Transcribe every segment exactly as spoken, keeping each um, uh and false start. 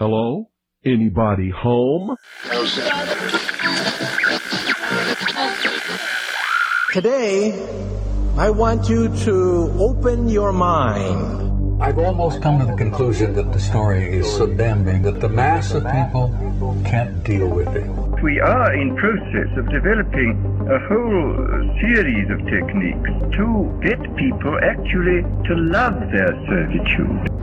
Hello? Anybody home? Today, I want you to open your mind. I've almost come to the conclusion that the story is so damning that the mass of people can't deal with it. We are in process of developing a whole series of techniques to get people actually to love their servitude.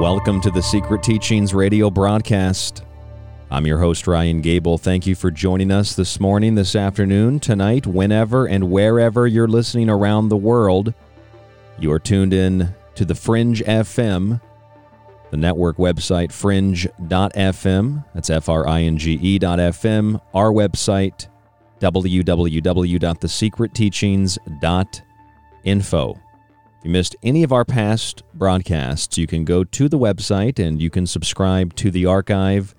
Welcome to the Secret Teachings radio broadcast. I'm your host, Ryan Gable. Thank you for joining us this morning, this afternoon, tonight, whenever and wherever you're listening around the world. You are tuned in to the Fringe F M, the network website, fringe dot f m. That's F R I N G E dot F M. Our website, w w w dot the secret teachings dot info. If you missed any of our past broadcasts, you can go to the website and you can subscribe to the archive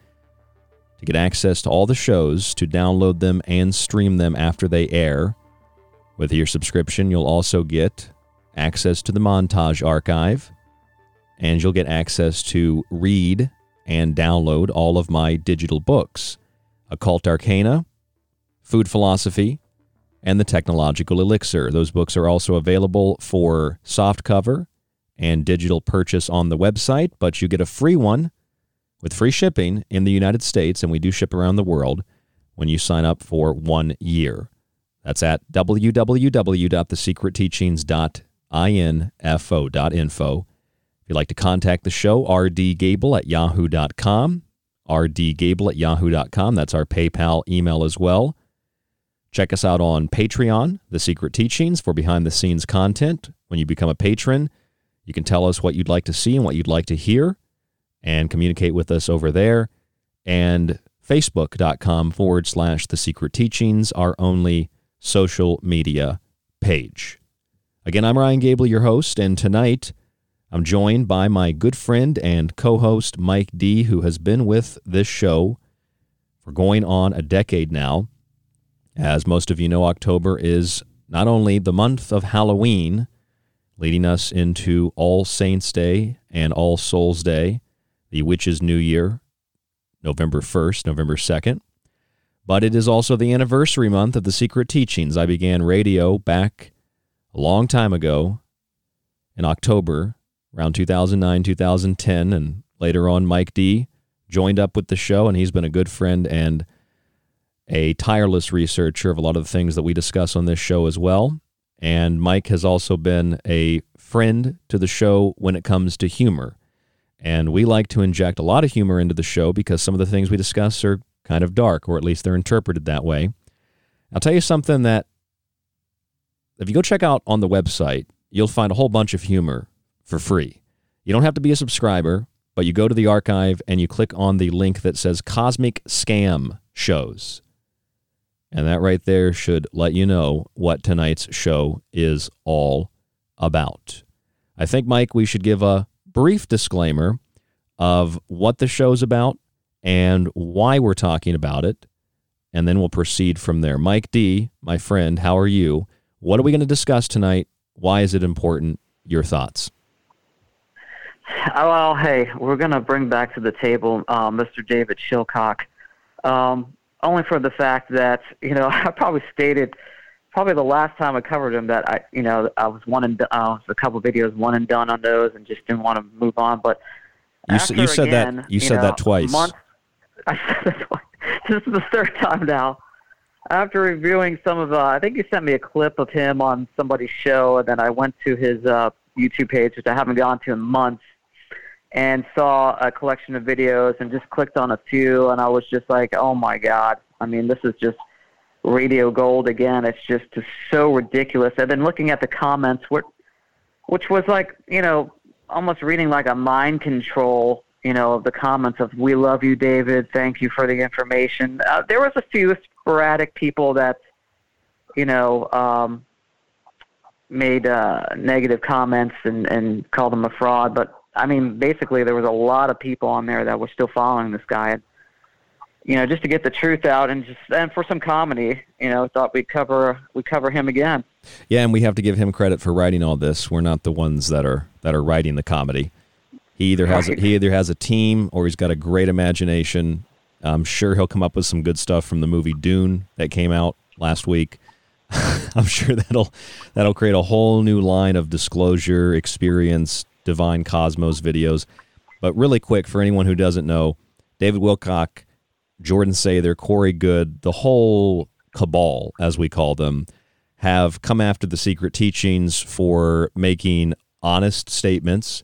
to get access to all the shows, to download them and stream them after they air. With your subscription, you'll also get access to the montage archive, and you'll get access to read and download all of my digital books, Occult Arcana, Food Philosophy, and The Technological Elixir. Those books are also available for softcover and digital purchase on the website, but you get a free one with free shipping in the United States, and we do ship around the world, when you sign up for one year. That's at w w w dot the secret teachings dot info. If you'd like to contact the show, r d gable at yahoo dot com, r d gable at yahoo dot com. That's our PayPal email as well. Check us out on Patreon, The Secret Teachings, for behind-the-scenes content. When you become a patron, you can tell us what you'd like to see and what you'd like to hear and communicate with us over there. And facebook.com forward slash The Secret Teachings, our only social media page. Again, I'm Ryan Gable, your host, and tonight I'm joined by my good friend and co-host Mike D., who has been with this show for going on a decade now. As most of you know, October is not only the month of Halloween, leading us into All Saints' Day and All Souls' Day, the Witches' New Year, November first, November second, but it is also the anniversary month of The Secret Teachings. I began radio back a long time ago in October, around two thousand nine, two thousand ten, and later on Mike D. joined up with the show, and he's been a good friend and a tireless researcher of a lot of the things that we discuss on this show as well. And Mike has also been a friend to the show when it comes to humor. And we like to inject a lot of humor into the show because some of the things we discuss are kind of dark, or at least they're interpreted that way. I'll tell you something that if you go check out on the website, you'll find a whole bunch of humor for free. You don't have to be a subscriber, but you go to the archive and you click on the link that says Cosmic Scam Shows. And that right there should let you know what tonight's show is all about. I think, Mike, we should give a brief disclaimer of what the show's about and why we're talking about it, and then we'll proceed from there. Mike D., my friend, how are you? What are we going to discuss tonight? Why is it important? Your thoughts. Well, hey, we're going to bring back to the table uh, Mister David Wilcock, um, only for the fact that, you know, I probably stated probably the last time I covered him that I, you know, I was one and uh, a couple of videos, one and done on those, and just didn't want to move on. But you, after, you said again, that you, you said know, that twice. Months, I said that twice. This is the third time now. After reviewing some of, uh, I think you sent me a clip of him on somebody's show, and then I went to his uh, YouTube page, which I haven't gone to in months, and saw a collection of videos, and just clicked on a few, and I was just like, oh my god! I mean, this is just radio gold again. It's just so ridiculous. I've been looking at the comments, which was like, you know, almost reading like a mind control, you know, of the comments of, we love you, David. Thank you for the information. Uh, there was a few sporadic people that, you know, um, made uh, negative comments and, and called him a fraud. But, I mean, basically there was a lot of people on there that were still following this guy. You know, just to get the truth out, and just and for some comedy, you know, thought we'd cover we cover him again. Yeah, and we have to give him credit for writing all this. We're not the ones that are that are writing the comedy. He either has a, he either has a team or he's got a great imagination. I'm sure he'll come up with some good stuff from the movie Dune that came out last week. I'm sure that'll that'll create a whole new line of Disclosure, Experience, Divine Cosmos videos. But really quick, for anyone who doesn't know, David Wilcock, Jordan Sather, Corey Good, the whole cabal, as we call them, have come after The Secret Teachings for making honest statements.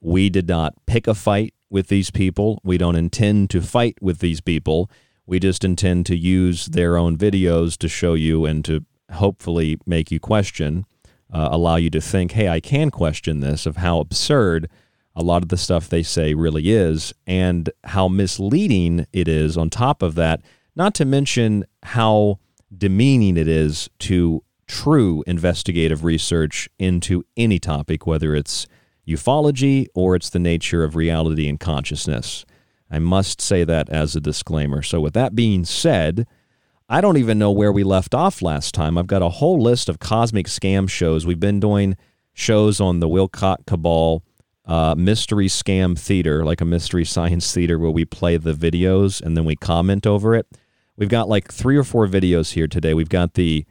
We did not pick a fight with these people. We don't intend to fight with these people. We just intend to use their own videos to show you and to hopefully make you question, uh, allow you to think, hey, I can question this, of how absurd a lot of the stuff they say really is, and how misleading it is on top of that, not to mention how demeaning it is to true investigative research into any topic, whether it's ufology or it's the nature of reality and consciousness. I must say that as a disclaimer. So with that being said, I don't even know where we left off last time. I've got a whole list of Cosmic Scam Shows. We've been doing shows on the Wilcock Cabal uh, mystery scam theater, like a mystery science theater where we play the videos and then we comment over it. We've got like three or four videos here today. We've got the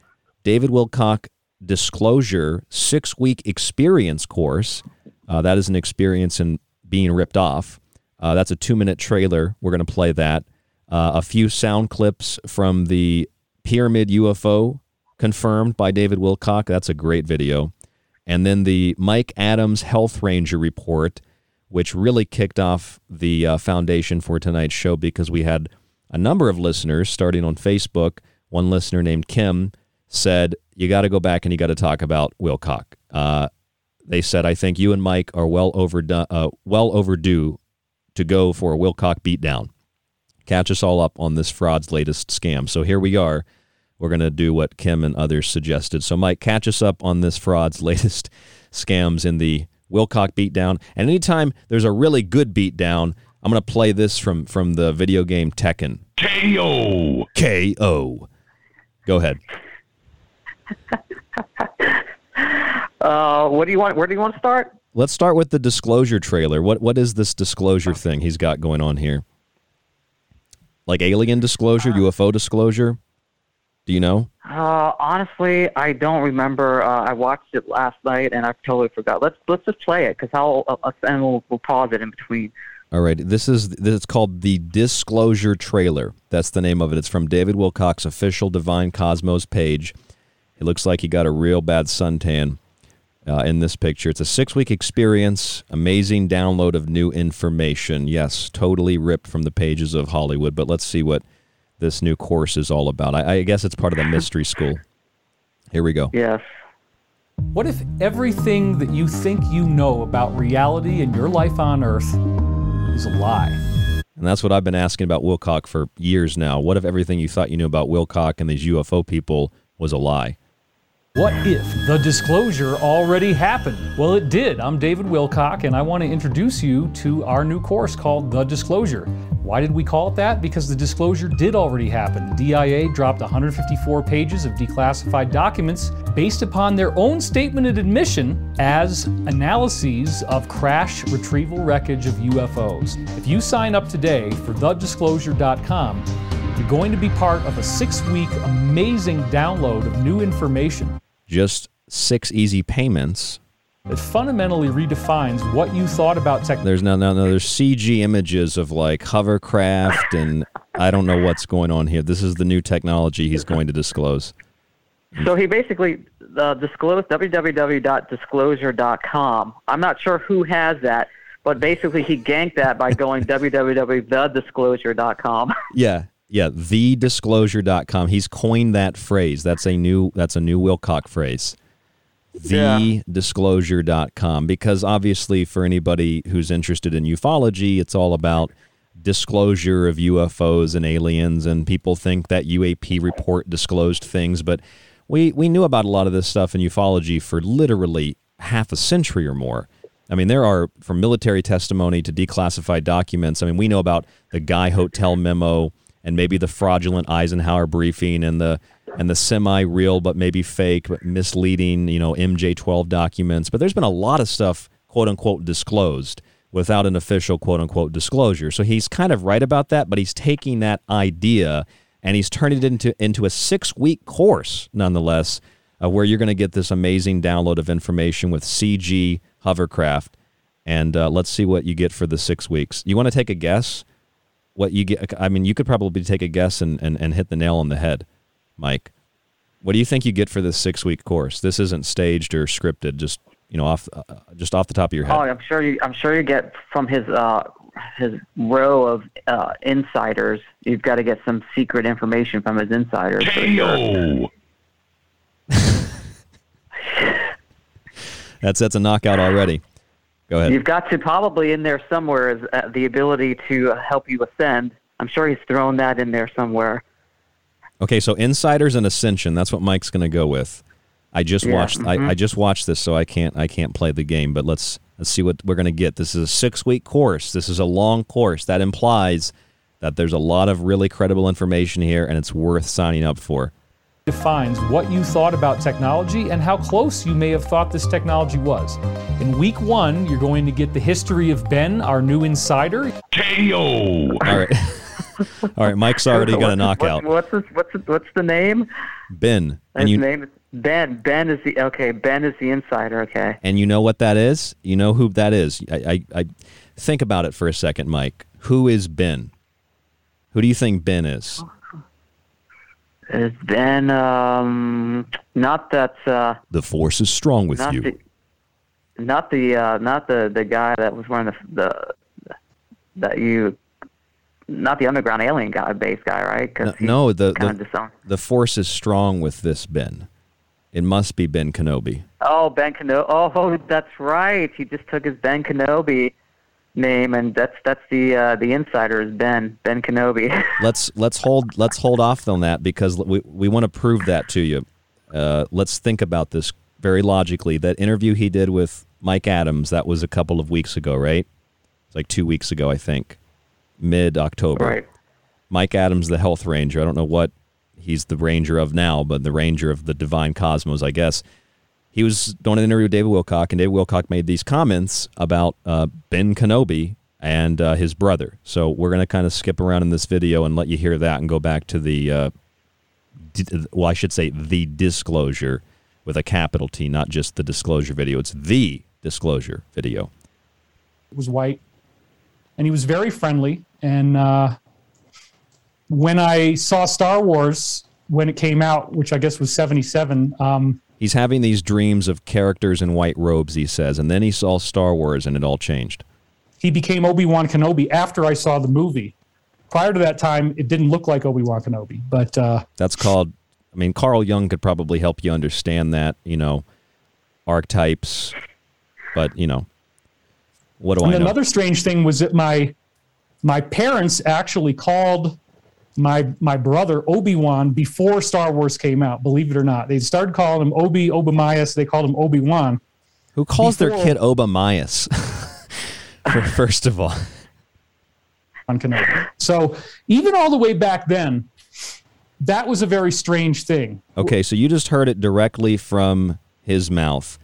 David Wilcock Disclosure six-week experience course. Uh, that is an experience in being ripped off. Uh, that's a two-minute trailer. We're going to play that. Uh, a few sound clips from the Pyramid U F O confirmed by David Wilcock. That's a great video. And then the Mike Adams Health Ranger report, which really kicked off the uh, foundation for tonight's show because we had a number of listeners starting on Facebook. One listener named Kim said, you got to go back and you got to talk about Wilcock. Uh, they said, I think you and Mike are well overdone, uh, well overdue to go for a Wilcock beatdown. Catch us all up on this fraud's latest scam. So here we are. We're going to do what Kim and others suggested. So, Mike, catch us up on this fraud's latest scams in the Wilcock beatdown. And anytime there's a really good beatdown, I'm going to play this from, from the video game Tekken. K O. K O. Go ahead. uh, what do you want? Where do you want to start? Let's start with the Disclosure trailer. What What is this Disclosure thing he's got going on here? Like alien disclosure, uh, U F O disclosure? Do you know? Uh, honestly, I don't remember. Uh, I watched it last night, and I totally forgot. Let's let's just play it, because I'll uh, and we'll, we'll pause it in between. All right. This is this is called the Disclosure trailer. That's the name of it. It's from David Wilcock's official Divine Cosmos page. It looks like he got a real bad suntan. Uh, in this picture, it's a six-week experience, amazing download of new information. Yes, totally ripped from the pages of Hollywood, but let's see what this new course is all about. I, I guess it's part of the mystery school. Here we go. Yes. What if everything that you think you know about reality and your life on Earth is a lie? And that's what I've been asking about Wilcock for years now. What if everything you thought you knew about Wilcock and these U F O people was a lie? What if the disclosure already happened? Well, it did. I'm David Wilcock, and I want to introduce you to our new course called The Disclosure. Why did we call it that? Because the disclosure did already happen. The D I A dropped one hundred fifty-four pages of declassified documents based upon their own statement of admission as analyses of crash retrieval wreckage of U F Os. If you sign up today for the disclosure dot com, you're going to be part of a six-week amazing download of new information. Just six easy payments. It fundamentally redefines what you thought about tech. There's no, no, no. There's C G images of like hovercraft, and I don't know what's going on here. This is the new technology he's going to disclose. So he basically uh, disclosed w w w dot disclosure dot com. I'm not sure who has that, but basically he ganked that by going w w w dot the disclosure dot com. Yeah. Yeah, the disclosure dot com. He's coined that phrase. That's a new that's a new Wilcock phrase. the disclosure dot com, because obviously for anybody who's interested in ufology, it's all about disclosure of U F Os and aliens, and people think that U A P report disclosed things, but we we knew about a lot of this stuff in ufology for literally half a century or more. I mean, there are, from military testimony to declassified documents, I mean, we know about the Guy Hotel memo, and maybe the fraudulent Eisenhower briefing, and the and the semi-real but maybe fake but misleading, you know, M J twelve documents. But there's been a lot of stuff, quote-unquote, disclosed without an official, quote-unquote, disclosure. So he's kind of right about that, but he's taking that idea and he's turning it into, into a six-week course, nonetheless, uh, where you're going to get this amazing download of information with C G hovercraft. And uh, let's see what you get for the six weeks. You want to take a guess? What you get? I mean, you could probably take a guess and, and, and hit the nail on the head, Mike. What do you think you get for this six-week course? This isn't staged or scripted. Just you know, off uh, just off the top of your head. Oh, I'm sure you. I'm sure you get from his uh, his row of uh, insiders. You've got to get some secret information from his insiders. K O. that's that's a knockout already. Go ahead. You've got to probably in there somewhere is uh, the ability to uh, help you ascend. I'm sure he's thrown that in there somewhere. Okay, so insiders and ascension, that's what Mike's going to go with. I just yeah, watched mm-hmm. I, I just watched this, so I can't I can't play the game, but let's let's see what we're going to get. This is a six-week course. This is a long course. That implies that there's a lot of really credible information here, and it's worth signing up for. defines what you thought about technology and how close you may have thought this technology was. In week one, you're going to get the history of Ben, our new insider. K O. All right. All right, Mike's already got a knockout. What's his, what's his, what's the name? Ben. And his you, name is Ben. Ben is the okay. Ben is the insider. Okay. And you know what that is? You know who that is? I, I, I think about it for a second, Mike. Who is Ben? Who do you think Ben is? Is Ben um not that? Uh, the force is strong with not you. The, not the uh, not the, the guy that was wearing the the that you. Not the underground alien guy, base guy, right? Cause no, no the the, the force is strong with this Ben. It must be Ben Kenobi. Oh, Ben Kenobi. Oh, that's right. He just took his Ben Kenobi name, and that's that's the uh, the insider is Ben Ben Kenobi. let's let's hold let's hold off on that because we we want to prove that to you. Uh, let's think about this very logically. That interview he did with Mike Adams, that was a couple of weeks ago, right? It's like two weeks ago, I think. Mid-October. Right. Mike Adams, the Health Ranger. I don't know what he's the Ranger of now, but the Ranger of the Divine Cosmos, I guess. He was doing an interview with David Wilcock, and David Wilcock made these comments about uh, Ben Kenobi and uh, his brother. So we're going to kind of skip around in this video and let you hear that and go back to the, uh, di- well, I should say The Disclosure with a capital T, not just The Disclosure video. It's The Disclosure video. It was white. And he was very friendly. And uh, when I saw Star Wars, when it came out, which I guess was seventy-seven. Um, He's having these dreams of characters in white robes, he says. And then he saw Star Wars and it all changed. He became Obi-Wan Kenobi after I saw the movie. Prior to that time, it didn't look like Obi-Wan Kenobi. But uh, that's called, I mean, Carl Jung could probably help you understand that, you know, archetypes. But, you know. What do I know? And another strange thing was that my my parents actually called my my brother Obi-Wan before Star Wars came out, believe it or not. They started calling him Obi, Obamias. They called him Obi-Wan. Who calls before, their kid Obamias? First of all. On Kenobi. So even all the way back then, that was a very strange thing. Okay, so you just heard it directly from his mouth.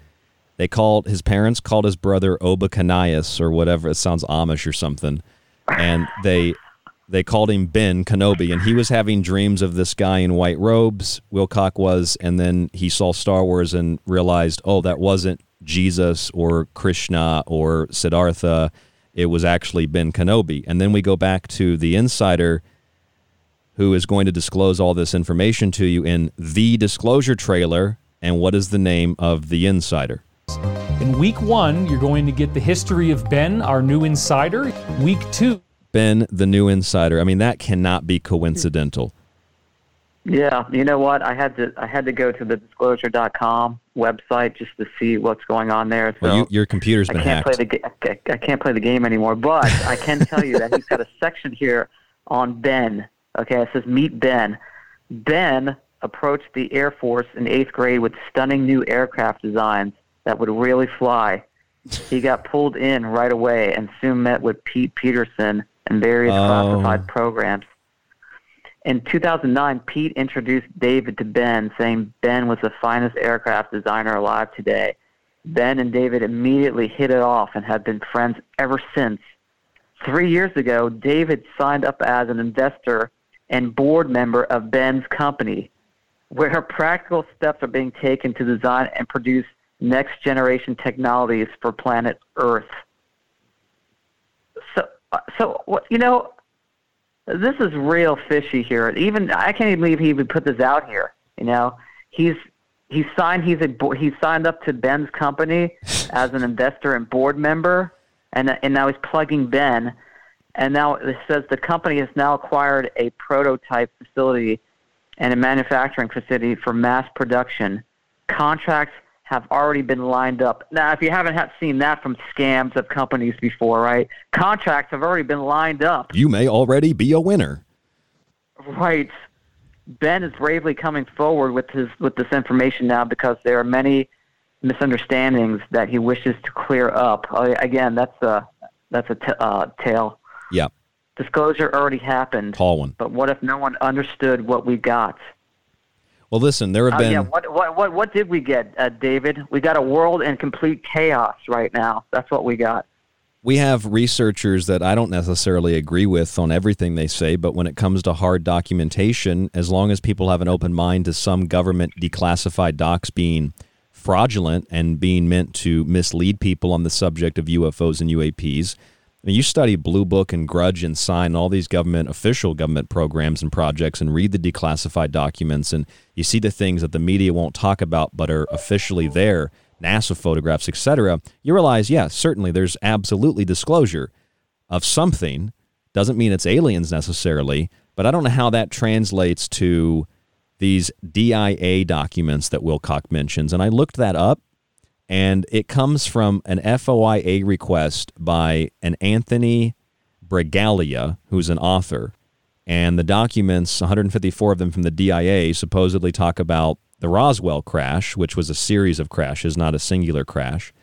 They called his parents called his brother Obakanias or whatever. It sounds Amish or something. And they they called him Ben Kenobi. And he was having dreams of this guy in white robes, Wilcock was. And then he saw Star Wars and realized, oh, that wasn't Jesus or Krishna or Siddhartha. It was actually Ben Kenobi. And then we go back to the insider who is going to disclose all this information to you in The Disclosure trailer. And what is the name of the insider? In week one, you're going to get the history of Ben, our new insider. Week two. Ben, the new insider. I mean, that cannot be coincidental. Yeah. You know what? I had to I had to go to the disclosure dot com website just to see what's going on there. So well, you, your computer's been I can't hacked. Play the ga- I can't play the game anymore, but I can tell you that he's got a section here on Ben. Okay, it says Meet Ben. Ben approached the Air Force in eighth grade with stunning new aircraft designs that would really fly. He got pulled in right away and soon met with Pete Peterson and various oh. classified programs. In two thousand nine, Pete introduced David to Ben, saying Ben was the finest aircraft designer alive today. Ben and David immediately hit it off and have been friends ever since. Three years ago, David signed up as an investor and board member of Ben's company, where practical steps are being taken to design and produce next generation technologies for planet Earth. So, so what you know, this is real fishy here. Even I can't even believe he would put this out here. You know, he's he's signed he's a he's signed up to Ben's company as an investor and board member, and and now he's plugging Ben, and now it says the company has now acquired a prototype facility and a manufacturing facility for mass production. Contracts have already been lined up. Now, if you haven't had seen that from scams of companies before, right? Contracts have already been lined up. You may already be a winner. Right. Ben is bravely coming forward with his with this information now because there are many misunderstandings that he wishes to clear up. Again, that's a that's a t- uh, tale. Yeah. Disclosure already happened. Tall one. But what if no one understood what we got? Well, listen, there have been... Uh, yeah. What, what what what did we get, uh, David? We got a world in complete chaos right now. That's what we got. We have researchers that I don't necessarily agree with on everything they say, but when it comes to hard documentation, as long as people have an open mind to some government declassified docs being fraudulent and being meant to mislead people on the subject of U F Os and U A Ps, I mean, you study Blue Book and Grudge and Sign, all these government official government programs and projects, and read the declassified documents, and you see the things that the media won't talk about but are officially there. NASA photographs, et cetera, you realize, yes, yeah, certainly there's absolutely disclosure of something. Doesn't mean it's aliens necessarily, but I don't know how that translates to these D I A documents that Wilcock mentions. And I looked that up, and it comes from an F O I A request by an Anthony Bragalia, who's an author. And the documents, one hundred fifty-four of them from the D I A, supposedly talk about the Roswell crash, which was a series of crashes, not a singular crash,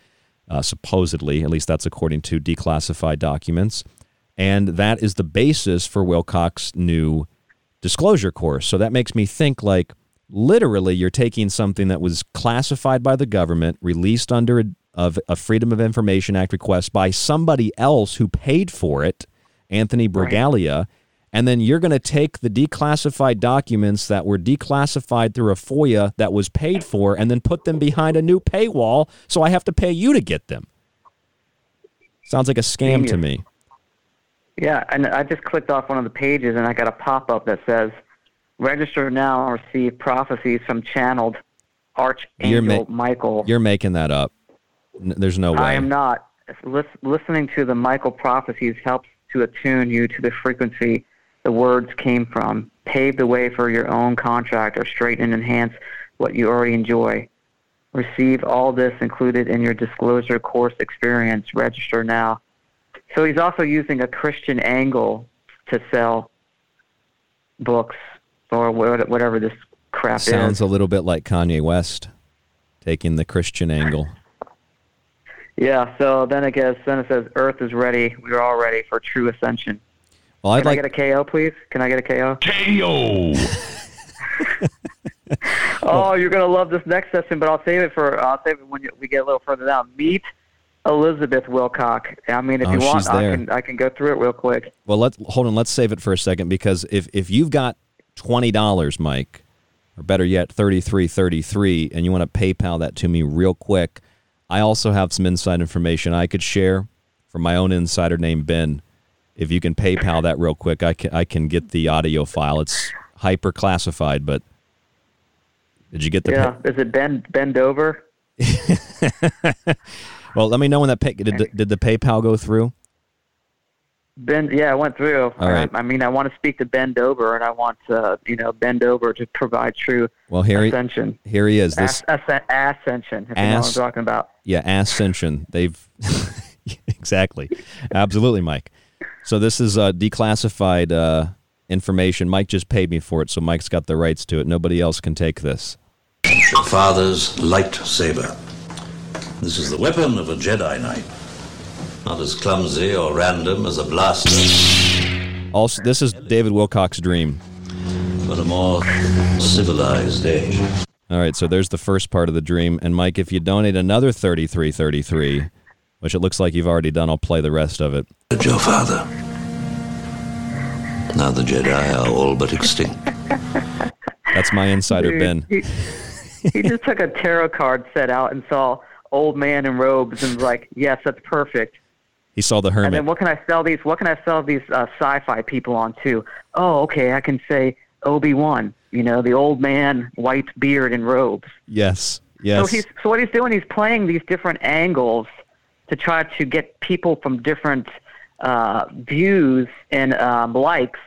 uh, supposedly, at least that's according to declassified documents. And that is the basis for Wilcock's new disclosure course. So that makes me think, like, literally you're taking something that was classified by the government, released under a, of a Freedom of Information Act request by somebody else who paid for it, Anthony Bragalia, right. And then you're going to take the declassified documents that were declassified through a FOIA that was paid for and then put them behind a new paywall, so I have to pay you to get them. Sounds like a scam to me. Yeah, and I just clicked off one of the pages, and I got a pop-up that says, register now and receive prophecies from channeled Archangel you're ma- Michael. You're making that up. There's no way. I am not. Lis- listening to the Michael prophecies helps to attune you to the frequency the words came from, pave the way for your own contract, or straighten and enhance what you already enjoy. Receive all this included in your disclosure course experience. Register now. So he's also using a Christian angle to sell books or whatever this crap Sounds is. Sounds a little bit like Kanye West taking the Christian angle. Yeah, so then it, gets, then it says, Earth is ready. We're all ready for true ascension. Well, I'd Can like... I get a K O, please? Can I get a K O? K O! Oh, you're going to love this next session, but I'll save it for I'll save it when you, we get a little further down. Meet Elizabeth Wilcock. I mean, if oh, you want, I can I can go through it real quick. Well, let's, hold on. Let's save it for a second, because if, if you've got twenty dollars, Mike, or better yet, thirty-three dollars and thirty-three cents, and you want to PayPal that to me real quick, I also have some inside information I could share from my own insider named Ben. If you can PayPal that real quick, I can I can get the audio file. It's hyper classified, but did you get the? Yeah, pay- is it bend bend over? Well, let me know when that pay- did. Did the PayPal go through? Ben, yeah, I went through. All right. I, I mean, I want to speak to Ben Dover, and I want uh, you know Ben Dover to provide true well, here ascension. He, here he is. This As, asc- ascension. If As, you know what I'm talking about. Yeah, ascension. They've exactly, absolutely, Mike. So this is uh, declassified uh, information. Mike just paid me for it, so Mike's got the rights to it. Nobody else can take this. Your father's lightsaber. This is the weapon of a Jedi Knight. Not as clumsy or random as a blaster. Also, this is David Wilcock's dream. But a more civilized age. All right, so there's the first part of the dream. And, Mike, if you donate another thirty-three dollars and thirty-three cents, which it looks like you've already done, I'll play the rest of it. Your father. Now the Jedi are all but extinct. That's my insider, Dude, Ben. He, he just took a tarot card set out and saw... old man in robes and was like, yes, that's perfect. He saw the hermit. And then what can I sell these? What can I sell these uh, sci-fi people on too? Oh, okay. I can say Obi-Wan. You know, the old man, white beard and robes. Yes, yes. So he's so what he's doing? He's playing these different angles to try to get people from different uh, views and um, likes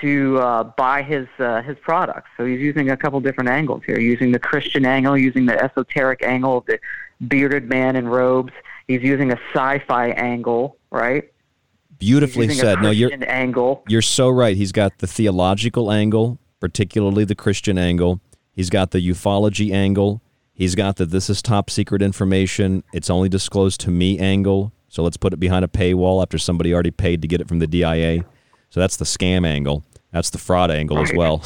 to uh, buy his uh, his products. So he's using a couple different angles here. Using the Christian angle, using the esoteric angle of the bearded man in robes. He's using a sci-fi angle, right? Beautifully said. No, you're angle. You're so right. He's got the theological angle, particularly the Christian angle. He's got the ufology angle. He's got the this is top secret information, it's only disclosed to me angle. So let's put it behind a paywall after somebody already paid to get it from the D I A. So that's the scam angle. That's the fraud angle as well.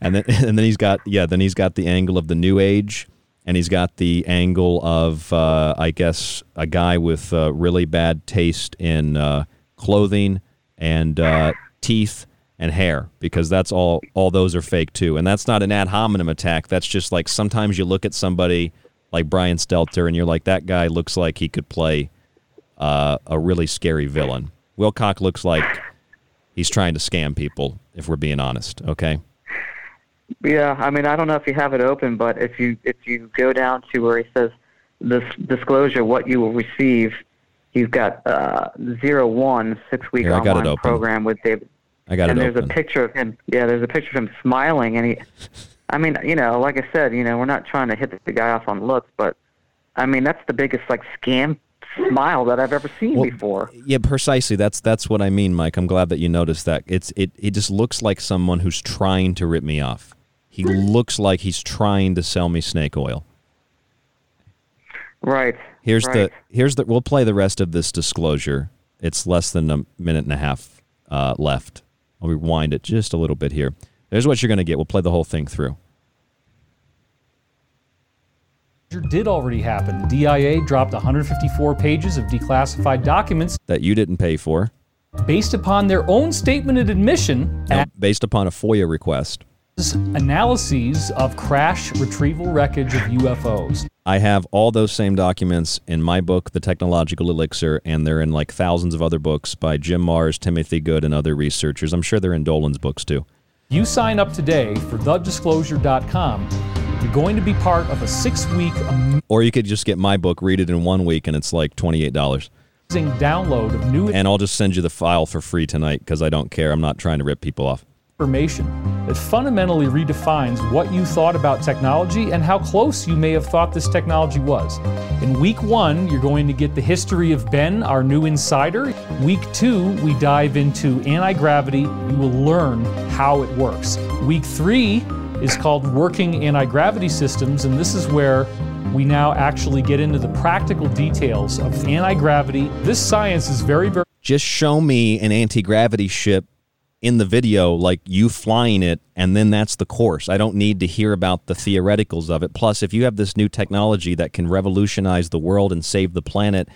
And then and then he's got yeah, then he's got the angle of the New Age, and he's got the angle of uh, I guess a guy with uh, really bad taste in uh, clothing and uh, teeth and hair, because that's all all those are fake too. And that's not an ad hominem attack. That's just like sometimes you look at somebody like Brian Stelter and you're like, that guy looks like he could play uh, a really scary villain. Wilcock looks like he's trying to scam people, if we're being honest, okay? Yeah, I mean, I don't know if you have it open, but if you if you go down to where he says this disclosure, what you will receive, you've got uh, zero one six week Here, online program with David. I got and it. And there's open. a picture of him. Yeah, there's a picture of him smiling, and he. I mean, you know, like I said, you know, we're not trying to hit the guy off on looks, but I mean, that's the biggest like scam smile that I've ever seen well, before. Yeah, precisely. That's that's what I mean, Mike. I'm glad that you noticed that. It's it, it just looks like someone who's trying to rip me off. He looks like he's trying to sell me snake oil. Right. Here's right. the here's the we'll play the rest of this disclosure. It's less than a minute and a half uh, left. I'll rewind it just a little bit here. There's what you're going to get. We'll play the whole thing through. Did already happen. The D I A dropped one hundred fifty-four pages of declassified documents that you didn't pay for, based upon their own statement of admission, no, based upon a FOIA request, analyses of crash retrieval wreckage of U F Os. I have all those same documents in my book, The Technological Elixir, and they're in like thousands of other books by Jim Mars, Timothy Good, and other researchers. I'm sure they're in Dolan's books too. You sign up today for the disclosure dot com. You're going to be part of a six-week... Or you could just get my book, read it in one week, and it's like twenty-eight dollars. ...download of new... And I'll just send you the file for free tonight, because I don't care. I'm not trying to rip people off. ...information that fundamentally redefines what you thought about technology and how close you may have thought this technology was. In week one, you're going to get the history of Ben, our new insider. Week two, we dive into anti-gravity. You will learn how it works. Week three... is called Working Anti-Gravity Systems, and this is where we now actually get into the practical details of anti-gravity. This science is very, very... Just show me an anti-gravity ship in the video, like you flying it, and then that's the course. I don't need to hear about the theoreticals of it. Plus, if you have this new technology that can revolutionize the world and save the planet,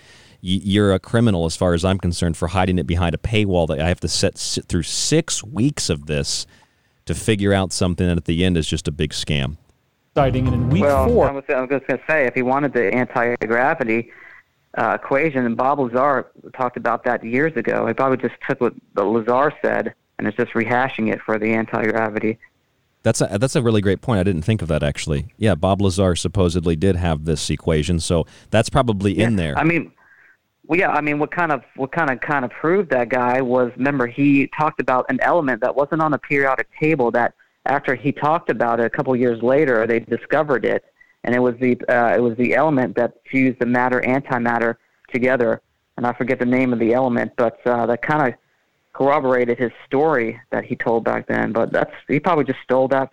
you're a criminal, as far as I'm concerned, for hiding it behind a paywall that I have to sit through six weeks of this to figure out something that at the end is just a big scam. And in week well, four, I was, I was just going to say, if he wanted the anti-gravity uh, equation, and Bob Lazar talked about that years ago. He probably just took what Lazar said and is just rehashing it for the anti-gravity. That's a, that's a really great point. I didn't think of that, actually. Yeah, Bob Lazar supposedly did have this equation, so that's probably yeah, in there. I mean... Well, yeah, I mean, what kind of what kind of kind of proved that guy was, remember, he talked about an element that wasn't on a periodic table that after he talked about it a couple years later, they discovered it, and it was the uh, it was the element that fused the matter antimatter together, and I forget the name of the element, but uh, that kind of corroborated his story that he told back then. But that's he probably just stole that.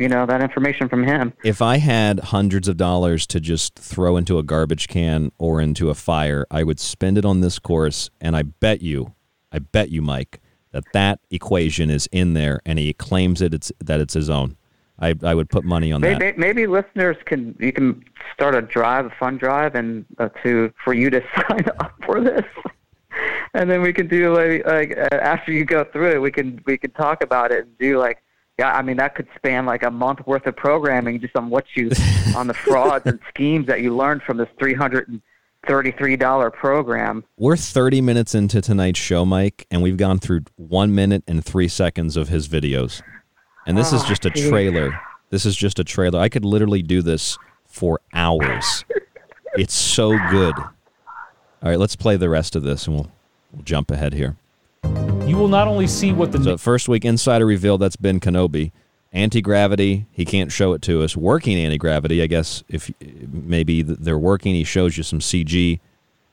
You know, that information from him. If I had hundreds of dollars to just throw into a garbage can or into a fire, I would spend it on this course, and I bet you, I bet you, Mike, that that equation is in there, and he claims it, it's, that it's his own. I, I would put money on maybe, that. Maybe listeners can, you can start a drive, a fund drive, and uh, to for you to sign up for this. And then we can do, like, like uh, after you go through it, we can we can talk about it and do, like, yeah, I mean, that could span like a month worth of programming just on what you, on the frauds and schemes that you learned from this three hundred thirty-three dollars program. We're thirty minutes into tonight's show, Mike, and we've gone through one minute and three seconds of his videos. And this oh, is just a trailer. Geez. This is just a trailer. I could literally do this for hours. It's so good. All right, let's play the rest of this, and we'll, we'll jump ahead here. You will not only see what the... So first week, insider reveal, that's Ben Kenobi. Anti-gravity, he can't show it to us. Working anti-gravity, I guess, if maybe they're working, he shows you some C G.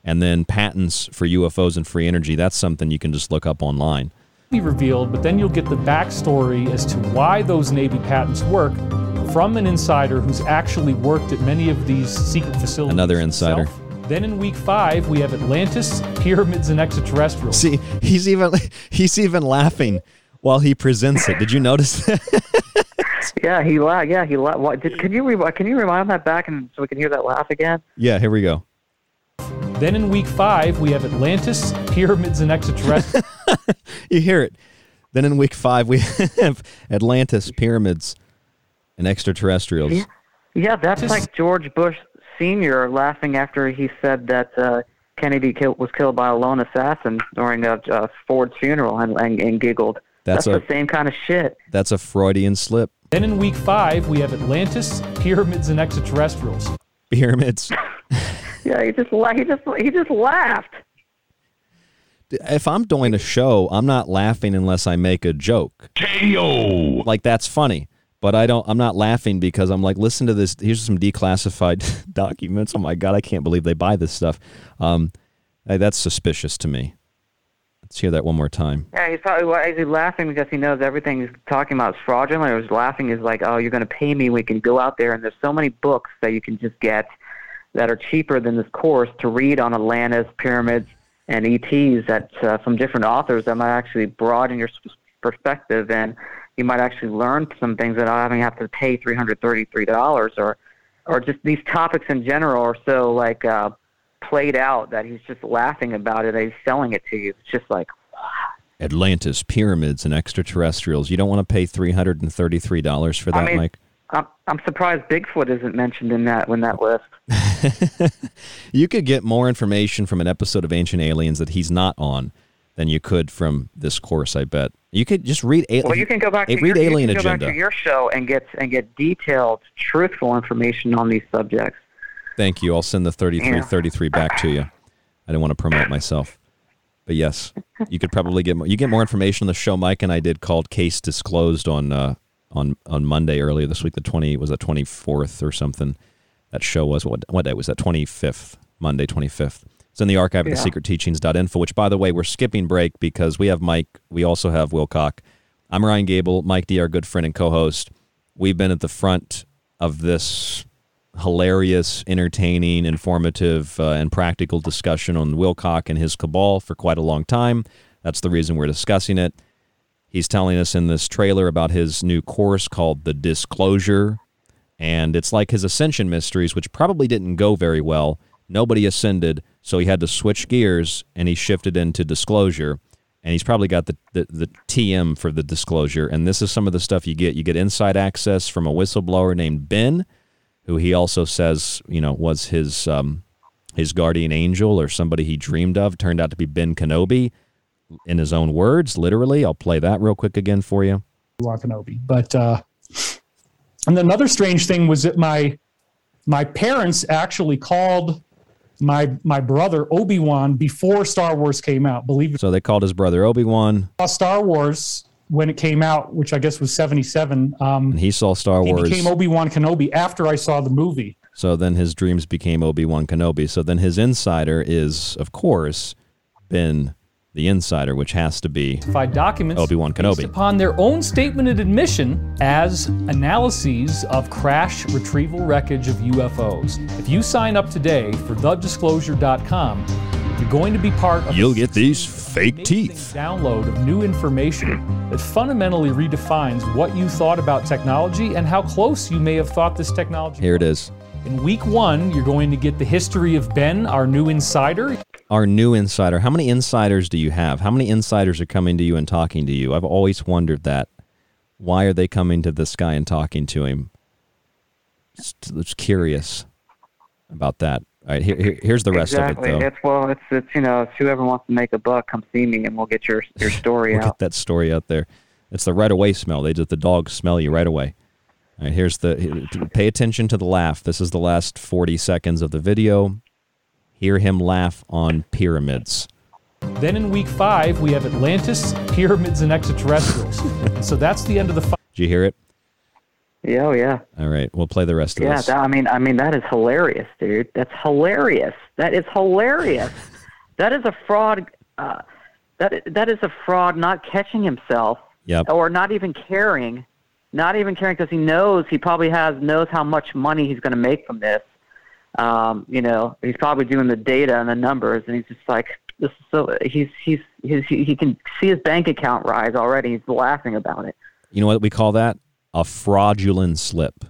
And then patents for U F Os and free energy, that's something you can just look up online. ...be revealed, but then you'll get the backstory as to why those Navy patents work from an insider who's actually worked at many of these secret facilities. Another insider. Himself. Then in week five, we have Atlantis, pyramids, and extraterrestrials. See, he's even he's even laughing. while he presents it. Did you notice that? yeah, he laughed. Yeah, he laughed. Can you re- can you rewind that back and so we can hear that laugh again? Yeah, here we go. Then in week five, we have Atlantis, pyramids, and extraterrestrials. You hear it. Then in week five, we have Atlantis, pyramids, and extraterrestrials. Yeah, yeah that's Just... like George Bush Senior laughing after he said that uh, Kennedy kill- was killed by a lone assassin during a, uh, Ford's funeral and, and, and giggled. That's, that's a, the same kind of shit. That's a Freudian slip. Then in week five, we have Atlantis, pyramids, and extraterrestrials. Pyramids. Yeah, he just he just he just laughed. If I'm doing a show, I'm not laughing unless I make a joke. K O. Like that's funny, but I don't. I'm not laughing because I'm like, listen to this. Here's some declassified documents. Oh my God, I can't believe they buy this stuff. Um, hey, that's suspicious to me. Let's hear that one more time. Yeah, he's probably is he laughing because he knows everything he's talking about is fraudulent. Or he's laughing is like, oh, you're going to pay me. We can go out there, and there's so many books that you can just get that are cheaper than this course to read on Atlantis, pyramids, and E Ts that uh, from different authors that might actually broaden your perspective, and you might actually learn some things without having to have to pay three hundred thirty-three dollars, or or just these topics in general are so like uh, played out that he's just laughing about it. He's selling it to you. It's just like, wow. Atlantis, pyramids, and extraterrestrials. You don't want to pay three hundred thirty-three dollars for that, I mean, Mike? I'm, I'm surprised Bigfoot isn't mentioned in that when that list. You could get more information from an episode of Ancient Aliens that he's not on than you could from this course. I bet you could just read. A- well, you can go back. A- to read your, Alien you can go Agenda. Back to your show and get and get detailed, truthful information on these subjects. Thank you. I'll send the thirty-three thirty-three back to you. I didn't want to promote myself, but yes, you could probably get more. You get more information on the show Mike and I did called "Case Disclosed" on. Uh, on on Monday earlier this week, the twenty was the twenty-fourth or something. That show was, what, what day was that? twenty-fifth, Monday twenty-fifth. It's in the archive yeah. at the secret teachings dot info, which, by the way, we're skipping break because we have Mike. We also have Wilcock. I'm Ryan Gable, Mike D., our good friend and co-host. We've been at the front of this hilarious, entertaining, informative, uh, and practical discussion on Wilcock and his cabal for quite a long time. That's the reason we're discussing it. He's telling us in this trailer about his new course called The Disclosure, and it's like his Ascension Mysteries, which probably didn't go very well. Nobody ascended, so he had to switch gears, and he shifted into Disclosure, and he's probably got the, the, the T M for The Disclosure, and this is some of the stuff you get. You get inside access from a whistleblower named Ben, who he also says, you know, was his, um, his guardian angel or somebody he dreamed of, turned out to be Ben Kenobi. In his own words, literally. I'll play that real quick again for you. Obi-Wan Kenobi. But uh, and another strange thing was that my my parents actually called my my brother Obi-Wan before Star Wars came out. Believe it. So they called his brother Obi-Wan. Saw Star Wars when it came out, which I guess was seventy-seven. Um, and he saw Star Wars. He became Obi-Wan Kenobi after I saw the movie. So then his dreams became Obi-Wan Kenobi. So then his insider is, of course, Ben. The insider, which has to be documents Obi-Wan Kenobi, based upon their own statement of admission as analyses of crash retrieval wreckage of U F Os. If you sign up today for the disclosure dot com, you're going to be part of You'll get these fake teeth. Download of new information that fundamentally redefines what you thought about technology and how close you may have thought this technology. Here it is. In week one, you're going to get the history of Ben, our new insider. Our new insider. How many insiders do you have? How many insiders are coming to you and talking to you? I've always wondered that. Why are they coming to this guy and talking to him? Just, just curious about that. All right, here, here, here's the rest exactly. of it, though. It's, well, it's, it's, you know, it's whoever wants to make a buck, come see me, and we'll get your, your story we'll out. We'll get that story out there. It's the right-away smell. They just, the dogs smell you right away. All right, here's the, pay attention to the laugh. This is the last forty seconds of the video. Hear him laugh on pyramids. Then in week five, we have Atlantis, pyramids, and extraterrestrials. So that's the end of the five. Did you hear it? Yeah, oh, yeah. All right, we'll play the rest of yeah, this. Yeah, I mean, I mean, that is hilarious, dude. That's hilarious. That is hilarious. That is a fraud. Uh, that That is a fraud not catching himself. Yep. Or not even caring. Not even caring because he knows he probably has knows how much money he's going to make from this. Um, you know, he's probably doing the data and the numbers, and he's just like, this is so he's he's, he's he, he can see his bank account rise already. He's laughing about it. You know what we call that? A fraudulent slip,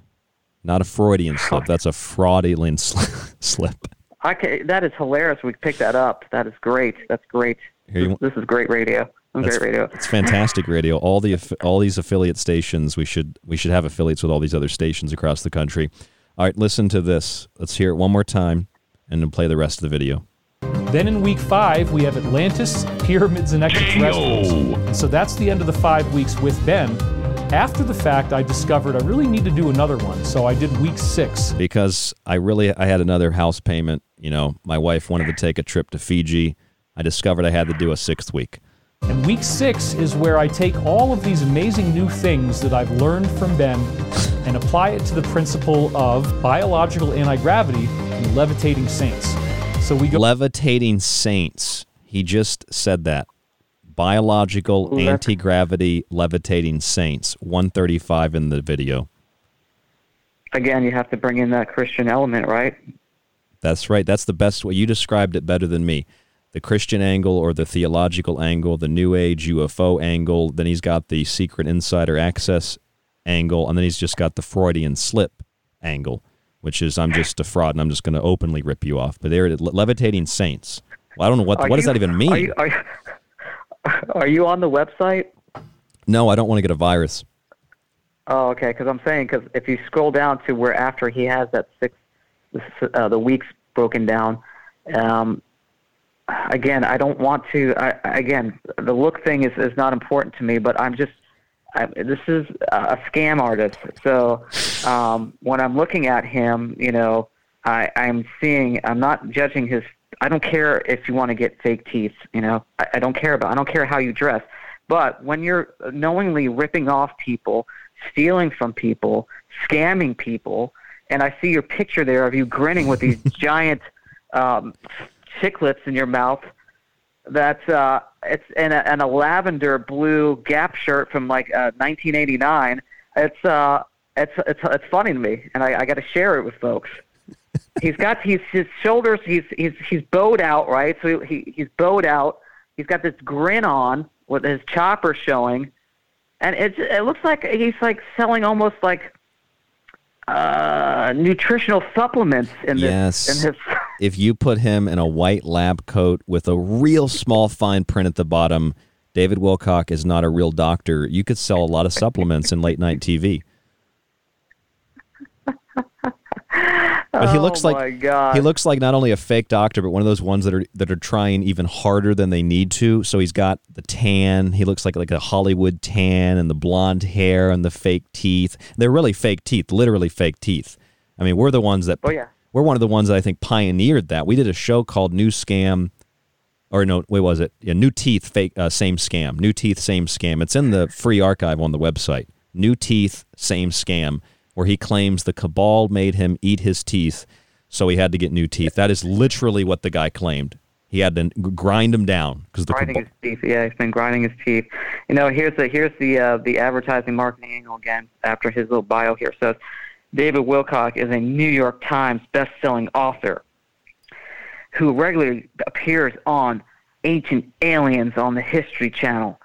not a Freudian slip. That's a fraudulent slip. I can, that is hilarious. We picked that up. That is great. That's great. This, this is great radio. That's great radio. It's fantastic radio. All the all these affiliate stations. We should we should have affiliates with all these other stations across the country. All right, listen to this. Let's hear it one more time, and then play the rest of the video. Then in week five, we have Atlantis, pyramids, and extraterrestrials. And so that's the end of the five weeks with Ben. After the fact, I discovered I really need to do another one, so I did week six. Because I really, I had another house payment. You know, my wife wanted to take a trip to Fiji. I discovered I had to do a sixth week. And week six is where I take all of these amazing new things that I've learned from Ben and apply it to the principle of biological anti-gravity and levitating saints. So we go levitating saints. He just said that. Biological Lev- anti-gravity levitating saints. one thirty-five in the video. Again, you have to bring in that Christian element, right? That's right. That's the best way. You described it better than me. The Christian angle or the theological angle, the New Age U F O angle, then he's got the secret insider access angle, and then he's just got the Freudian slip angle, which is I'm just a fraud and I'm just going to openly rip you off. But there, levitating saints. Well, I don't know what are what you, does that even mean? Are you, are, you, are you on the website? No, I don't want to get a virus. Oh, okay. Because I'm saying because if you scroll down to where after he has that six, uh, the weeks broken down. Um, Again, I don't want to. I, again, the look thing is, is not important to me, but I'm just. I, this is a scam artist. So um, when I'm looking at him, you know, I, I'm seeing. I'm not judging his. I don't care if you want to get fake teeth. You know, I, I don't care about. I don't care how you dress. But when you're knowingly ripping off people, stealing from people, scamming people, and I see your picture there of you grinning with these giant. Um, chiclets in your mouth. That's uh, it's and a, and a lavender blue Gap shirt from like uh, nineteen eighty-nine. It's uh, it's it's it's funny to me, and I, I got to share it with folks. He's got he's his shoulders. He's he's he's bowed out, right? So he he's bowed out. He's got this grin on with his chopper showing, and it it looks like he's like selling almost like uh, nutritional supplements in this yes. in his. If you put him in a white lab coat with a real small fine print at the bottom, David Wilcock is not a real doctor. You could sell a lot of supplements in late night T V. But he looks oh like my God. He looks like not only a fake doctor, but one of those ones that are that are trying even harder than they need to. So he's got the tan. He looks like like a Hollywood tan, and the blonde hair, and the fake teeth. They're really fake teeth, literally fake teeth. I mean, we're the ones that. Oh yeah. We're one of the ones that I think pioneered that. We did a show called New Scam, or no, wait, was it? Yeah, New Teeth, fake, uh, Same Scam. New Teeth, Same Scam. It's in the free archive on the website. New Teeth, Same Scam, where he claims the cabal made him eat his teeth, so he had to get new teeth. That is literally what the guy claimed. He had to grind them down because the grinding cabal- his teeth. Yeah, he's been grinding his teeth. You know, here's the here's the uh, the advertising marketing angle again after his little bio here says. So, David Wilcock is a New York Times best-selling author who regularly appears on Ancient Aliens on the History Channel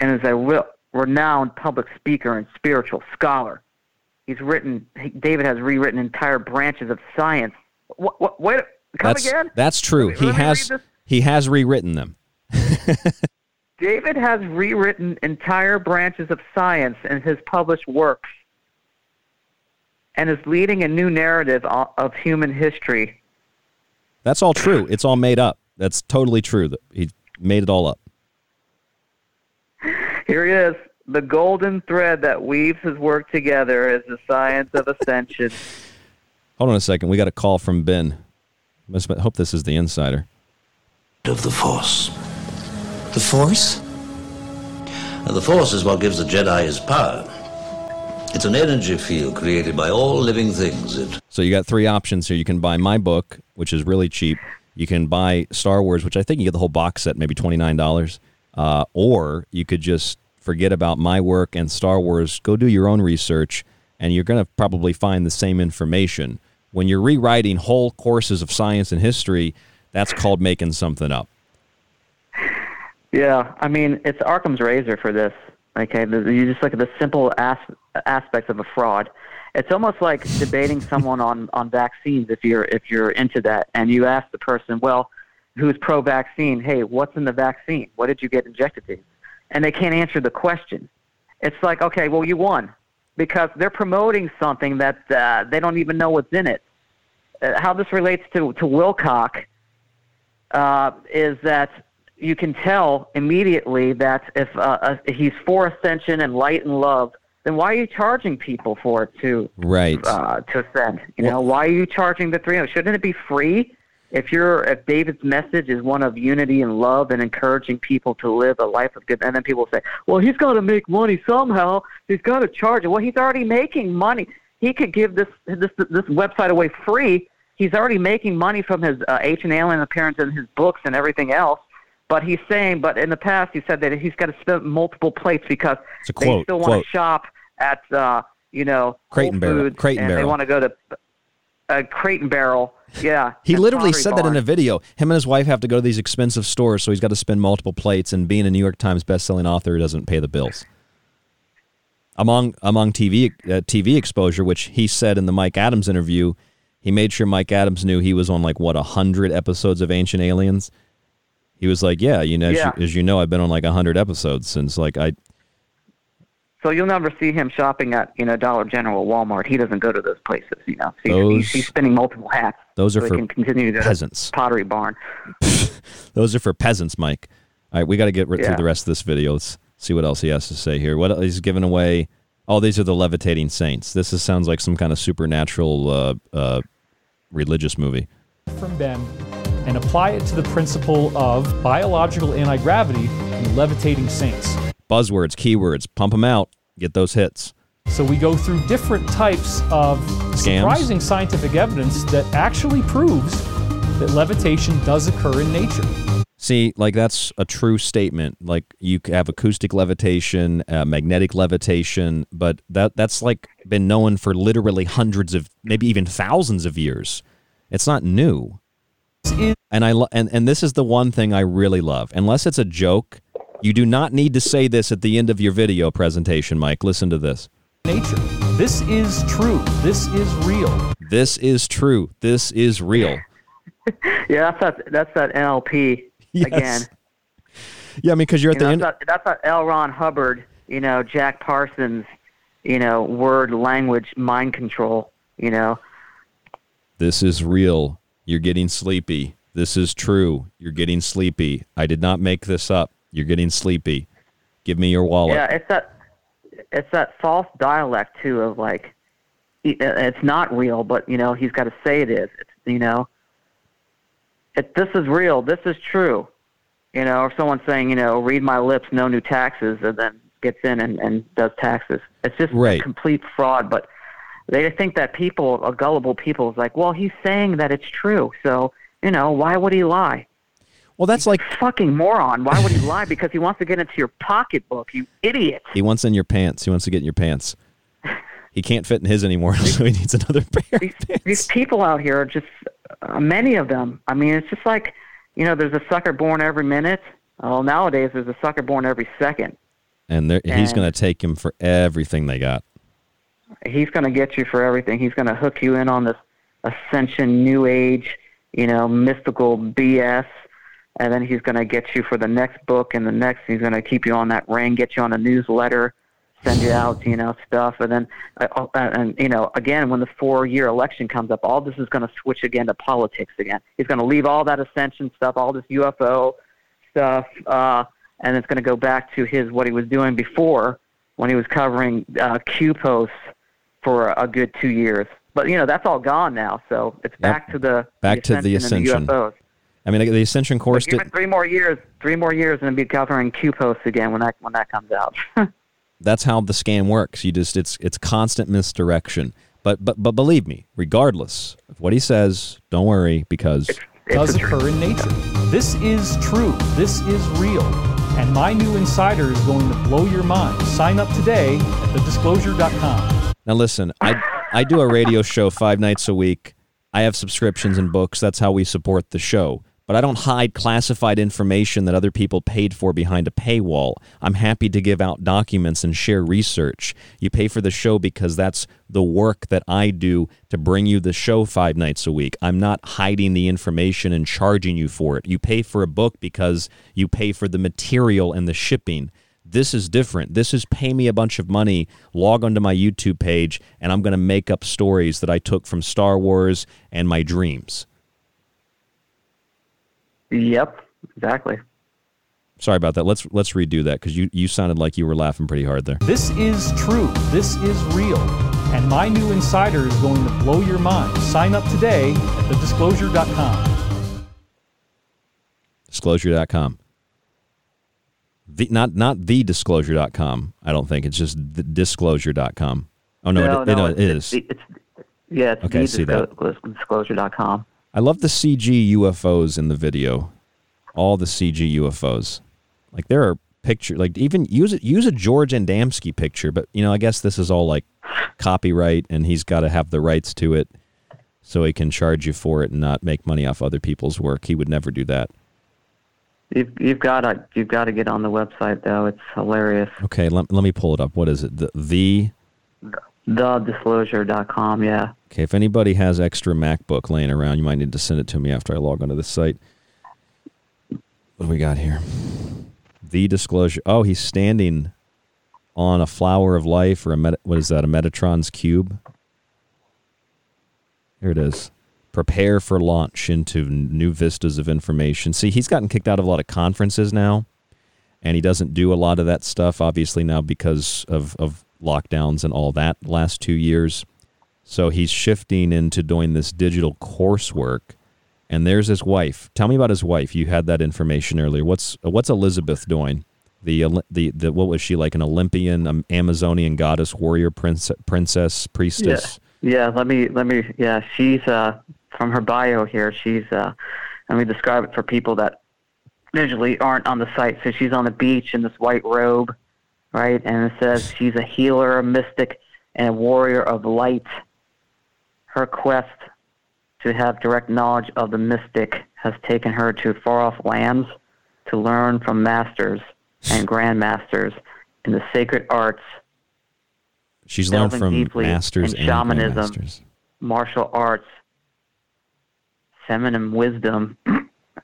and is a real, renowned public speaker and spiritual scholar. He's written. David has rewritten entire branches of science. What? what wait, come that's, again? That's true. Let me, he has. He has rewritten them. David has rewritten entire branches of science in his published works. And is leading a new narrative of human history. That's all true. It's all made up. That's totally true. He made it all up. Here he is. The golden thread that weaves his work together is the science of ascension. Hold on a second. We got a call from Ben. I hope this is the insider. Of the Force. The Force? The Force is what gives the Jedi his power. It's an energy field created by all living things. It- so you got three options here. You can buy my book, which is really cheap. You can buy Star Wars, which I think you get the whole box set, maybe twenty-nine dollars. Uh, or you could just forget about my work and Star Wars. Go do your own research, and you're going to probably find the same information. When you're rewriting whole courses of science and history, that's called making something up. Yeah, I mean, it's Arkham's razor for this. Okay, you just look at the simple as- aspects of a fraud. It's almost like debating someone on, on vaccines if you're if you're into that, and you ask the person, well, who's pro-vaccine, hey, what's in the vaccine? What did you get injected to? And they can't answer the question. It's like, okay, well, you won, because they're promoting something that uh, they don't even know what's in it. Uh, how this relates to, to Wilcock uh, is that you can tell immediately that if uh, a, he's for ascension and light and love, then why are you charging people for it to right. uh, to ascend? You well, know, why are you charging the three hundred? Shouldn't it be free? If you're if David's message is one of unity and love and encouraging people to live a life of good, and then people say, well, he's got to make money somehow. He's got to charge it. Well, he's already making money. He could give this this this website away free. He's already making money from his uh, Ancient Alien appearance and his books and everything else. But he's saying, but in the past, he said that he's got to spin multiple plates because they quote, still want quote. to shop at, uh, you know, Crate and Barrel. Foods, Crate and, and Barrel. They want to go to uh, Crate and Barrel. Yeah. He literally said barn. that in a video. Him and his wife have to go to these expensive stores, so he's got to spend multiple plates, and being a New York Times bestselling author doesn't pay the bills. Among among T V uh, T V exposure, which he said in the Mike Adams interview, he made sure Mike Adams knew he was on, like, what, one hundred episodes of Ancient Aliens? He was like, yeah, you know, yeah. As, you, as you know, I've been on, like, one hundred episodes since, like, I... So you'll never see him shopping at, you know, Dollar General, Walmart. He doesn't go to those places, you know. So those, he's, he's spinning multiple hats. Those are so for can continue to peasants. Pottery Barn. Those are for peasants, Mike. All right, we got to get yeah. through the rest of this video. Let's see what else he has to say here. What he's giving away? Oh, these are the levitating saints. This is, sounds like some kind of supernatural uh, uh, religious movie. From them, and apply it to the principle of biological anti-gravity and levitating saints. Buzzwords, keywords, pump them out, get those hits. So we go through different types of Scams. surprising scientific evidence that actually proves that levitation does occur in nature. See, like, that's a true statement. Like, you have acoustic levitation, uh, magnetic levitation, but that that's, like, been known for literally hundreds of, maybe even thousands of years. It's not new. It- and I lo- and, and this is the one thing I really love. Unless it's a joke, you do not need to say this at the end of your video presentation, Mike. Listen to this. Nature. This is true. This is real. This is true. This is real. Yeah, that's that, that's that N L P yes. again. Yeah, I mean, because you're at you the know, end. That's that, that's that L. Ron Hubbard, you know, Jack Parsons, you know, word, language, mind control, you know. This is real. You're getting sleepy. This is true. You're getting sleepy. I did not make this up. You're getting sleepy. Give me your wallet. Yeah, it's that it's that false dialect, too, of, like, it's not real, but, you know, he's got to say it is. It's, you know, it, this is real. This is true. You know, or someone saying, you know, read my lips, no new taxes, and then gets in and, and does taxes. It's just right. complete fraud, but they think that people, gullible people, is like, well, he's saying that it's true, so, you know, why would he lie? Well, that's He's like a fucking moron. Why would he lie? Because he wants to get into your pocketbook, you idiot. He wants in your pants. He wants to get in your pants. He can't fit in his anymore, so he needs another pair. These, of pants. These people out here are just uh, many of them. I mean, it's just like, you know, there's a sucker born every minute. Well, nowadays there's a sucker born every second. And, and he's going to take him for everything they got. He's going to get you for everything. He's going to hook you in on this ascension, new age, you know, mystical B S. And then he's going to get you for the next book and the next. He's going to keep you on that ring, get you on a newsletter, send you out, you know, stuff. And then, uh, and you know, again, when the four-year election comes up, all this is going to switch again to politics again. He's going to leave all that ascension stuff, all this U F O stuff, uh, and it's going to go back to his what he was doing before when he was covering uh, Q posts for a, a good two years. But, you know, that's all gone now, so it's yep. back to the back the to the ascension. And the U F Os. I mean, the Ascension course. Give it three more years, three more years, and be covering Q posts again when that when that comes out. That's how the scam works. You just it's it's constant misdirection. But but but believe me, regardless of what he says, don't worry because it does occur in nature. This is true. This is real. And my new insider is going to blow your mind. Sign up today at the disclosure dot com. Now listen, I I do a radio show five nights a week. I have subscriptions and books. That's how we support the show. but I don't hide classified information that other people paid for behind a paywall. I'm happy to give out documents and share research. You pay for the show because that's the work that I do to bring you the show five nights a week. I'm not hiding the information and charging you for it. You pay for a book because you pay for the material and the shipping. This is different. This is pay me a bunch of money, log onto my YouTube page, and I'm going to make up stories that I took from Star Wars and my dreams. Yep, exactly. Sorry about that. Let's let's redo that, because you, you sounded like you were laughing pretty hard there. This is true. This is real. And my new insider is going to blow your mind. Sign up today at the disclosure dot com. Disclosure dot com. The, not not the disclosure dot com, I don't think. It's just the disclosure dot com. Oh, no, no, it, no, no it it's, is. It's, it's, yeah, it's okay, the disclosure dot com. I love the C G U F Os in the video. All the C G U F Os. Like, there are pictures, like, even use it, use a George Andamsky picture, but, you know, I guess this is all, like, copyright, and he's got to have the rights to it so he can charge you for it and not make money off other people's work. He would never do that. You've, you've got to you've got to get on the website, though. It's hilarious. Okay, let, let me pull it up. What is it? The... the the disclosure dot com, yeah. Okay, if anybody has extra MacBook laying around, you might need to send it to me after I log onto this site. What do we got here? The Disclosure. Oh, he's standing on a flower of life, or a Met- what is that, a Metatron's cube? Here it is. Prepare for launch into new vistas of information. See, he's gotten kicked out of a lot of conferences now, and he doesn't do a lot of that stuff, obviously, now because of... of lockdowns and all that last two years. So he's shifting into doing this digital coursework. And there's his wife. Tell me about his wife. You had that information earlier. What's what's Elizabeth doing? The the the what was she like? An Olympian, um, Amazonian goddess, warrior, prince, princess, priestess. Yeah. yeah. Let me let me. Yeah. She's uh from her bio here. She's uh. Let me describe it for people that visually aren't on the site. So she's on the beach in this white robe. Right, and it says she's a healer, a mystic, and a warrior of light. Her quest to have direct knowledge of the mystic has taken her to far-off lands to learn from masters and grandmasters in the sacred arts. She's learned from masters and shamanism, grandmasters. Martial arts, feminine wisdom,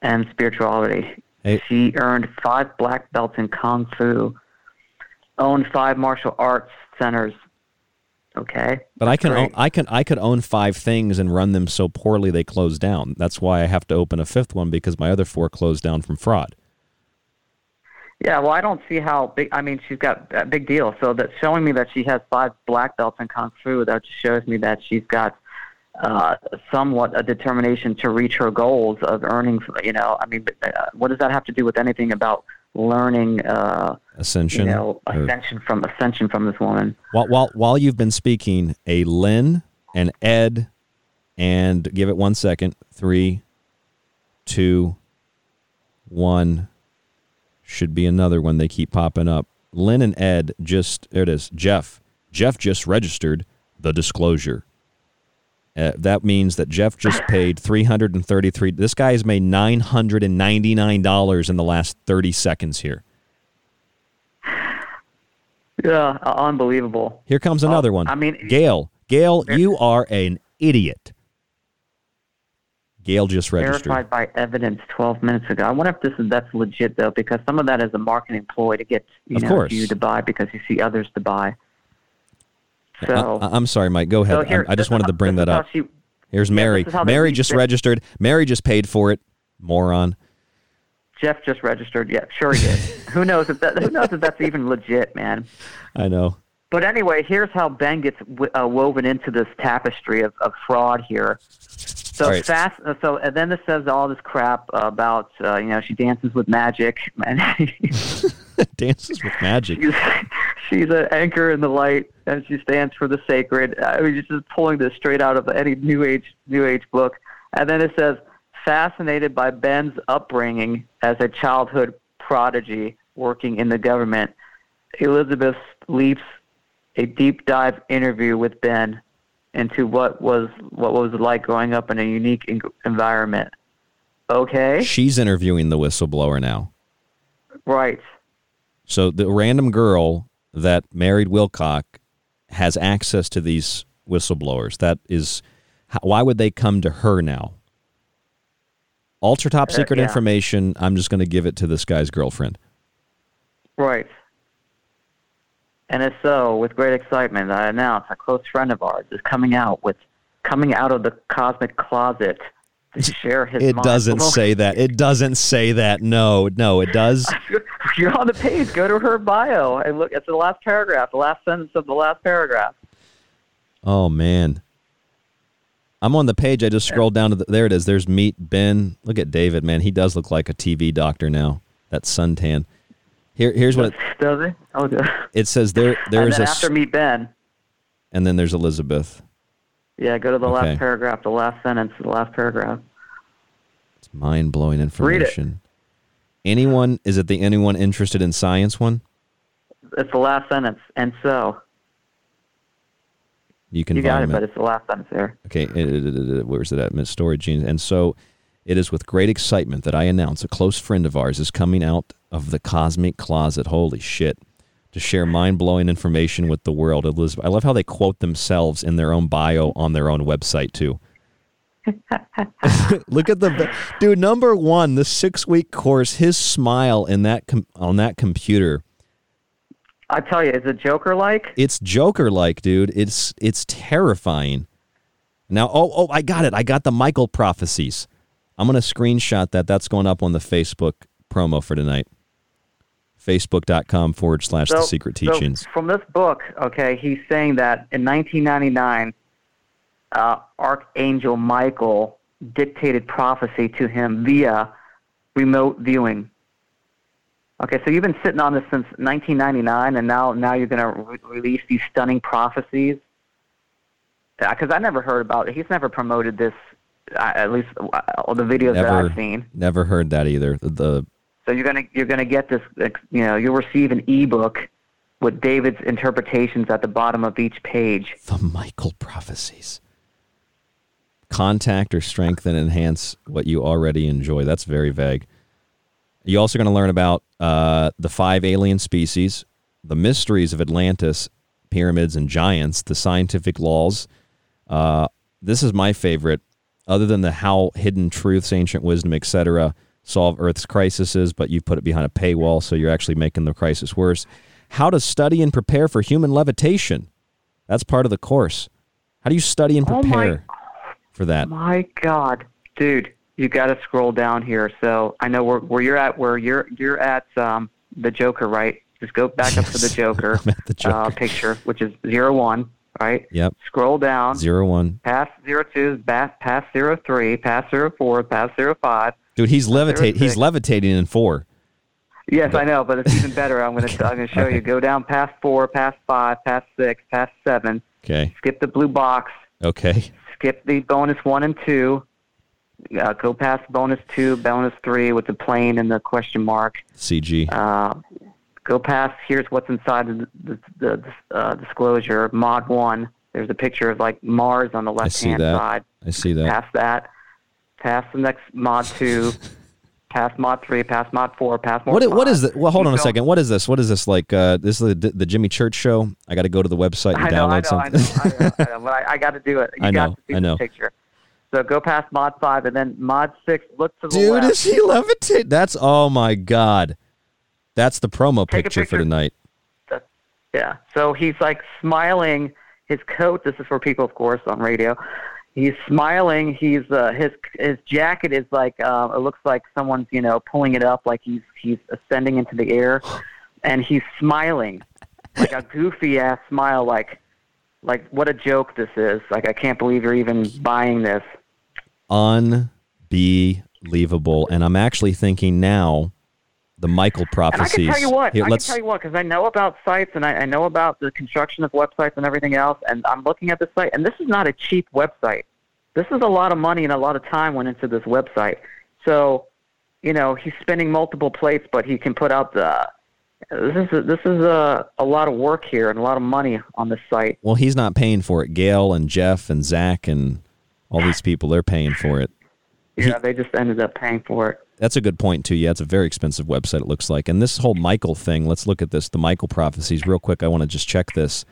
and spirituality. Hey. She earned five black belts in Kung Fu, own five martial arts centers. Okay. But I can own, I can I could own five things and run them so poorly they close down. That's why I have to open a fifth one, because my other four closed down from fraud. Yeah, well, I don't see how big, I mean, she's got a big deal. So that's showing me that she has five black belts in Kung Fu. That just shows me that she's got uh, somewhat a determination to reach her goals of earning, you know, I mean, what does that have to do with anything about learning uh ascension, you know, ascension or, from ascension from this woman? While, while while you've been speaking, a Lynn, an Ed, and give it one second. Three, two, one. Should be another one. They keep popping up. Lynn and Ed just there. It is Jeff. Jeff just registered the disclosure. Uh, that means that Jeff just paid three hundred thirty-three dollars. This guy has made nine hundred ninety-nine dollars in the last thirty seconds here. Yeah, uh, unbelievable. Here comes another uh, one. I mean, Gail, Gail, you are an idiot. Gail just registered. Verified by evidence twelve minutes ago. I wonder if this is that's legit, though, because some of that is a marketing ploy to get you, of know, course. you to buy because you see others to buy. So, I, I'm sorry, Mike. Go ahead. So here, I just wanted how, to bring that up. She, Here's yeah, Mary. Mary just did. registered. Mary just paid for it. Moron. Jeff just registered. Yeah, sure he did. Who knows if that? Who knows if that's even legit, man? I know. But anyway, here's how Ben gets w- uh, woven into this tapestry of, of fraud here. So right. fast. Uh, so and then this says all this crap about uh, you know, she dances with magic and dances with magic. She's, she's an anchor in the light, and she stands for the sacred. I mean, she's just pulling this straight out of any new age new age book. And then it says, fascinated by Ben's upbringing as a childhood prodigy working in the government, Elizabeth leaps a deep dive interview with Ben into what was what was like growing up in a unique environment. Okay. She's interviewing the whistleblower now. Right. So the random girl that married Wilcock has access to these whistleblowers. That is, why would they come to her now? Ultra top secret uh, yeah. information, I'm just going to give it to this guy's girlfriend. Right. And if so, with great excitement, I announce a close friend of ours is coming out with coming out of the cosmic closet to share his It mind. doesn't say that. It doesn't say that. No, no, it does. You're on the page. Go to her bio and look. It's the last paragraph, the last sentence of the last paragraph. Oh, man. I'm on the page. I just scrolled down to the, there it is. There's Meet Ben. Look at David, man. He does look like a T V doctor now. That suntan. Here, here's what it does. It? Oh, good. It says there. There is after Meet Ben. And then there's Elizabeth. Yeah, go to the okay. last paragraph, the last sentence, the last paragraph. It's mind blowing information. Read it. Anyone is it the anyone interested in science one? It's the last sentence, and so. You can. You got it, but it's the last sentence there. Okay, where's it at? Story Genius. And so, it is with great excitement that I announce a close friend of ours is coming out of the cosmic closet. Holy shit! To share mind-blowing information with the world, Elizabeth. I love how they quote themselves in their own bio on their own website too. Look at the dude. Number one, the six-week course. His smile in that com- on that computer. I tell you, is it Joker-like? It's Joker-like, dude. It's it's terrifying. Now, oh, oh, I got it. I got the Michael prophecies. I'm going to screenshot that. That's going up on the Facebook promo for tonight. Facebook.com forward slash The Secret Teachings. So from this book, okay, he's saying that in nineteen ninety-nine, uh, Archangel Michael dictated prophecy to him via remote viewing. Okay, so you've been sitting on this since nineteen ninety-nine, and now now you're going to re- release these stunning prophecies? Because I never heard about it. He's never promoted this, uh, at least uh, all the videos never, that I've seen. Never heard that either. The, the so you're gonna you're gonna get this. You know, you'll receive an ebook with David's interpretations at the bottom of each page. The Michael prophecies. Contact or strengthen, enhance what you already enjoy. That's very vague. You're also going to learn about uh, the five alien species, the mysteries of Atlantis, pyramids, and giants, the scientific laws. Uh, this is my favorite. Other than the how hidden truths, ancient wisdom, et cetera, solve Earth's crises, but you put it behind a paywall, so you're actually making the crisis worse. How to study and prepare for human levitation. That's part of the course. How do you study and prepare oh my, for that? My God, dude. You got to scroll down here. So I know where, where you're at. Where you're you're at um, the Joker, right? Just go back yes. up to the Joker, I'm at the Joker. Uh, picture, which is zero one, right? Yep. Scroll down. Zero one. Past zero two. Past past zero three. Past zero four. Past zero five. Dude, he's levitating. He's levitating in four. Yes, but. I know, but it's even better. I'm gonna okay. I'm gonna show okay. you. Go down past four, past five, past six, past seven. Okay. Skip the blue box. Okay. Skip the bonus one and two. Uh, go past bonus two, bonus three with the plane and the question mark. C G. Uh, go past, here's what's inside the, the, the uh, disclosure, mod one. There's a picture of like Mars on the left-hand side. I see that. Past that. Past the next mod two. Past mod three. Past mod four. Past mod what, five. What is this? Well, hold on a second. What is this? What is this like? Uh, this is the, the Jimmy Church show? I got to go to the website and I know, download I know, something. I know, I know, I know, but I, I got to do it. You I know, got to see I know. The picture. So go past mod five and then mod six. Look to the Dude, left. Dude, is he levitating? That's, oh my God. That's the promo picture, picture for tonight. That's, yeah. So he's like smiling. His coat, this is for people, of course, on radio. He's smiling. He's uh, his his jacket is like, uh, it looks like someone's, you know, pulling it up like he's he's ascending into the air. And he's smiling. Like a goofy-ass smile, like, like what a joke this is. Like, I can't believe you're even buying this. Unbelievable. And I'm actually thinking now the Michael prophecies. And I can tell you what, Here, I can tell you what, because I know about sites and I, I know about the construction of websites and everything else, and I'm looking at this site, and this is not a cheap website. This is a lot of money and a lot of time went into this website. So, you know, he's spinning multiple plates, but he can put out the... This is a, this is a, a lot of work here and a lot of money on this site. Well, he's not paying for it. Gail and Jeff and Zach and all these people, they're paying for it. Yeah, they just ended up paying for it. That's a good point, too. Yeah, it's a very expensive website, it looks like. And this whole Michael thing, let's look at this, the Michael prophecies real quick. I want to just check this.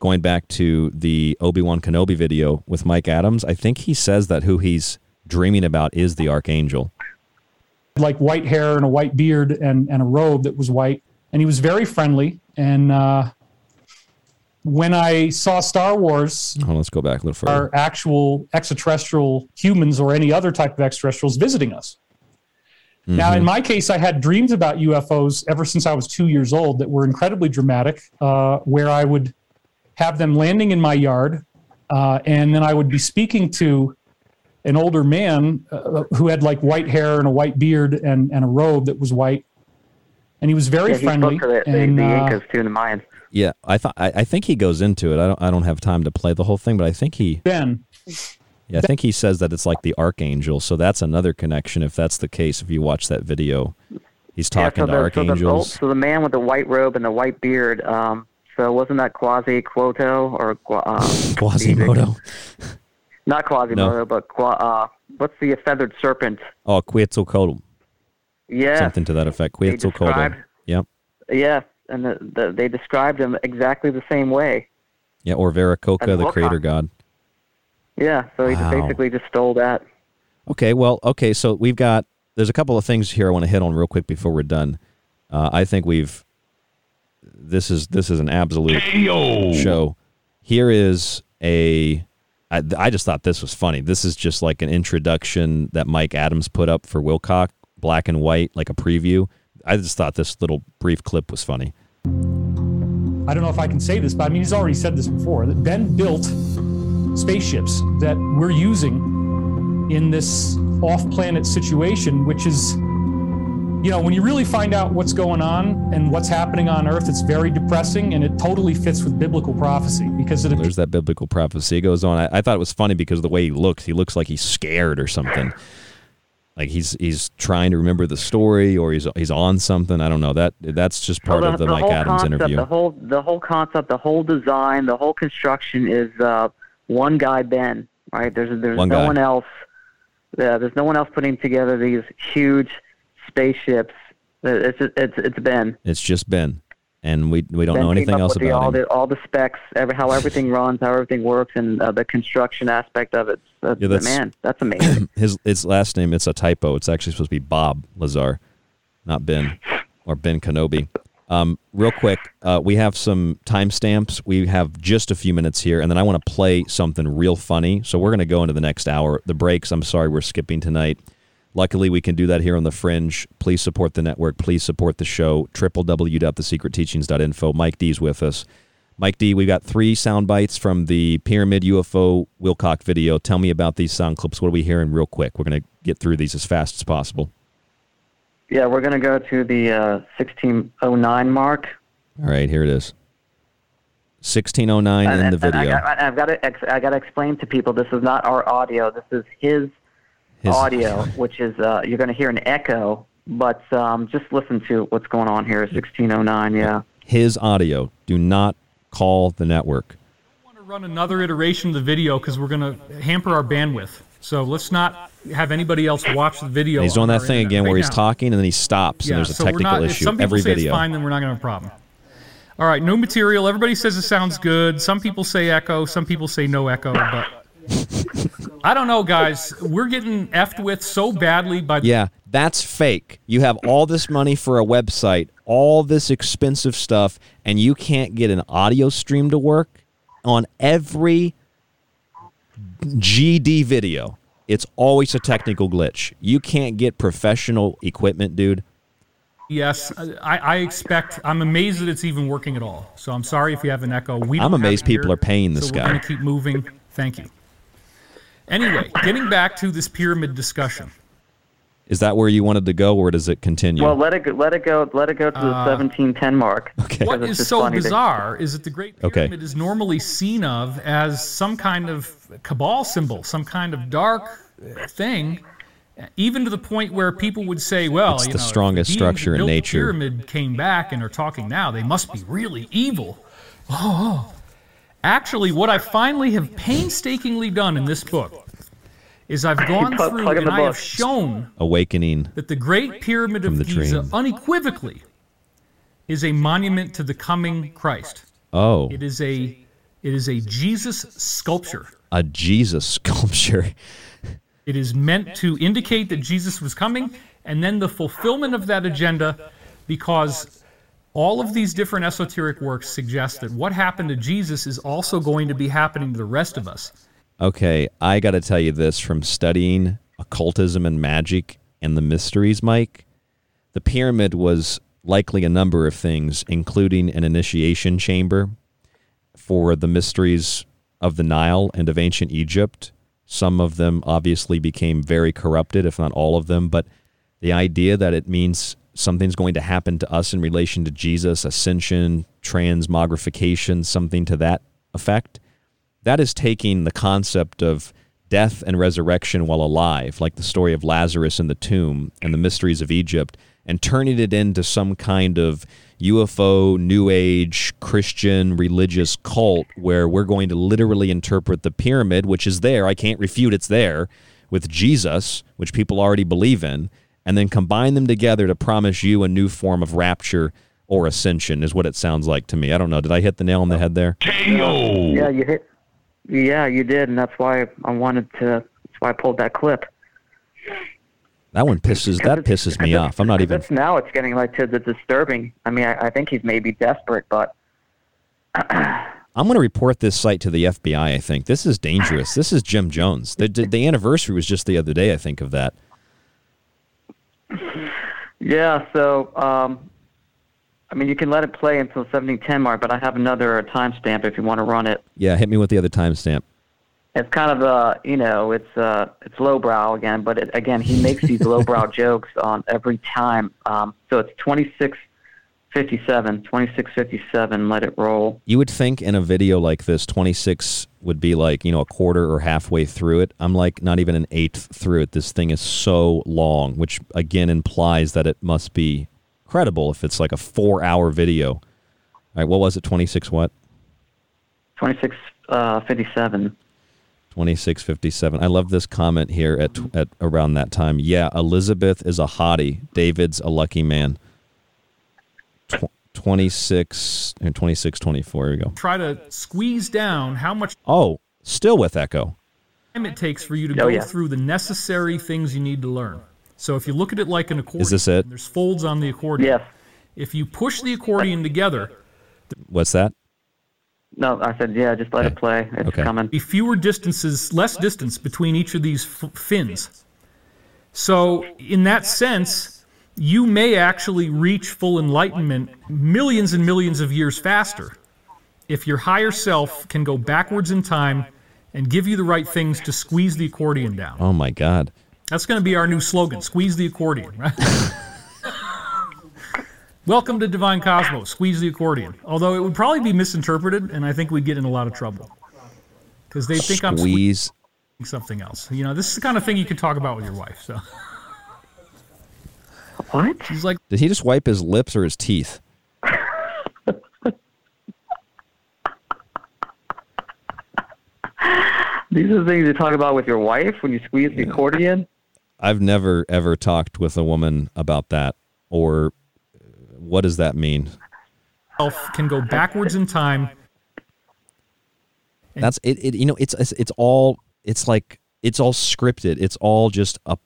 Going back to the Obi-Wan Kenobi video with Mike Adams, I think he says that who he's dreaming about is the Archangel. Like white hair and a white beard and, and a robe that was white. And he was very friendly. And uh, when I saw Star Wars, oh, let's go back a little further. Our actual extraterrestrial humans or any other type of extraterrestrials visiting us. Now, in my case, I had dreams about U F Os ever since I was two years old that were incredibly dramatic, uh, where I would have them landing in my yard, uh, and then I would be speaking to an older man uh, who had, like, white hair and a white beard and, and a robe that was white, and he was very yeah, friendly. The, and, the Incas, too, in the Mayans. Yeah, I, th- I, I think he goes into it. I don't, I don't have time to play the whole thing, but I think he... Ben... Yeah, I think he says that it's like the Archangel, so that's another connection. If that's the case, if you watch that video, he's talking yeah, so to the, archangels. So the, old, so the man with the white robe and the white beard, um, so wasn't that Quasimodo or uh, Quasimodo? Not Quasimodo, no. but uh, what's the feathered serpent? Oh, Quetzalcoatl. Yeah, something to that effect. Quetzalcoatl. Yep. Yeah, and the, the, they described him exactly the same way. Yeah, or Viracocha, the creator god. Yeah, so he wow. just basically just stole that. Okay, well, okay, so we've got, there's a couple of things here I want to hit on real quick before we're done. Uh, I think we've, this is this is an absolute Ayo. show. Here is a, I, I just thought this was funny. This is just like an introduction that Mike Adams put up for Wilcock, black and white, like a preview. I just thought this little brief clip was funny. I don't know if I can say this, but I mean, he's already said this before, that Ben built... spaceships that we're using in this off-planet situation, which is, you know, when you really find out what's going on and what's happening on Earth, it's very depressing, and it totally fits with biblical prophecy because it. There's that biblical prophecy. It goes on. I, I thought it was funny because of the way he looks, he looks like he's scared or something. Like he's he's trying to remember the story, or he's he's on something. I don't know. That that's just part well, the, of the, the Mike Adams concept, interview. The whole the whole concept, the whole design, the whole construction is. Uh, One guy, Ben, right? There's there's one no guy. one else. Uh, there's no one else putting together these huge spaceships. It's it's it's Ben. It's just Ben, and we we don't Ben know anything else about the, all him. The all the specs, every, how everything runs, how everything works, and uh, the construction aspect of it. That's, yeah, that's man, that's amazing. His his last name, it's a typo. It's actually supposed to be Bob Lazar, not Ben, or Ben Kenobi. Um, real quick, uh, we have some timestamps. We have just a few minutes here, and then I want to play something real funny. So we're going to go into the next hour. The breaks, I'm sorry, we're skipping tonight. Luckily, we can do that here on The Fringe. Please support the network. Please support the show. w w w dot the secret teachings dot info. Mike D.'s with us. Mike D., we've got three sound bites from the Pyramid U F O Wilcock video. Tell me about these sound clips. What are we hearing real quick? We're going to get through these as fast as possible. Yeah, we're going to go to the uh, sixteen oh nine mark. All right, here it is. sixteen oh nine and, in the video. And I got, I've got to ex- I got to explain to people, this is not our audio. This is his, his. audio, which is, uh, you're going to hear an echo, but um, just listen to what's going on here. sixteen oh nine, yeah. His audio. Do not call the network. I want to run another iteration of the video because we're going to hamper our bandwidth. So let's not have anybody else watch the video. And he's doing that thing again right where he's now. talking and then he stops yeah, and there's a so technical not, issue. Some people Every say video. It's fine, then we're not going to have a problem. All right, new material. Everybody says it sounds good. Some people say echo. Some people say no echo. But I don't know, guys. We're getting effed with so badly by... Yeah, that's fake. You have all this money for a website, all this expensive stuff, and you can't get an audio stream to work on every... G D video. It's always a technical glitch. You can't get professional equipment, dude. Yes, I, I expect. I'm amazed that it's even working at all. So I'm sorry if you have an echo. We I'm amazed people here, are paying this so guy. We're going to keep moving. Thank you. Anyway, getting back to this pyramid discussion. Is that where you wanted to go, or does it continue? Well, let it go. Let it go. Let it go to the uh, seventeen ten mark. Okay. What is so bizarre to... is that the Great Pyramid okay. is normally seen of as some kind of cabal symbol, some kind of dark thing, even to the point where people would say, "Well, it's you the know, strongest structure in nature." The pyramid came back and are talking now. They must be really evil. Oh, actually, what I finally have painstakingly done in this book is I've gone through and I have shown awakening that the Great Pyramid of Giza unequivocally is a monument to the coming Christ. Oh. It is a it is a Jesus sculpture. A Jesus sculpture. It is meant to indicate that Jesus was coming, and then the fulfillment of that agenda, because all of these different esoteric works suggest that what happened to Jesus is also going to be happening to the rest of us. Okay, I got to tell you this from studying occultism and magic and the mysteries, Mike. The pyramid was likely a number of things, including an initiation chamber for the mysteries of the Nile and of ancient Egypt. Some of them obviously became very corrupted, if not all of them, but the idea that it means something's going to happen to us in relation to Jesus, ascension, transmogrification, something to that effect, that is taking the concept of death and resurrection while alive, like the story of Lazarus in the tomb and the mysteries of Egypt, and turning it into some kind of U F O, New Age, Christian, religious cult where we're going to literally interpret the pyramid, which is there, I can't refute it's there, with Jesus, which people already believe in, and then combine them together to promise you a new form of rapture or ascension is what it sounds like to me. I don't know. Did I hit the nail on the head there? K O! Yeah, you hit. Yeah, you did, and that's why I wanted to, that's why I pulled that clip. That one pisses, that pisses me off. I'm not even... Now it's getting like to the disturbing. I mean, I, I think he's maybe desperate, but... I'm going to report this site to the F B I, I think. This is dangerous. This is Jim Jones. The, the anniversary was just the other day, I think, of that. Yeah, so, um, I mean, you can let it play until seventeen ten mark, but I have another timestamp if you want to run it. Yeah, hit me with the other timestamp. It's kind of, uh, you know, it's uh, it's lowbrow again, but it, again, he makes these lowbrow jokes on every time. Um, so it's twenty-six fifty-seven, twenty-six fifty-seven, let it roll. You would think in a video like this, twenty-six would be like, you know, a quarter or halfway through it. I'm like not even an eighth through it. This thing is so long, which again implies that it must be credible if it's like a four-hour video. All right, what was it, twenty-six what? twenty-six fifty-seven. twenty-six fifty-seven. I love this comment here at at around that time. Yeah, Elizabeth is a hottie. David's a lucky man. Tw- twenty-six and twenty-six twenty-four. Here we go. Try to squeeze down how much. Oh, still with echo. Time it takes for you to oh, go yeah. through the necessary things you need to learn. So if you look at it like an accordion, is this it? There's folds on the accordion. Yeah. If you push the accordion together, what's that? No, I said, yeah, just let okay. it play. It's okay. coming. Be fewer distances, less distance between each of these f- fins. So in that sense, you may actually reach full enlightenment millions and millions of years faster if your higher self can go backwards in time and give you the right things to squeeze the accordion down. Oh, my God. That's going to be our new slogan, squeeze the accordion, right? Welcome to Divine Cosmos, squeeze the accordion. Although it would probably be misinterpreted, and I think we'd get in a lot of trouble. Because they think I'm squeezing something else. You know, this is the kind of thing you could talk about with your wife. So, what? He's like, did he just wipe his lips or his teeth? These are the things you talk about with your wife when you squeeze the accordion? I've never, ever talked with a woman about that or... What does that mean? Can go backwards in time. That's it, it. You know, it's it's all it's like it's all scripted. It's all just a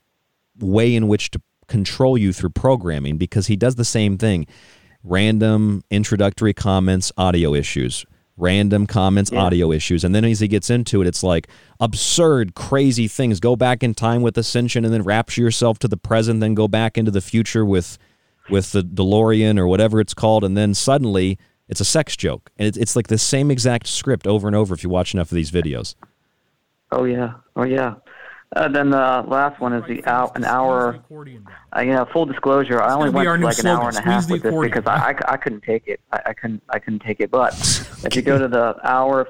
way in which to control you through programming, because he does the same thing: random introductory comments, audio issues, random comments, yeah. audio issues, and then as he gets into it, it's like absurd, crazy things. Go back in time with ascension, and then rapture yourself to the present, then go back into the future with. with the DeLorean or whatever it's called, and then suddenly it's a sex joke. And it's, it's like the same exact script over and over if you watch enough of these videos. Oh, yeah. Oh, yeah. Uh, then the last one is the out, an hour, uh, you know, full disclosure. I only went for like an hour and a half with this because I, I, I couldn't take it. I, I couldn't I couldn't take it. But if you go to the hour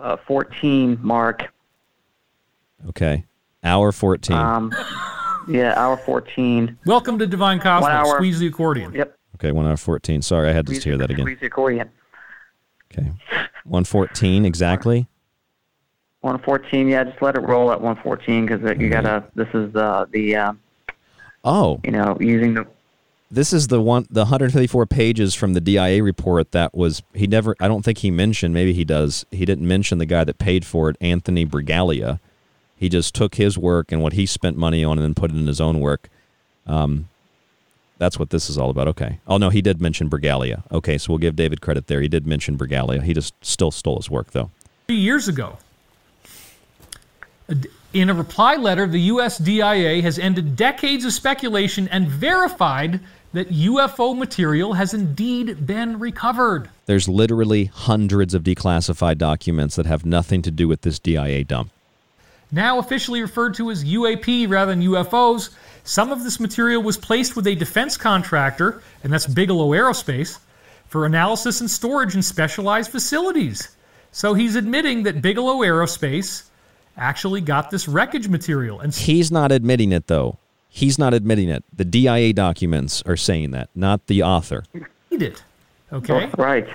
uh, fourteen mark. Okay. Hour fourteen. Um Yeah, hour fourteen. Welcome to Divine Cosmos. Squeeze the accordion. Yep. Okay, one hour fourteen. Sorry, I had to squeeze, hear that again. Squeeze the accordion. Okay, one fourteen exactly. one fourteen, yeah, just let it roll at one fourteen because you mm-hmm. gotta. This is the the. Uh, oh. You know, using the. This is the one, the one hundred fifty-four pages from the D I A report that was he never. I don't think he mentioned. Maybe he does. He didn't mention the guy that paid for it, Anthony Bragalia. He just took his work and what he spent money on and then put it in his own work. Um, that's what this is all about. Okay. Oh no, he did mention Bragalia. Okay, so we'll give David credit there. He did mention Bragalia. He just still stole his work though. Three years ago. In a reply letter, the U S D I A has ended decades of speculation and verified that U F O material has indeed been recovered. There's literally hundreds of declassified documents that have nothing to do with this D I A dump. Now officially referred to as U A P rather than U F Os, some of this material was placed with a defense contractor, and that's Bigelow Aerospace, for analysis and storage in specialized facilities. So he's admitting that Bigelow Aerospace actually got this wreckage material. And he's not admitting it, though. He's not admitting it. The D I A documents are saying that, not the author. He did. Okay. Oh, right.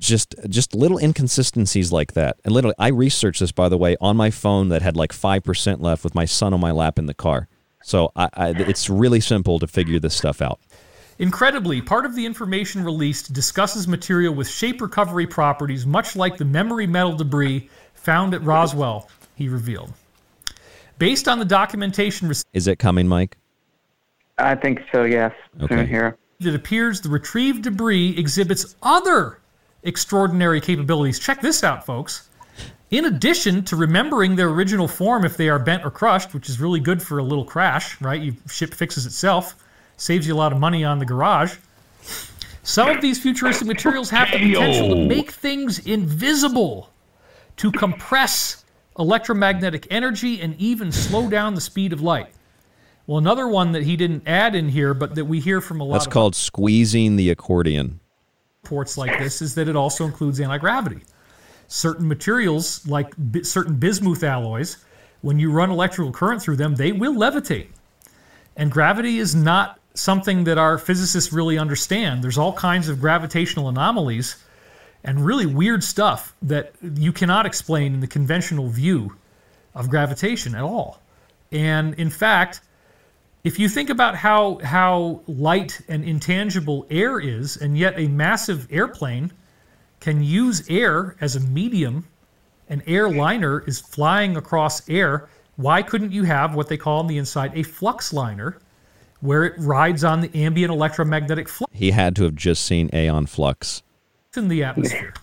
Just just little inconsistencies like that. And literally, I researched this, by the way, on my phone that had like five percent left with my son on my lap in the car. So I, I, it's really simple to figure this stuff out. Incredibly, part of the information released discusses material with shape recovery properties, much like the memory metal debris found at Roswell. He revealed. Based on the documentation... Is it coming, Mike? I think so, yes. Okay. Soon here. It appears the retrieved debris exhibits other extraordinary capabilities. Check this out, folks. In addition to remembering their original form if they are bent or crushed, which is really good for a little crash, right? Your ship fixes itself, saves you a lot of money on the garage. Some of these futuristic materials have the potential to make things invisible, to compress electromagnetic energy, and even slow down the speed of light. Well, another one that he didn't add in here, but that we hear from a lot of... That's called squeezing the accordion. ...reports like this is that it also includes anti-gravity. Certain materials, like b- certain bismuth alloys, when you run electrical current through them, they will levitate. And gravity is not something that our physicists really understand. There's all kinds of gravitational anomalies and really weird stuff that you cannot explain in the conventional view of gravitation at all. And in fact, if you think about how how light and intangible air is, and yet a massive airplane can use air as a medium, an airliner is flying across air, why couldn't you have what they call on the inside a flux liner, where it rides on the ambient electromagnetic flux? He had to have just seen Aeon Flux. In the atmosphere.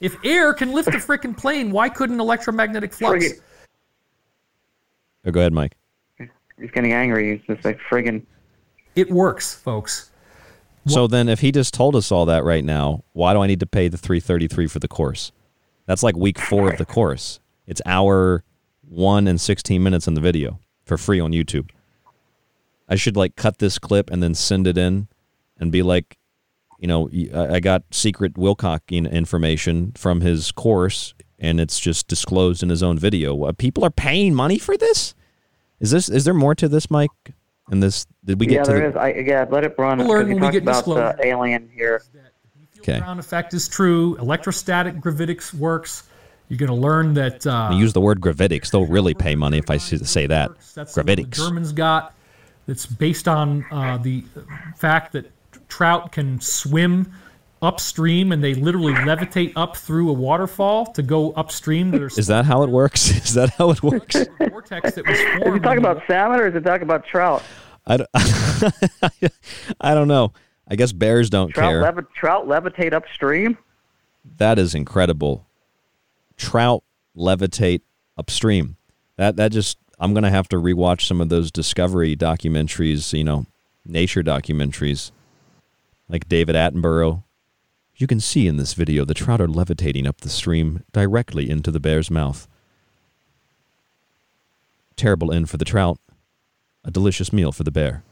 If air can lift a frickin' plane, why couldn't electromagnetic flux? Oh, go ahead, Mike. He's getting angry. He's just like, friggin'. It works, folks. What? So then if he just told us all that right now, why do I need to pay the three hundred thirty-three dollars for the course? That's like week four of the course. It's hour one and sixteen minutes in the video for free on YouTube. I should like cut this clip and then send it in and be like, you know, I got secret Wilcock information from his course, and it's just disclosed in his own video. People are paying money for this? Is this? Is there more to this, Mike? And this? Did we get? Yeah, to there the... is. I, yeah, let it run. We'll learn when we get about disclosure. The alien here. Okay. Ground effect is true. Electrostatic gravitics works. You're going to learn that. Uh, use the word gravitics. They'll really pay money if I say that. That's gravitics. The Germans got. It's based on uh, the fact that trout can swim upstream, and they literally levitate up through a waterfall to go upstream. There's is that how it works? Is that how it works? Is it talking about salmon, or is it talking about trout? I don't, I don't know. I guess bears don't trout care. Levi- trout levitate upstream? That is incredible. Trout levitate upstream. That that just I'm going to have to rewatch some of those Discovery documentaries, you know, nature documentaries. Like David Attenborough. You can see in this video the trout are levitating up the stream directly into the bear's mouth. Terrible end for the trout. A delicious meal for the bear.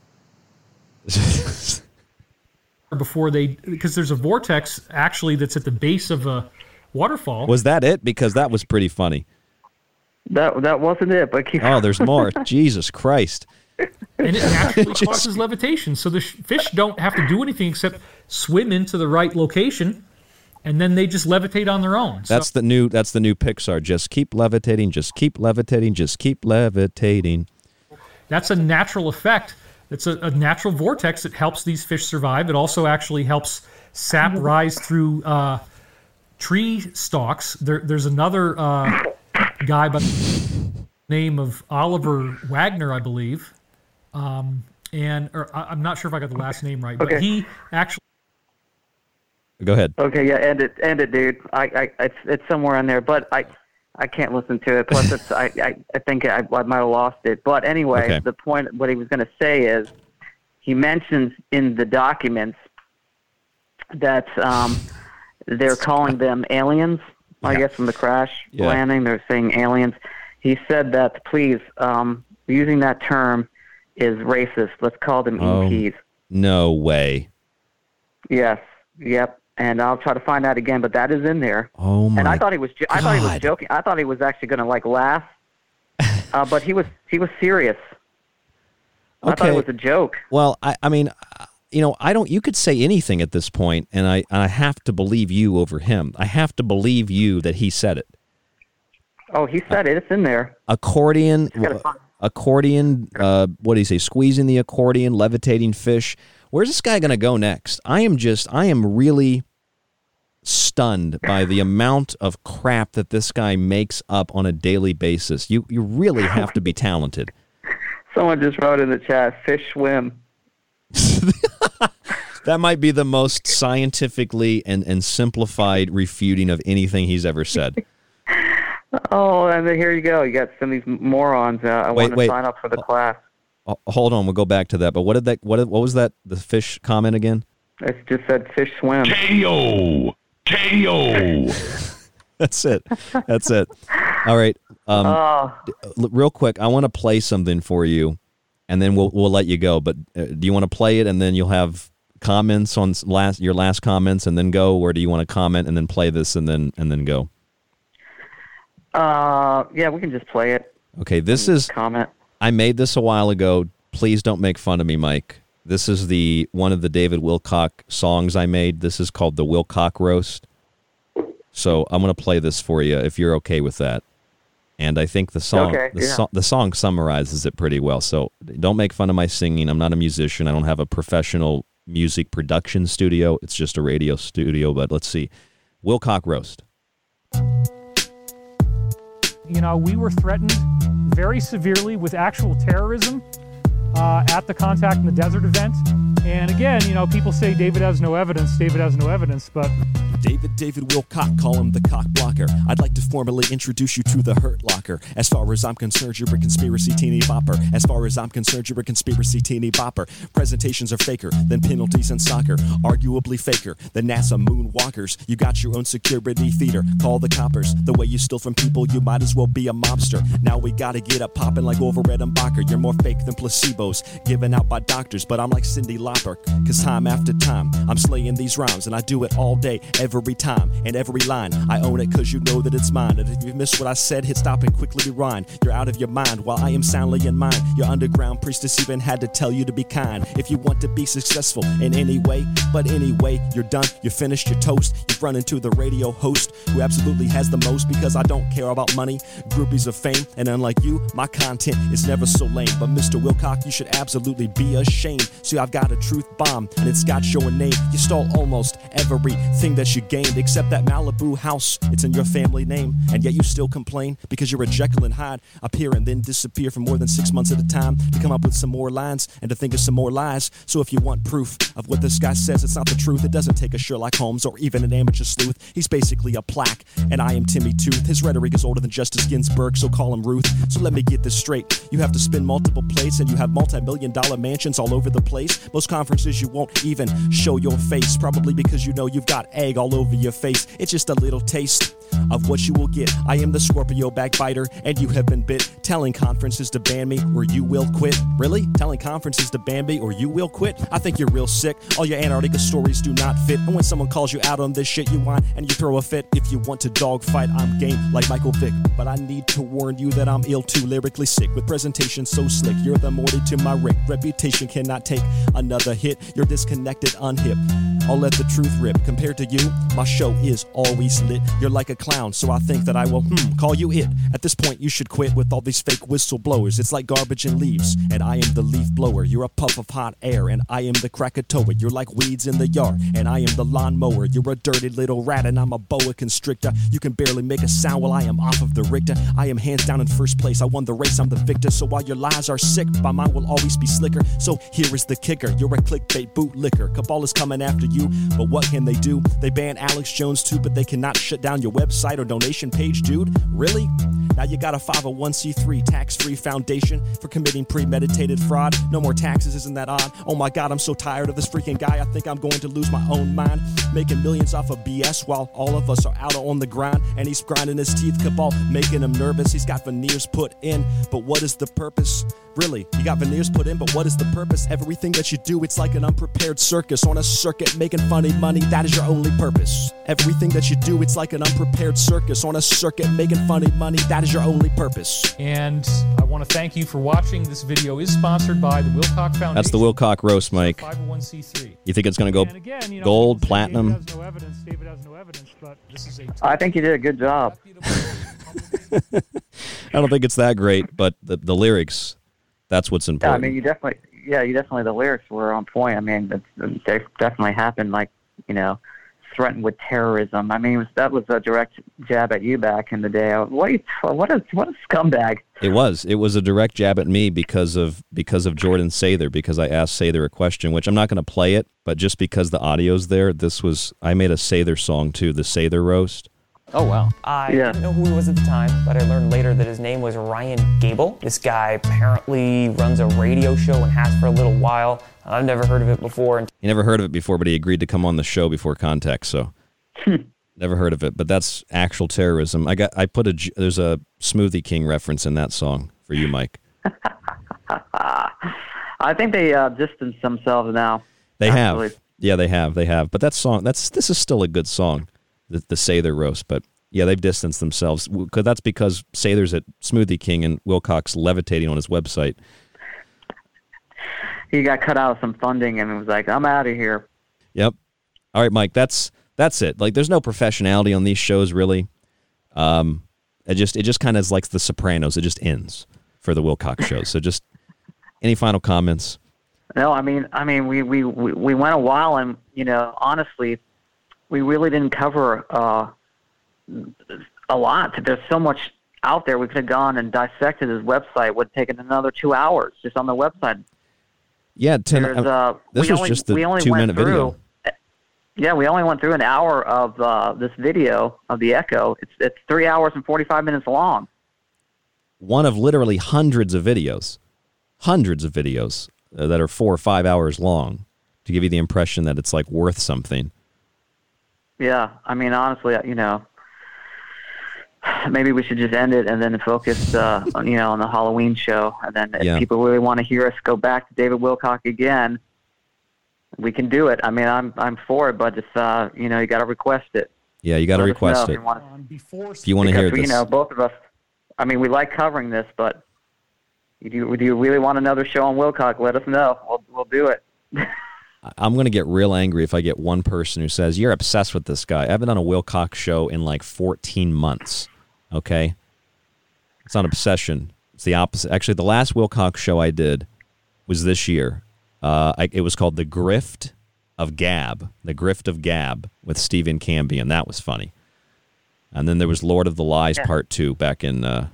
Before they, because there's a vortex actually that's at the base of a waterfall. Was that it? Because that was pretty funny. That that wasn't it. But keep oh, there's more. Jesus Christ. And it actually causes levitation, so the fish don't have to do anything except swim into the right location and then they just levitate on their own. So. That's the new. That's the new Pixar. Just keep levitating. Just keep levitating. Just keep levitating. That's a natural effect. It's a, a natural vortex that helps these fish survive. It also actually helps sap rise through uh, tree stalks. There, there's another uh, guy by the name of Oliver Wagner, I believe. Um, and or I'm not sure if I got the last name right, but okay. he actually... Go ahead. Okay, yeah, end it, end it, dude. I, I, it's, it's somewhere in there, but I... I can't listen to it. Plus, it's, I, I I think I, I might have lost it. But anyway, okay. the point, what he was going to say is, he mentions in the documents that um, they're calling them aliens, yeah. I guess, from the crash yeah. landing. They're saying aliens. He said that, please, um, using that term is racist. Let's call them oh, E Ps. No way. Yes. Yep. And I'll try to find out again, but that is in there. Oh my! And I thought he was, jo- I thought he was joking. I thought he was actually going to like laugh, uh, but he was, he was serious. Okay. I thought it was a joke. Well, I, I mean, you know, I don't. You could say anything at this point, and I, and I have to believe you over him. I have to believe you that he said it. Oh, he said uh, it. It's in there. Accordion, accordion. Uh, what do you say? Squeezing the accordion, levitating fish. Where's this guy going to go next? I am just, I am really stunned by the amount of crap that this guy makes up on a daily basis. You you really have to be talented. Someone just wrote in the chat, fish swim. That might be the most scientifically and, and simplified refuting of anything he's ever said. Oh, and then here you go. You got some of these morons. Uh, I wait, want to wait. sign up for the class. Hold on, we'll go back to that. But what did that? What what was that? The fish comment again? I just said fish swim. K O K O That's it. That's it. All right. Um, oh. Real quick, I want to play something for you, and then we'll we'll let you go. But uh, do you want to play it, and then you'll have comments on last your last comments, and then go, or do you want to comment and then play this, and then and then go? Uh, yeah, we can just play it. Okay, this is comment. I made this a while ago. Please don't make fun of me, Mike. This is the one of the David Wilcock songs I made. This is called the Wilcock Roast. So I'm going to play this for you if you're okay with that. And I think the song okay, the, yeah. so, the song summarizes it pretty well. So don't make fun of my singing. I'm not a musician. I don't have a professional music production studio. It's just a radio studio. But let's see. Wilcock Roast. You know, we were threatened very severely with actual terrorism uh, at the Contact in the Desert event. And again, you know, people say David has no evidence, David has no evidence, but... David, David Wilcock, call him the cock blocker. I'd like to formally introduce you to the Hurt Locker. As far as I'm concerned, you're a conspiracy teeny bopper. As far as I'm concerned, you're a conspiracy teeny bopper. Presentations are faker than penalties in soccer. Arguably faker than NASA moonwalkers. You got your own security theater, call the coppers. The way you steal from people, you might as well be a mobster. Now we gotta get up poppin' like Overhead and Bacher. You're more fake than placebos given out by doctors, but I'm like Cyndi Lauper, cause time after time, I'm slaying these rhymes, and I do it all day, every Every time and every line, I own it cause you know that it's mine. And if you miss what I said, hit stop and quickly rewind. You're out of your mind while I am soundly in mine. Your underground priestess even had to tell you to be kind. If you want to be successful in any way, but anyway, you're done, you're finished, you're toast. You've run into the radio host who absolutely has the most, because I don't care about money, groupies of fame, and unlike you, my content is never so lame. But Mister Wilcock, you should absolutely be ashamed. See, I've got a truth bomb and it's got your name. You stole almost everything that you gained, except that Malibu house, it's in your family name, and yet you still complain because you're a Jekyll and Hyde, appear and then disappear for more than six months at a time to come up with some more lines and to think of some more lies. So if you want proof of what this guy says, it's not the truth. It doesn't take a Sherlock Holmes or even an amateur sleuth. He's basically a plaque, and I am Timmy Tooth. His rhetoric is older than Justice Ginsburg, so call him Ruth. So let me get this straight. You have to spin multiple plates, and you have multi-million dollar mansions all over the place. Most conferences you won't even show your face, probably because you know you've got egg all over your face. It's just a little taste of what you will get. I am the Scorpio backbiter, and you have been bit. Telling conferences to ban me or you will quit. Really? Telling conferences to ban me or you will quit? I think you're real sick. All your Antarctica stories do not fit. And when someone calls you out on this shit you want and you throw a fit, if you want to dogfight, I'm game like Michael Vick. But I need to warn you that I'm ill too, lyrically sick, with presentation so slick. You're the Morty to my Rick. Reputation cannot take another hit. You're disconnected, unhip. I'll let the truth rip. Compared to you, my show is always lit. You're like a clown, so I think that I will, hmm, call you it. At this point, you should quit with all these fake whistleblowers. It's like garbage and leaves, and I am the leaf blower. You're a puff of hot air, and I am the Krakatoa. You're like weeds in the yard, and I am the lawnmower. You're a dirty little rat, and I'm a boa constrictor. You can barely make a sound while I am off of the Richter. I am hands down in first place. I won the race, I'm the victor. So while your lies are sick, my mind will always be slicker. So here is the kicker. You're a clickbait bootlicker. Cabal is coming after you, but what can they do? They ban Alex Jones too, but they cannot shut down your website or donation page, dude. Really? Now you got a five oh one c three tax-free foundation for committing premeditated fraud. No more taxes, isn't that odd? Oh my God, I'm so tired of this freaking guy. I think I'm going to lose my own mind. Making millions off of B S while all of us are out on the grind. And he's grinding his teeth, cabal, making him nervous. He's got veneers put in, but what is the purpose? Really, you got veneers put in, but what is the purpose? Everything that you do, it's like an unprepared circus on a circuit making funny money. That is your only purpose. Everything that you do, it's like an unprepared circus on a circuit making funny money. That is your only purpose. And I want to thank you for watching. This video is sponsored by the Wilcock Foundation. That's the Wilcock roast, Mike. five oh one c three. You think it's going to go again, you know, gold, platinum? David has no evidence. David has no evidence, but this is a I think you did a good job. I don't think it's that great, but the, the lyrics, that's what's important. Yeah, I mean, you definitely, yeah, you definitely, the lyrics were on point. I mean, it's, they definitely happened, like, you know, threatened with terrorism. I mean, it was, that was a direct jab at you back in the day. What you, what a what a scumbag! It was. It was a direct jab at me because of because of Jordan Sather, because I asked Sather a question, which I'm not going to play it, but just because the audio's there, this was. I made a Sather song too, the Sather roast. Oh, wow. I yeah. didn't know who he was at the time, but I learned later that his name was Ryan Gable. This guy apparently runs a radio show and has for a little while. I've never heard of it before. And he never heard of it before, but he agreed to come on the show before contact, so never heard of it. But that's actual terrorism. I got. I put a, there's a Smoothie King reference in that song for you, Mike. I think they uh, distanced themselves now. They actually. have. Yeah, they have. They have. But that song, that's this is still a good song. The, the Sather roast, but yeah, they've distanced themselves. Cause that's because Sather's at Smoothie King and Wilcock's levitating on his website. He got cut out of some funding and was like, "I'm out of here." Yep. All right, Mike. That's that's it. Like, there's no professionality on these shows, really. Um, it just it just kind of is like The Sopranos. It just ends for the Wilcock shows. So, just any final comments? No, I mean, I mean, we we we went a while, and you know, honestly. We really didn't cover uh, a lot. There's so much out there. We could have gone and dissected his website. It would have taken another two hours just on the website. Yeah, ten, uh, this was only, just the two-minute video. Yeah, we only went through an hour of uh, this video of the Echo. It's, it's three hours and forty-five minutes long. One of literally hundreds of videos, hundreds of videos uh, that are four or five hours long to give you the impression that it's, like, worth something. Yeah, I mean, honestly, you know, maybe we should just end it and then focus, uh, you know, on the Halloween show. And then if yeah. people really want to hear us go back to David Wilcock again, we can do it. I mean, I'm I'm for it, but just, uh, you know, you got to request it. Yeah, you got to request it. If you want to hear this. You know, both of us, I mean, we like covering this, but do you, do you really want another show on Wilcock? Let us know. We'll, we'll do it. I'm going to get real angry if I get one person who says, "You're obsessed with this guy." I haven't done a Wilcock show in like fourteen months, okay? It's not obsession. It's the opposite. Actually, the last Wilcock show I did was this year. Uh, I, it was called The Grift of Gab, The Grift of Gab with Stephen Camby, and that was funny. And then there was Lord of the Lies yeah. Part two back in, uh,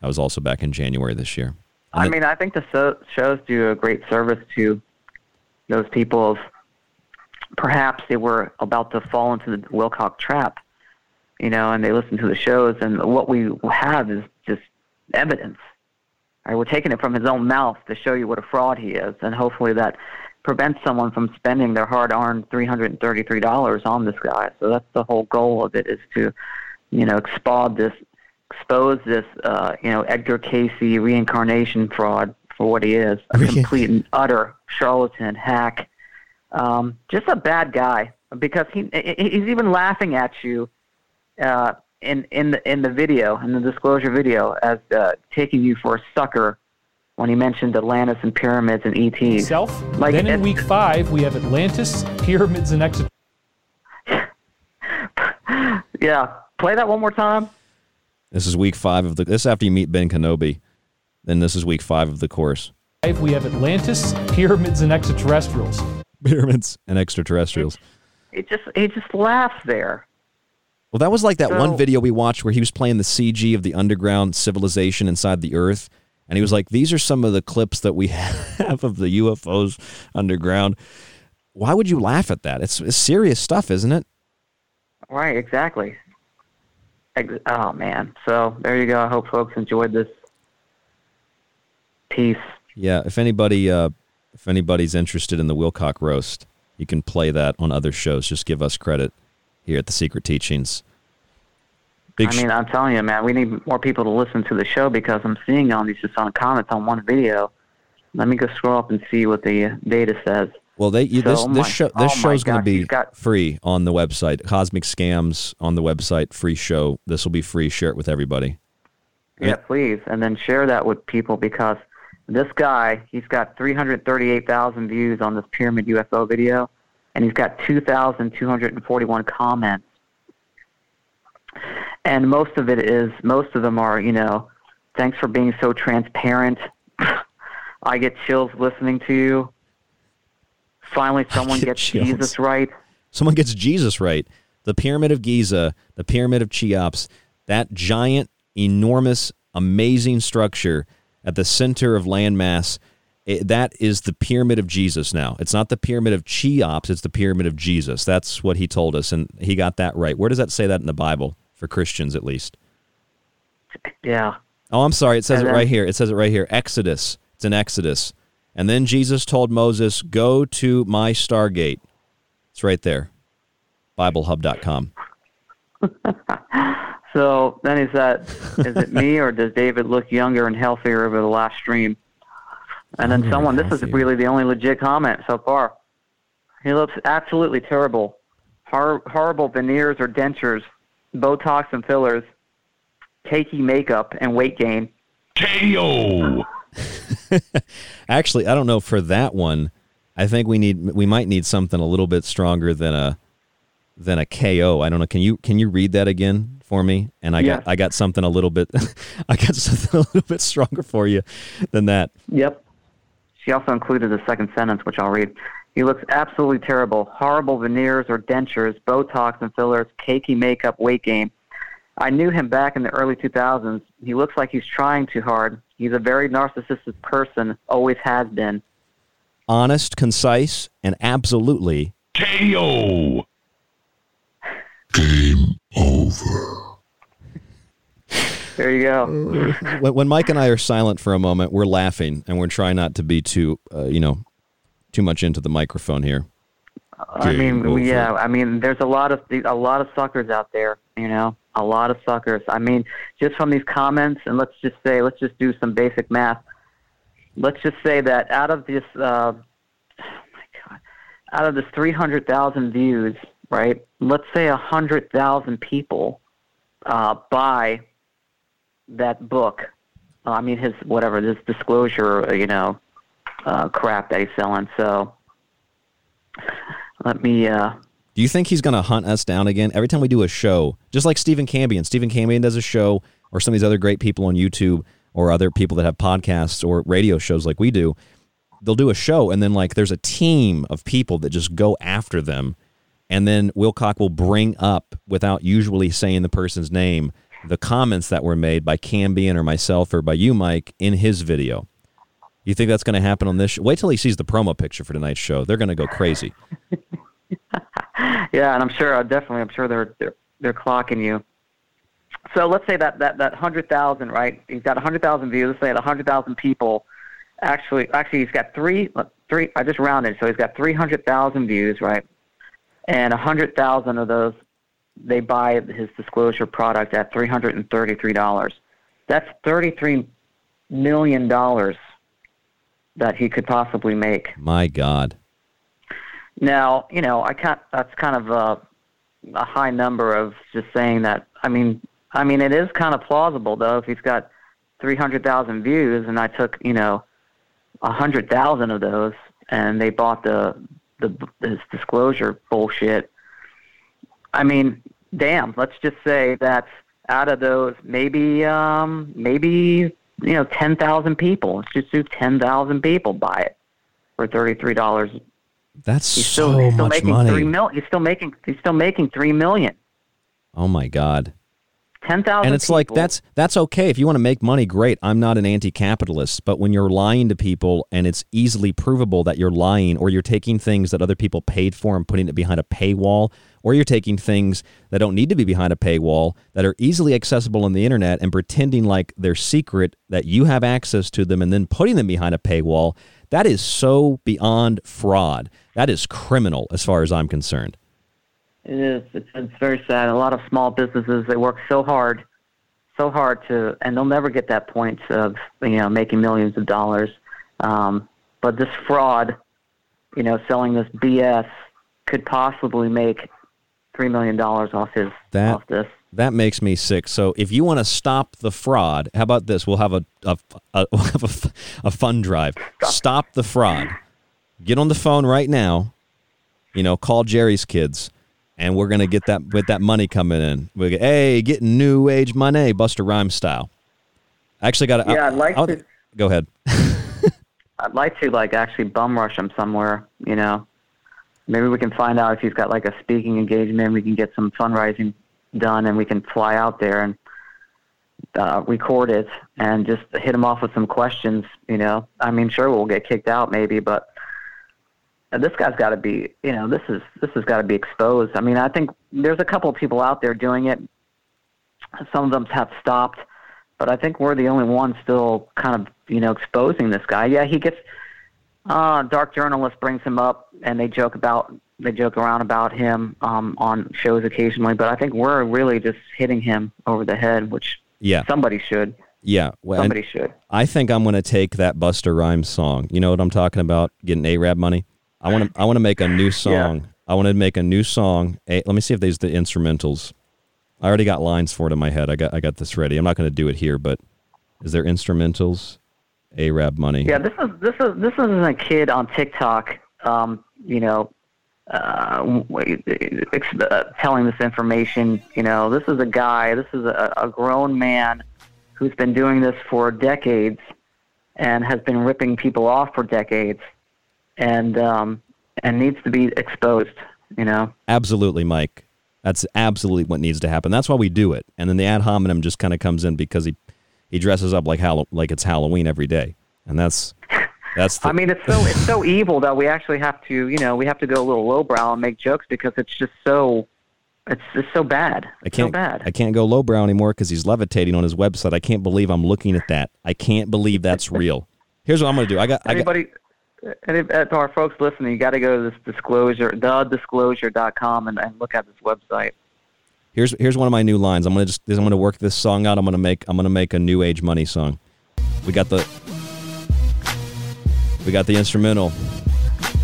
I was also back in January this year. And I mean, th- I think the so- shows do a great service to those people of perhaps they were about to fall into the Wilcock trap, you know, and they listen to the shows, and what we have is just evidence. All right, we're taking it from his own mouth to show you what a fraud he is, and hopefully that prevents someone from spending their hard-earned three hundred thirty-three dollars on this guy. So that's the whole goal of it, is to you know, exposed this, exposed this, uh, you know, Edgar Casey reincarnation fraud for what he is, a complete and utter charlatan, hack, um, just a bad guy, because he he's even laughing at you uh, in in the in the video, in the Disclosure video, as uh, taking you for a sucker when he mentioned Atlantis and pyramids and E T. Self. Like, then in week five we have Atlantis, pyramids, and extra. Yeah, play that one more time. This is week five of the. This is after you meet Ben Kenobi. Then this is week five of the course. We have Atlantis, pyramids, and extraterrestrials. Pyramids and extraterrestrials. It, it just it just laughs there. Well, that was like that so, one video we watched where he was playing the C G of the underground civilization inside the Earth, and he was like, "These are some of the clips that we have of the U F Os underground." Why would you laugh at that? It's, it's serious stuff, isn't it? Right, exactly. Oh, man. So there you go. I hope folks enjoyed this piece. Yeah, if anybody uh, if anybody's interested in the Wilcock roast, you can play that on other shows. Just give us credit here at The Secret Teachings. Big I mean, I'm telling you, man, we need more people to listen to the show, because I'm seeing all these just on comments on one video. Let me go scroll up and see what the data says. Well, they you, so, this, oh my, this show this oh show's going to be got, free on the website. Cosmic Scams on the website, free show. This will be free. Share it with everybody. Yeah, yeah, please. And then share that with people, because this guy, he's got three hundred thirty-eight thousand views on this Pyramid U F O video, and he's got two thousand two hundred forty-one comments. And most of it is, most of them are, you know, thanks for being so transparent. I get chills listening to you. Finally, someone get gets chills. Jesus right. Someone gets Jesus right. The Pyramid of Giza, the Pyramid of Cheops, that giant, enormous, amazing structure at the center of landmass, that is the Pyramid of Jesus now. It's not the Pyramid of Cheops, it's the Pyramid of Jesus. That's what he told us, and he got that right. Where does that say that in the Bible, for Christians at least? Yeah. Oh, I'm sorry. It says and it then, right here. It says it right here. Exodus. It's in Exodus. And then Jesus told Moses, go to my Stargate. It's right there, bible hub dot com. So then is that, is it me, or does David look younger and healthier over the last stream? And then someone, this is really the only legit comment so far. He looks absolutely terrible. Hor- horrible veneers or dentures, Botox and fillers, cakey makeup, and weight gain. K O! Actually, I don't know for that one. I think we need we might need something a little bit stronger than a than a K O. I don't know. Can you can you read that again for me? And I yeah. got I got something a little bit I got something a little bit stronger for you than that. Yep. She also included the second sentence, which I'll read. He looks absolutely terrible. Horrible veneers or dentures, Botox and fillers, cakey makeup, weight gain. I knew him back in the early two thousands. He looks like he's trying too hard. He's a very narcissistic person, always has been. Honest, concise, and absolutely K O. Game over. There you go. When Mike and I are silent for a moment, we're laughing, and we're trying not to be too, uh, you know, too much into the microphone here. I Game mean, over. yeah, I mean, there's a lot of a lot of suckers out there, you know. A lot of suckers. I mean, just from these comments, and let's just say, let's just do some basic math. Let's just say that out of this, uh, oh my God, out of this three hundred thousand views, right? Let's say one hundred thousand people uh, buy that book. Uh, I mean, his whatever, this disclosure, you know, uh, crap that he's selling. So let me. Uh, Do you think he's going to hunt us down again? Every time we do a show, just like Stephen Camby, and Stephen Camby does a show, or some of these other great people on YouTube, or other people that have podcasts or radio shows like we do, they'll do a show, and then like there's a team of people that just go after them, and then Wilcock will bring up, without usually saying the person's name, the comments that were made by Cambian or myself or by you, Mike, in his video. You think that's going to happen on this show? Wait till he sees the promo picture for tonight's show. They're going to go crazy. Yeah, and I'm sure, definitely, I'm sure they're they're, they're clocking you. So let's say that that, that one hundred thousand, right? He's got one hundred thousand views. Let's say that one hundred thousand people actually, actually he's got three, three. I just rounded, so he's got three hundred thousand views, right? And one hundred thousand of those they buy his Disclosure product at three hundred thirty-three dollars. That's thirty-three million dollars that he could possibly make. My God. Now, you know, I can't, that's kind of a, a high number of just saying that. I mean, I mean, it is kind of plausible, though, if he's got three hundred thousand views and I took, you know, one hundred thousand of those and they bought the, the his Disclosure bullshit. I mean, damn, let's just say that out of those, maybe, um, maybe, you know, ten thousand people. Let's just do ten thousand people buy it for thirty-three dollars. That's he's still, so he's still much making money. Three mil- he's still making. He's still making three million. Oh my God. Ten thousand. And it's people. Like that's that's okay if you want to make money. Great. I'm not an anti-capitalist, but when you're lying to people and it's easily provable that you're lying, or you're taking things that other people paid for and putting it behind a paywall, or you're taking things that don't need to be behind a paywall that are easily accessible on the internet and pretending like they're secret, that you have access to them, and then putting them behind a paywall. That is so beyond fraud. That is criminal as far as I'm concerned. It is. It's, it's very sad. A lot of small businesses, they work so hard, so hard to, and they'll never get that point of, you know, making millions of dollars. Um, but this fraud, you know, selling this B S could possibly make three million dollars off his, that, off this. That makes me sick. So if you want to stop the fraud, how about this? We'll have a a, a, a fun drive. Stop. Stop the fraud. Get on the phone right now. You know, call Jerry's Kids, and we're going to get that with that money coming in. We'll get, hey, getting new age money, Busta Rhymes style. I actually got to... Yeah, I, I'd like I'll, to... Go ahead. I'd like to, like, actually bum rush him somewhere, you know. Maybe we can find out if he's got, like, a speaking engagement. We can get some fundraising done, and we can fly out there and uh, record it and just hit him off with some questions, you know. I mean, sure, we'll get kicked out maybe, but this guy's got to be, you know, this is this has got to be exposed. I mean, I think there's a couple of people out there doing it. Some of them have stopped, but I think we're the only one still kind of, you know, exposing this guy. Yeah, he gets uh, dark journalist brings him up, and they joke about they joke around about him um, on shows occasionally. But I think we're really just hitting him over the head, which yeah. somebody should. Yeah, well, somebody should. I think I'm going to take that Busta Rhymes song. You know what I'm talking about? Getting A-Rab money. I want to. I want to make a new song. Yeah. I want to make a new song. Hey, let me see if there's the instrumentals. I already got lines for it in my head. I got. I got this ready. I'm not going to do it here, but is there instrumentals? A-Rab money. Yeah, this is this is this isn't a kid on TikTok. Um, you know, uh, telling this information. You know, this is a guy. This is a, a grown man who's been doing this for decades and has been ripping people off for decades. And um, and needs to be exposed, you know? Absolutely, Mike. That's absolutely what needs to happen. That's why we do it. And then the ad hominem just kind of comes in because he, he dresses up like Hall- like it's Halloween every day. And that's... that's. The- I mean, it's so it's so evil that we actually have to, you know, we have to go a little lowbrow and make jokes because it's just so... It's just so bad. I can't, so bad. I can't go lowbrow anymore because he's levitating on his website. I can't believe I'm looking at that. I can't believe that's real. Here's what I'm going to do. I got... Everybody... I got, And if, to our folks listening, you got to go to this disclosure, the disclosure dot com, and, and look at this website. Here's here's one of my new lines. I'm gonna just I'm gonna work this song out. I'm gonna make I'm gonna make a new age money song. We got the we got the instrumental.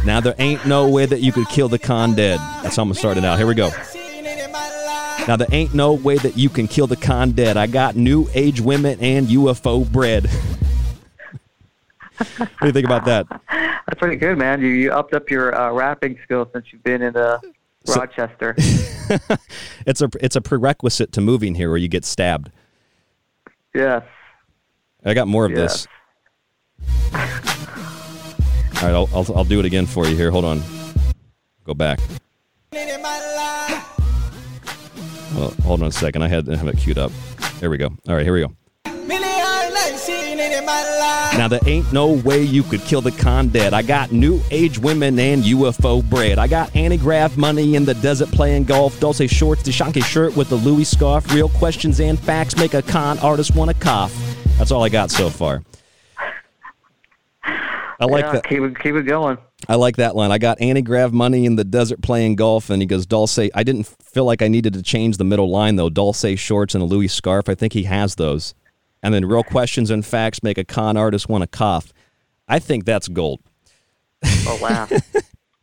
Now there ain't no way that you could kill the con dead. That's how I'm gonna start it out. Here we go. Now there ain't no way that you can kill the con dead. I got new age women and U F O bread. What do you think about that? That's pretty good, man. You you upped up your uh, rapping skill since you've been in uh, Rochester. So, it's a it's a prerequisite to moving here, or you get stabbed. Yes. I got more of yes. this. All right, I'll, I'll I'll do it again for you here. Hold on. Go back. Well, hold on a second. I had to have it queued up. There we go. All right, here we go. Now there ain't no way you could kill the con dead. I got new age women and U F O bread. I got anti-grav money in the desert playing golf. Dulce shorts, Deshanke shirt with the Louis scarf. Real questions and facts make a con artist want to cough. That's all I got so far. I like yeah, that. Keep it, keep it going. I like that line. I got anti-grav money in the desert playing golf, and he goes, Dulce. I didn't feel like I needed to change the middle line, though. Dulce shorts and a Louis scarf. I think he has those. And then real questions and facts make a con artist want to cough. I think that's gold. Or laugh.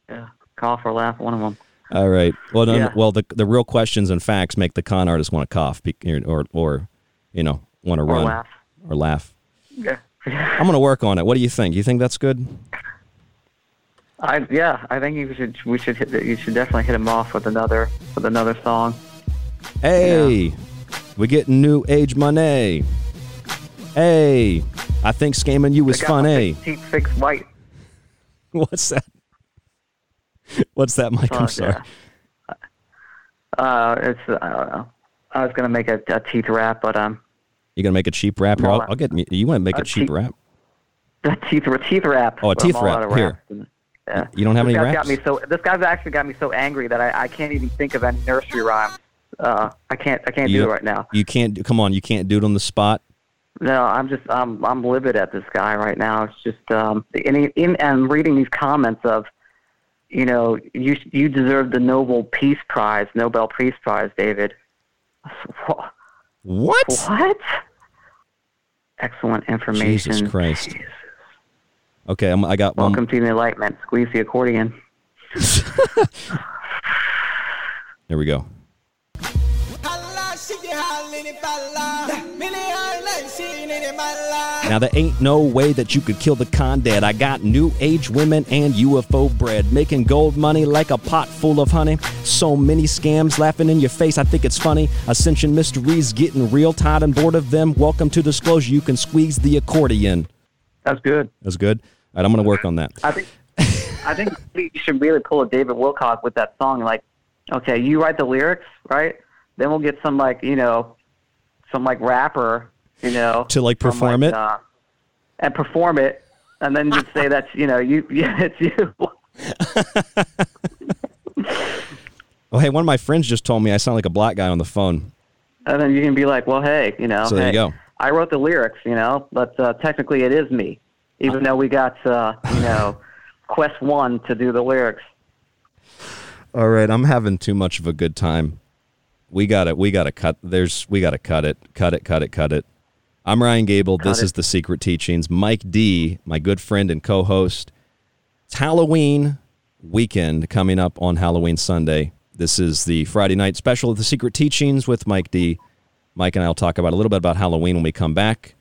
Yeah, cough or laugh, one of them. All right. Well, no, yeah. well, the the real questions and facts make the con artist want to cough, or or you know, want to run or laugh. Or laugh. Yeah. I'm gonna work on it. What do you think? You think that's good? I yeah. I think you should. We should. Hit, you should definitely hit him off with another with another song. Hey, yeah. We get new age money. Hey, I think scamming you is funny. Teeth fix white. What's that? What's that, Mike? Oh, I'm sorry. Yeah. Uh, it's uh, I don't know. I was gonna make a, a teeth wrap, but um. You're gonna make a cheap wrap here. I'll, I'll get you. Want to make a, a cheap te- wrap? A teeth, a teeth wrap. Oh, a teeth wrap here. And, yeah. You don't have this any wraps? Got me so, this guy's actually got me so angry that I, I can't even think of any nursery rhymes. Uh, I can't. I can't you, do it right now. You can't. Come on, you can't do it on the spot. No, I'm just. I'm. I'm livid at this guy right now. It's just. Um. And he, in and reading these comments of, you know, you you deserve the Nobel Peace Prize, Nobel Peace Prize, David. What? What? Excellent information. Jesus Christ. Jesus. Okay, I'm, I got Welcome one. Welcome to the Enlightenment. Squeeze the accordion. There we go. Now, there ain't no way that you could kill the con dead. I got new age women and U F O bread, making gold money like a pot full of honey. So many scams laughing in your face, I think it's funny. Ascension mysteries getting real, tired and bored of them. Welcome to Disclosure, you can squeeze the accordion. That's good. That's good. All right, I'm going to work on that. I think I think you should really pull a David Wilcock with that song. Like, okay, you write the lyrics, right? Then we'll get some, like, you know, some, like, rapper... You know, to like perform like, it uh, and perform it, and then just say that's you know you yeah it's you. Well, hey, one of my friends just told me I sound like a black guy on the phone. And then you can be like, well, hey, you know, so there hey, you go. I wrote the lyrics, you know, but uh, technically it is me, even though we got uh, you know Quest One to do the lyrics. All right, I'm having too much of a good time. We got it. We got to cut. There's. We got to cut it. Cut it. Cut it. Cut it. I'm Ryan Gable. This is The Secret Teachings. Mike D., my good friend and co-host. It's Halloween weekend coming up on Halloween Sunday. This is the Friday night special of The Secret Teachings with Mike D. Mike and I will talk about a little bit about Halloween when we come back.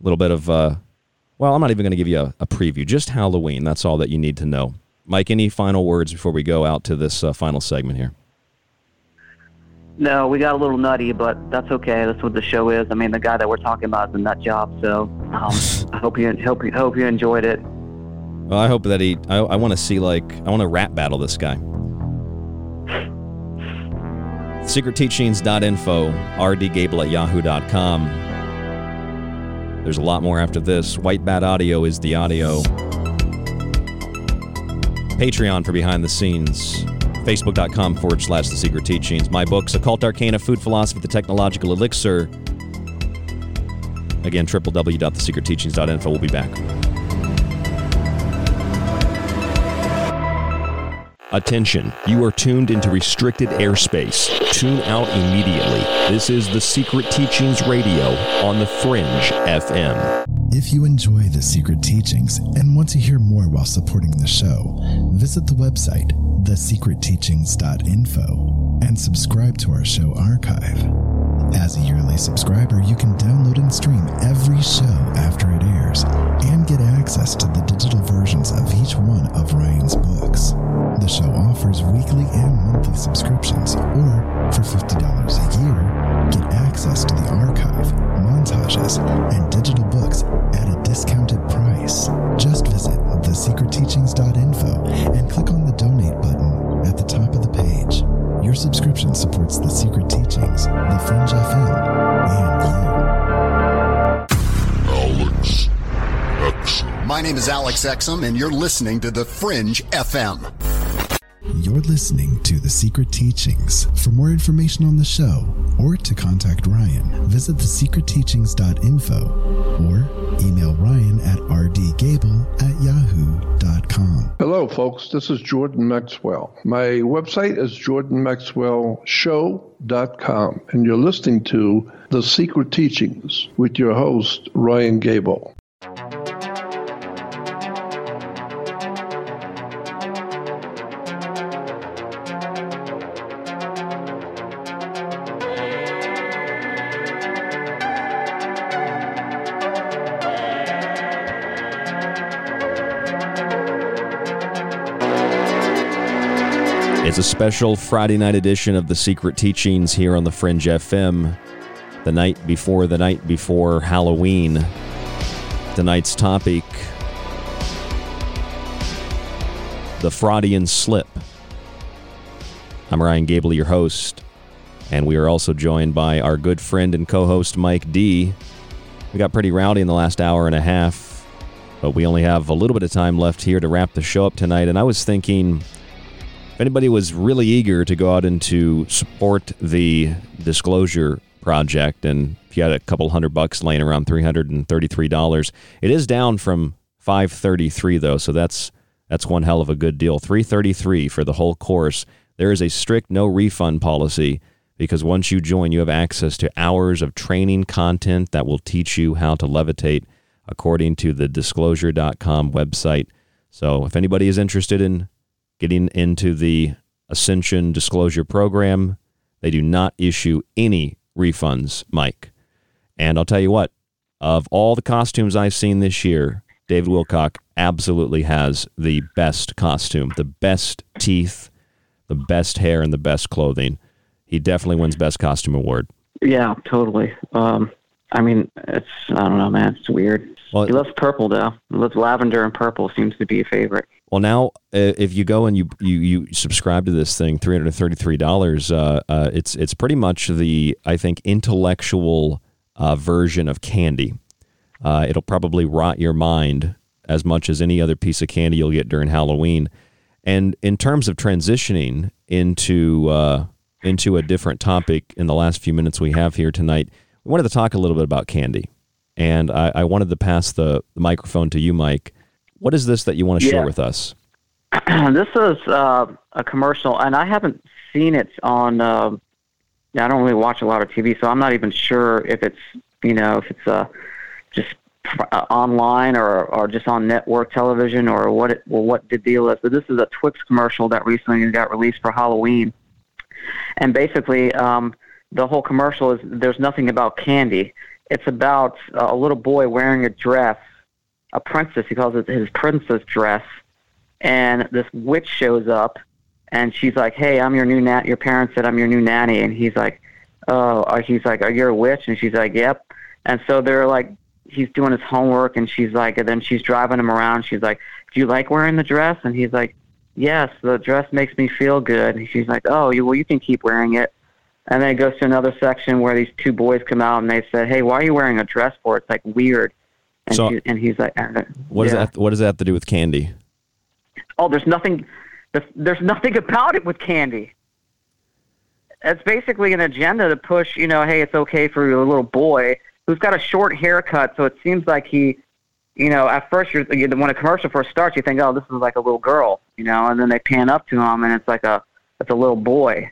A little bit of, uh, well, I'm not even going to give you a, a preview. Just Halloween. That's all that you need to know. Mike, any final words before we go out to this uh, final segment here? No, we got a little nutty, but that's okay. That's what the show is. I mean, the guy that we're talking about is a nut job, so um, I hope you hope you hope you enjoyed it. Well, I hope that he. I, I want to see like I want to rap battle this guy. secret teachings dot info, r d gable at yahoo dot com. There's a lot more after this. White Bat Audio is the audio. Patreon for behind the scenes. Facebook.com forward slash The Secret Teachings. My books, Occult Arcana, Food Philosophy, The Technological Elixir. Again, w w w dot the secret teachings dot info. We'll be back. Attention, you are tuned into restricted airspace. Tune out immediately. This is The Secret Teachings Radio on the Fringe F M. If you enjoy The Secret Teachings and want to hear more while supporting the show, visit the website the secret teachings dot info and subscribe to our show archive. As a yearly subscriber, you can download and stream every show after it airs and get access to the digital versions of each one of Ryan's books. The show offers weekly and monthly subscriptions, or for fifty dollars a year, get access to the archive, montages, and digital books at a discounted price. Just visit the secret teachings dot info and click on the donate button at the top of the page. Your subscription supports The Secret Teachings, The Fringe F M, and you. Alex Exum. My name is Alex Exum, and you're listening to The Fringe F M. You're listening to The Secret Teachings. For more information on the show or to contact Ryan, visit the secret teachings dot info or email Ryan at r d gable at yahoo dot com. Hello. Hello, folks. This is Jordan Maxwell. My website is jordan maxwell show dot com, and you're listening to The Secret Teachings with your host, Ryan Gable. It's a special Friday night edition of The Secret Teachings here on the Fringe F M, the night before the night before Halloween. Tonight's topic, the Freudian slip. I'm Ryan Gable, your host, and we are also joined by our good friend and co-host Mike D. We got pretty rowdy in the last hour and a half, but we only have a little bit of time left here to wrap the show up tonight, and I was thinking, if anybody was really eager to go out and to support the Disclosure project, and if you had a couple hundred bucks laying around, three hundred thirty-three dollars, it is down from five hundred thirty-three dollars though, so that's that's one hell of a good deal. three hundred thirty-three dollars for the whole course. There is a strict no refund policy because once you join, you have access to hours of training content that will teach you how to levitate according to the disclosure dot com website. So if anybody is interested in getting into the Ascension Disclosure Program, they do not issue any refunds, Mike. And I'll tell you what, of all the costumes I've seen this year, David Wilcock absolutely has the best costume, the best teeth, the best hair, and the best clothing. He definitely wins Best Costume Award. Yeah, totally. Um, I mean, it's, I don't know, man, it's weird. Well, he loves purple, though. He loves lavender and purple. Seems to be a favorite. Well, now, uh, if you go and you, you, you subscribe to this thing, three hundred thirty-three dollars, uh, uh, it's it's pretty much the, I think, intellectual uh, version of candy. Uh, it'll probably rot your mind as much as any other piece of candy you'll get during Halloween. And in terms of transitioning into uh, into a different topic in the last few minutes we have here tonight, we wanted to talk a little bit about candy. And I, I wanted to pass the microphone to you, Mike. What is this that you want to yeah. share with us? This is uh, a commercial, and I haven't seen it on, uh, I don't really watch a lot of T V, so I'm not even sure if it's, you know, if it's uh, just uh, online or, or just on network television or what it, well, what the deal is. But this is a Twix commercial that recently got released for Halloween. And basically, um, the whole commercial is there's nothing about candy. It's about uh, a little boy wearing a dress, a princess. He calls it his princess dress, and this witch shows up, and she's like, "Hey, I'm your new na- your parents said I'm your new nanny," and he's like, "Oh," or he's like, "Are you a witch?" And she's like, "Yep." And so they're like, he's doing his homework, and she's like, and then she's driving him around. She's like, "Do you like wearing the dress?" And he's like, "Yes, the dress makes me feel good." And she's like, "Oh, you well, you can keep wearing it." And then it goes to another section where these two boys come out and they said, "Hey, why are you wearing a dress for? It's like weird." And, so, he, and he's like, "What does yeah. that? What does that have to do with candy?" Oh, there's nothing. There's nothing about it with candy. It's basically an agenda to push. You know, hey, it's okay for your little boy who's got a short haircut, so it seems like he, you know, at first you're, you're when a commercial first starts, you think, "Oh, this is like a little girl," you know, and then they pan up to him and it's like a it's a little boy.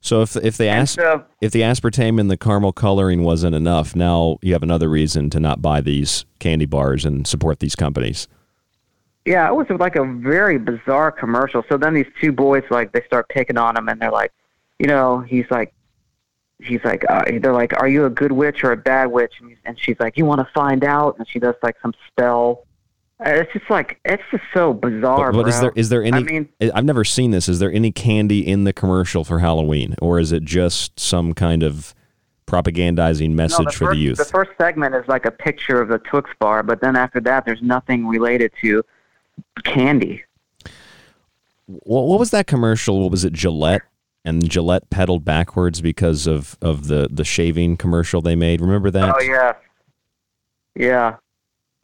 So if if the as, so, if the aspartame and the caramel coloring wasn't enough, now you have another reason to not buy these candy bars and support these companies. Yeah, it was like a very bizarre commercial. So then these two boys, like, they start picking on him, and they're like, you know, he's like, he's like, uh, they're like, "Are you a good witch or a bad witch?" And, and she's like, "You want to find out?" And she does like some spell. It's just like it's just so bizarre. But, but is there is there any? I mean, I've never seen this. Is there any candy in the commercial for Halloween, or is it just some kind of propagandizing message no, the for first, the youth? The first segment is like a picture of the Twix bar, but then after that, there's nothing related to candy. What, what was that commercial? What was it? Gillette and Gillette pedaled backwards because of, of the the shaving commercial they made. Remember that? Oh yeah, yeah.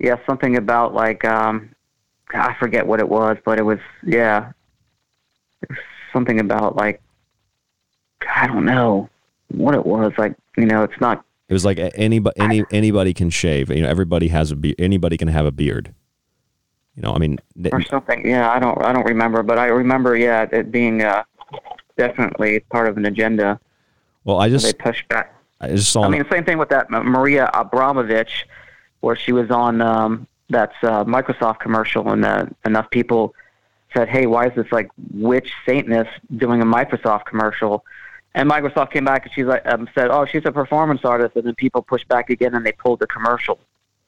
Yeah, something about like, um, I forget what it was, but it was, yeah, it was something about like, I don't know what it was. Like, you know, it's not. It was like anybody, any, anybody can shave. You know, everybody has a beard. Anybody can have a beard. You know, I mean, th- or something. Yeah, I don't, I don't remember, but I remember, yeah, it being uh, definitely part of an agenda. Well, I just they pushed back. I just saw. I mean, the same thing with that Maria Abramovich, where she was on um, that uh, Microsoft commercial, and uh, enough people said, "Hey, why is this like witch Satanist doing a Microsoft commercial?" And Microsoft came back and she's like, um, said, "Oh, she's a performance artist," and then people pushed back again, and they pulled the commercial.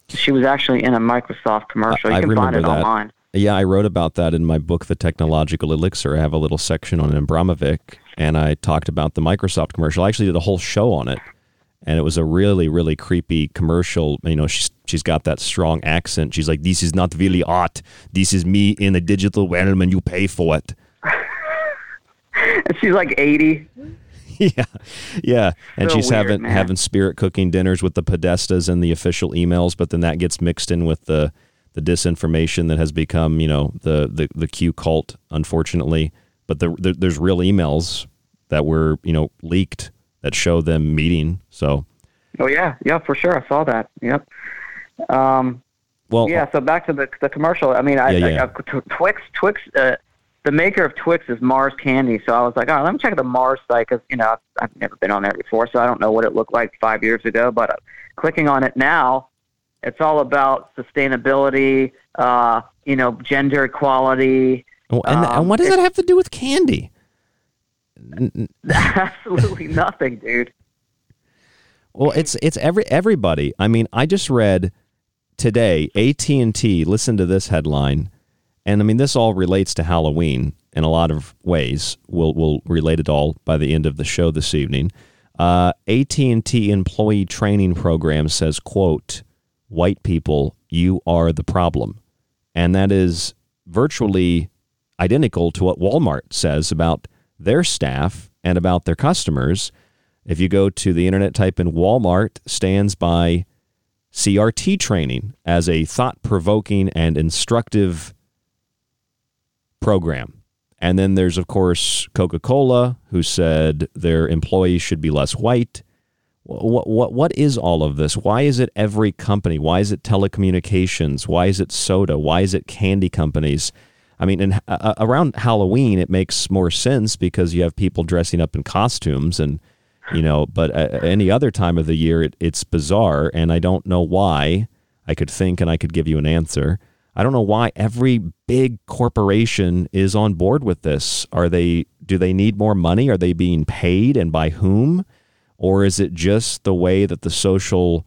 She was actually in a Microsoft commercial. You I can remember find it that. online. Yeah, I wrote about that in my book, The Technological Elixir. I have a little section on Abramovic, and I talked about the Microsoft commercial. I actually did a whole show on it, and it was a really, really creepy commercial. You know, she's, she's got that strong accent. She's like, "This is not really art. This is me in a digital realm, and you pay for it." And she's like eighty. Yeah, yeah, and so she's weird, having man. having spirit cooking dinners with the Podestas and the official emails, but then that gets mixed in with the, the disinformation that has become, you know, the the, the Q cult, unfortunately. But the, the, there's real emails that were, you know, leaked that show them meeting. So, oh yeah, yeah, for sure, I saw that. Yep. Um, well, yeah. So back to the the commercial. I mean, I, yeah, yeah. I, I Twix Twix. Uh, The maker of Twix is Mars Candy, so I was like, "Oh, let me check the Mars site," because you know I've never been on there before, so I don't know what it looked like five years ago. But uh, clicking on it now, it's all about sustainability, uh, you know, gender equality. Oh, and, um, and what does that have to do with candy? Absolutely nothing, dude. Well, it's it's every everybody. I mean, I just read today A T and T. Listen to this headline. And I mean, this all relates to Halloween in a lot of ways. We'll we'll relate it all by the end of the show this evening. Uh, A T and T employee training program says, quote, "White people, you are the problem." And that is virtually identical to what Walmart says about their staff and about their customers. If you go to the internet, type in Walmart stands by C R T training as a thought-provoking and instructive program. And then there's, of course, Coca-Cola, who said their employees should be less white. What what what is all of this? Why is it every company? Why is it telecommunications? Why is it soda? Why is it candy companies? I mean, and uh, around Halloween, it makes more sense because you have people dressing up in costumes and, you know, but at any other time of the year, it, it's bizarre. And I don't know why. I could think and I could give you an answer. I don't know why every big corporation is on board with this. Are they? Do they need more money? Are they being paid, and by whom? Or is it just the way that the social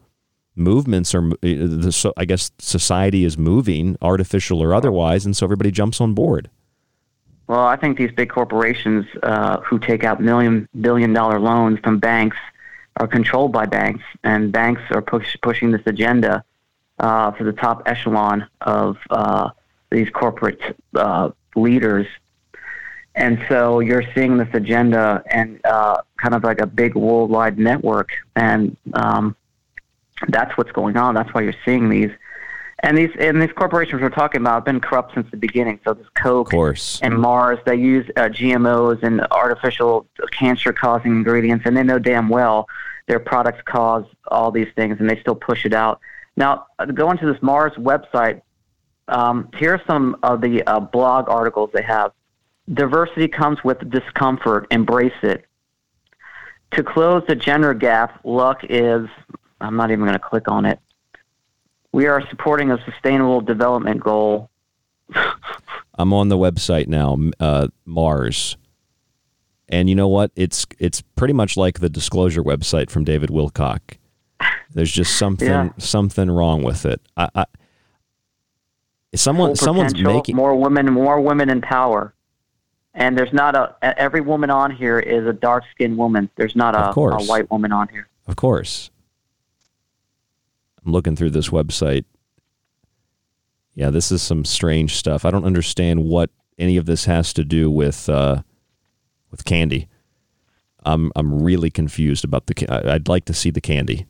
movements are? The, I guess society is moving, artificial or otherwise, and so everybody jumps on board. Well, I think these big corporations uh, who take out million, billion-dollar loans from banks are controlled by banks, and banks are push, pushing this agenda. Uh, for the top echelon of uh, these corporate uh, leaders. And so you're seeing this agenda and uh, kind of like a big worldwide network. And um, that's what's going on. That's why you're seeing these. And these and these corporations we're talking about have been corrupt since the beginning. So this Coke and Mars, they use uh, G M Os and artificial cancer-causing ingredients, and they know damn well their products cause all these things, and they still push it out. Now, going to this Mars website, um, here are some of the uh, blog articles they have. Diversity comes with discomfort. Embrace it. To close the gender gap, luck is, I'm not even going to click on it. We are supporting a sustainable development goal. I'm on the website now, uh, Mars. And you know what? It's, it's pretty much like the Disclosure website from David Wilcock. There's just something yeah. something wrong with it. I, I, someone someone's making more women, more women in power, and there's not a every woman on here is a dark skinned woman. There's not a, a white woman on here. Of course. I'm looking through this website. Yeah, this is some strange stuff. I don't understand what any of this has to do with uh, with candy. I'm I'm really confused about the. I'd like to see the candy.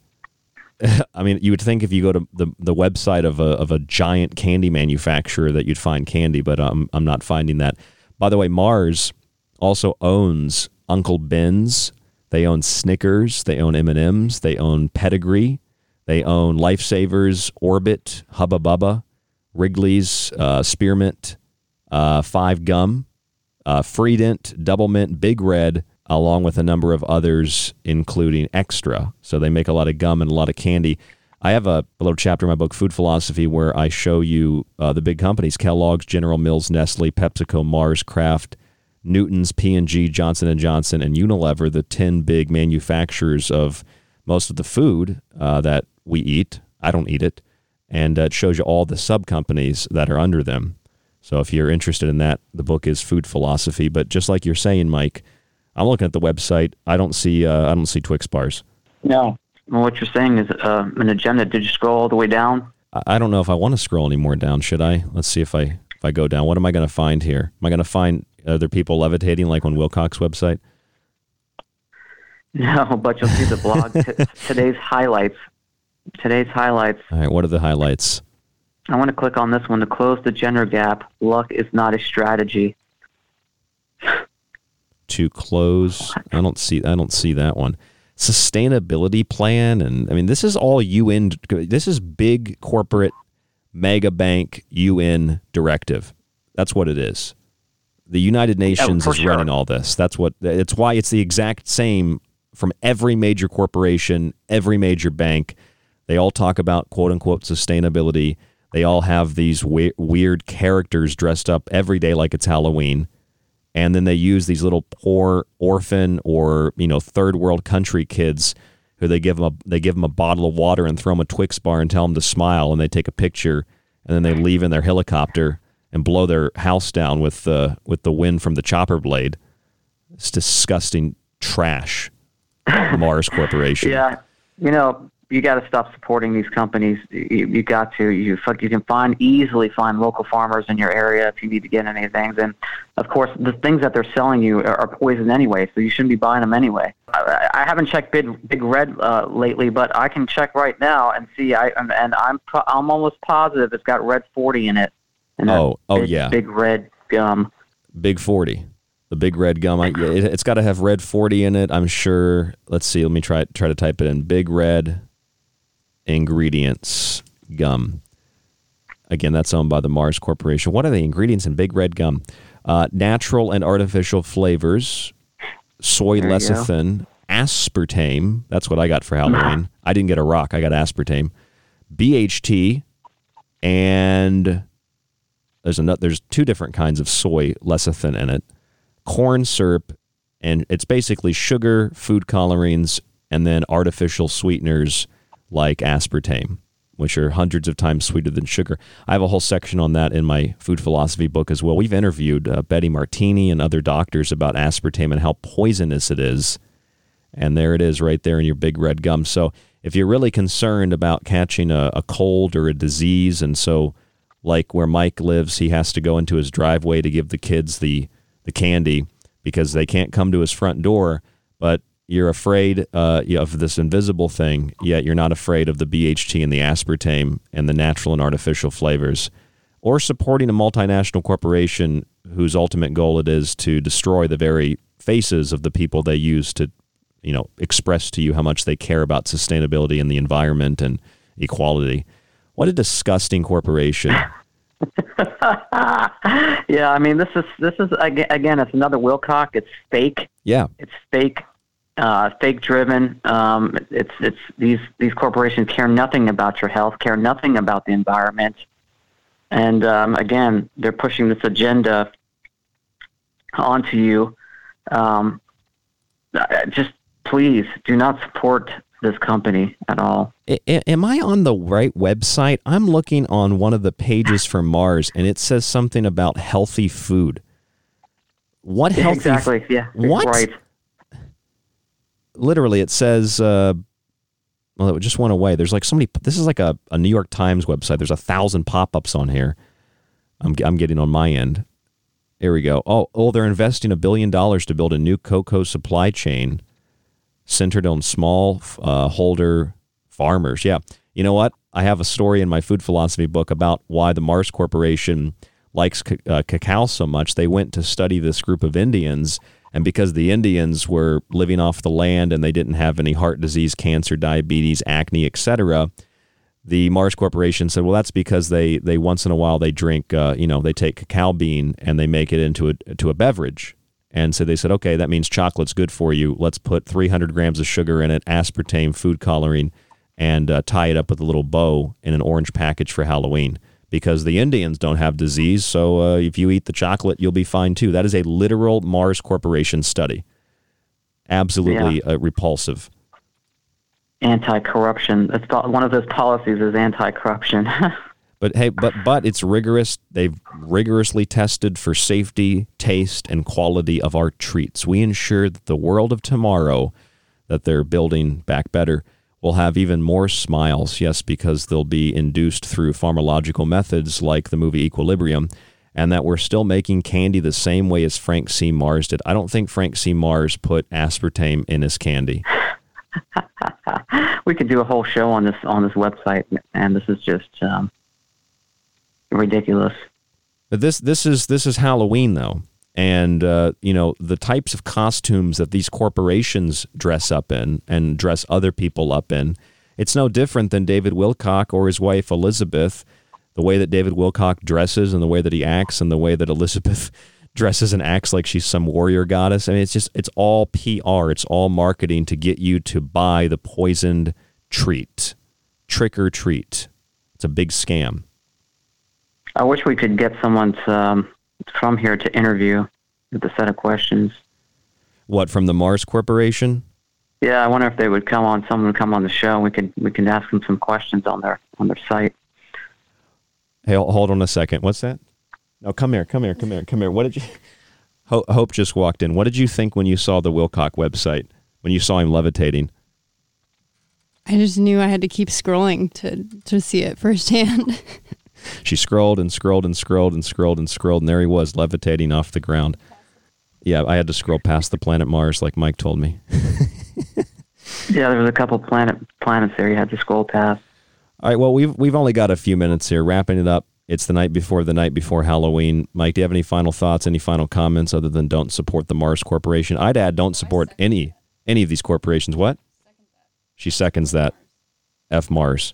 I mean, you would think if you go to the the website of a of a giant candy manufacturer that you'd find candy, but I'm I'm not finding that. By the way, Mars also owns Uncle Ben's. They own Snickers. They own M and M's. They own Pedigree. They own Lifesavers, Orbit, Hubba Bubba, Wrigley's uh, Spearmint, uh, Five Gum, uh, Freedent, Double Mint, Big Red, along with a number of others, including Extra. So they make a lot of gum and a lot of candy. I have a little chapter in my book, Food Philosophy, where I show you uh, the big companies, Kellogg's, General Mills, Nestle, PepsiCo, Mars, Kraft, Newton's, P and G, Johnson and Johnson, and Unilever, the ten big manufacturers of most of the food uh, that we eat. I don't eat it. And uh, it shows you all the sub-companies that are under them. So if you're interested in that, the book is Food Philosophy. But just like you're saying, Mike, I'm looking at the website. I don't see uh, I don't see Twix bars. No. Well, what you're saying is uh, an agenda. Did you scroll all the way down? I don't know if I want to scroll any more down. Should I? Let's see if I if I go down. What am I going to find here? Am I going to find other people levitating like on Wilcock's website? No, but you'll see the blog. T- today's highlights. Today's highlights. All right, what are the highlights? I want to click on this one. To close the gender gap, luck is not a strategy. To close, I don't see. I don't see that one. Sustainability plan, and I mean, this is all U N. This is big corporate, mega bank U N directive. That's what it is. The United Nations oh, is sure. running all this. That's what. It's why it's the exact same from every major corporation, every major bank. They all talk about quote unquote sustainability. They all have these we- weird characters dressed up every day like it's Halloween. And then they use these little poor orphan or, you know, third world country kids who they give them a, they give them a bottle of water and throw them a Twix bar and tell them to smile, and they take a picture, and then they leave in their helicopter and blow their house down with the with the wind from the chopper blade. It's disgusting trash. Mars Corporation. Yeah, you know, you got to stop supporting these companies. You, you got to. You you can find easily find local farmers in your area if you need to get any things. And of course, the things that they're selling you are, are poison anyway, so you shouldn't be buying them anyway. I, I haven't checked Big, Big Red uh, lately, but I can check right now and see. I and, and I'm pro- I'm almost positive it's got Red forty in it. And oh, oh big, yeah, Big Red gum. Big forty. The Big Red gum, I, it, it's got to have Red forty in it, I'm sure. Let's see. Let me try try to type it in. Big Red ingredients gum. Again, that's owned by the Mars Corporation. What are the ingredients in Big Red gum? Uh, natural and artificial flavors, soy lecithin, aspartame. That's what I got for Halloween. I didn't get a rock. I got aspartame. B H T, and there's another. There's two different kinds of soy lecithin in it. Corn syrup, and it's basically sugar, food colorings, and then artificial sweeteners like aspartame, which are hundreds of times sweeter than sugar. I have a whole section on that in my Food Philosophy book as well. We've interviewed uh, Betty Martini and other doctors about aspartame and how poisonous it is. And there it is right there in your Big Red gum. So if you're really concerned about catching a, a cold or a disease, and so like where Mike lives, he has to go into his driveway to give the kids the the candy because they can't come to his front door, but you're afraid uh, of this invisible thing, yet you're not afraid of the B H T and the aspartame and the natural and artificial flavors, or supporting a multinational corporation whose ultimate goal it is to destroy the very faces of the people they use to, you know, express to you how much they care about sustainability and the environment and equality. What a disgusting corporation. Yeah, I mean, this is this is again, it's another Wilcock. It's fake. Yeah, it's fake, uh, fake driven. Um, it's it's these these corporations care nothing about your health, care nothing about the environment, and um, again, they're pushing this agenda onto you. Um, just please do not support this company at all. Am I on the right website? I'm looking on one of the pages for Mars, and it says something about healthy food. What healthy? Exactly. F- yeah. What? Right. Literally, it says. Uh, well, it just went away. There's like somebody. This is like a, a New York Times website. There's a thousand pop-ups on here. I'm I'm getting on my end. Here we go. Oh, oh, they're investing a billion dollars to build a new cocoa supply chain centered on small uh, holder farmers. Yeah. You know what? I have a story in my Food Philosophy book about why the Mars Corporation likes c- uh, cacao so much. They went to study this group of Indians, and because the Indians were living off the land and they didn't have any heart disease, cancer, diabetes, acne, et cetera, the Mars Corporation said, well, that's because they, they once in a while they drink, uh, you know, they take cacao bean and they make it into a, to a beverage. And so they said, okay, that means chocolate's good for you. Let's put three hundred grams of sugar in it, aspartame, food coloring, and uh, tie it up with a little bow in an orange package for Halloween. Because the Indians don't have disease, so uh, if you eat the chocolate, you'll be fine too. That is a literal Mars Corporation study. Absolutely yeah. uh, repulsive. Anti-corruption. That's one of those policies is anti-corruption. But hey, but but it's rigorous. They've rigorously tested for safety, taste, and quality of our treats. We ensure that the world of tomorrow that they're building back better will have even more smiles, yes, because they'll be induced through pharmacological methods like the movie Equilibrium, and that we're still making candy the same way as Frank C. Mars did. I don't think Frank C. Mars put aspartame in his candy. We could do a whole show on this on this website, and this is just um, ridiculous. But this this is this is Halloween though, and uh, you know the types of costumes that these corporations dress up in and dress other people up in. It's no different than David Wilcock or his wife Elizabeth. The way that David Wilcock dresses and the way that he acts and the way that Elizabeth dresses and acts like she's some warrior goddess. I mean, it's just, it's all P R. It's all marketing to get you to buy the poisoned treat. Trick or treat. It's a big scam. I wish we could get someone to, um, from here to interview with a set of questions. What, from the Mars Corporation? Yeah, I wonder if they would come on, someone would come on the show and we could, we could ask them some questions on their, on their site. Hey, hold on a second. What's that? No, come here, come here, come here, come here. What did you... Hope just walked in. What did you think when you saw the Wilcock website, when you saw him levitating? I just knew I had to keep scrolling to, to see it firsthand. She scrolled and scrolled and scrolled and scrolled and scrolled, and there he was, levitating off the ground. Yeah, I had to scroll past the planet Mars, like Mike told me. Yeah, there was a couple planet planets there you had to scroll past. All right, well, we've, we've only got a few minutes here, wrapping it up. It's the night before the night before Halloween. Mike, do you have any final thoughts, any final comments other than don't support the Mars Corporation? I'd add don't support any any of these corporations. What? She seconds that. F Mars.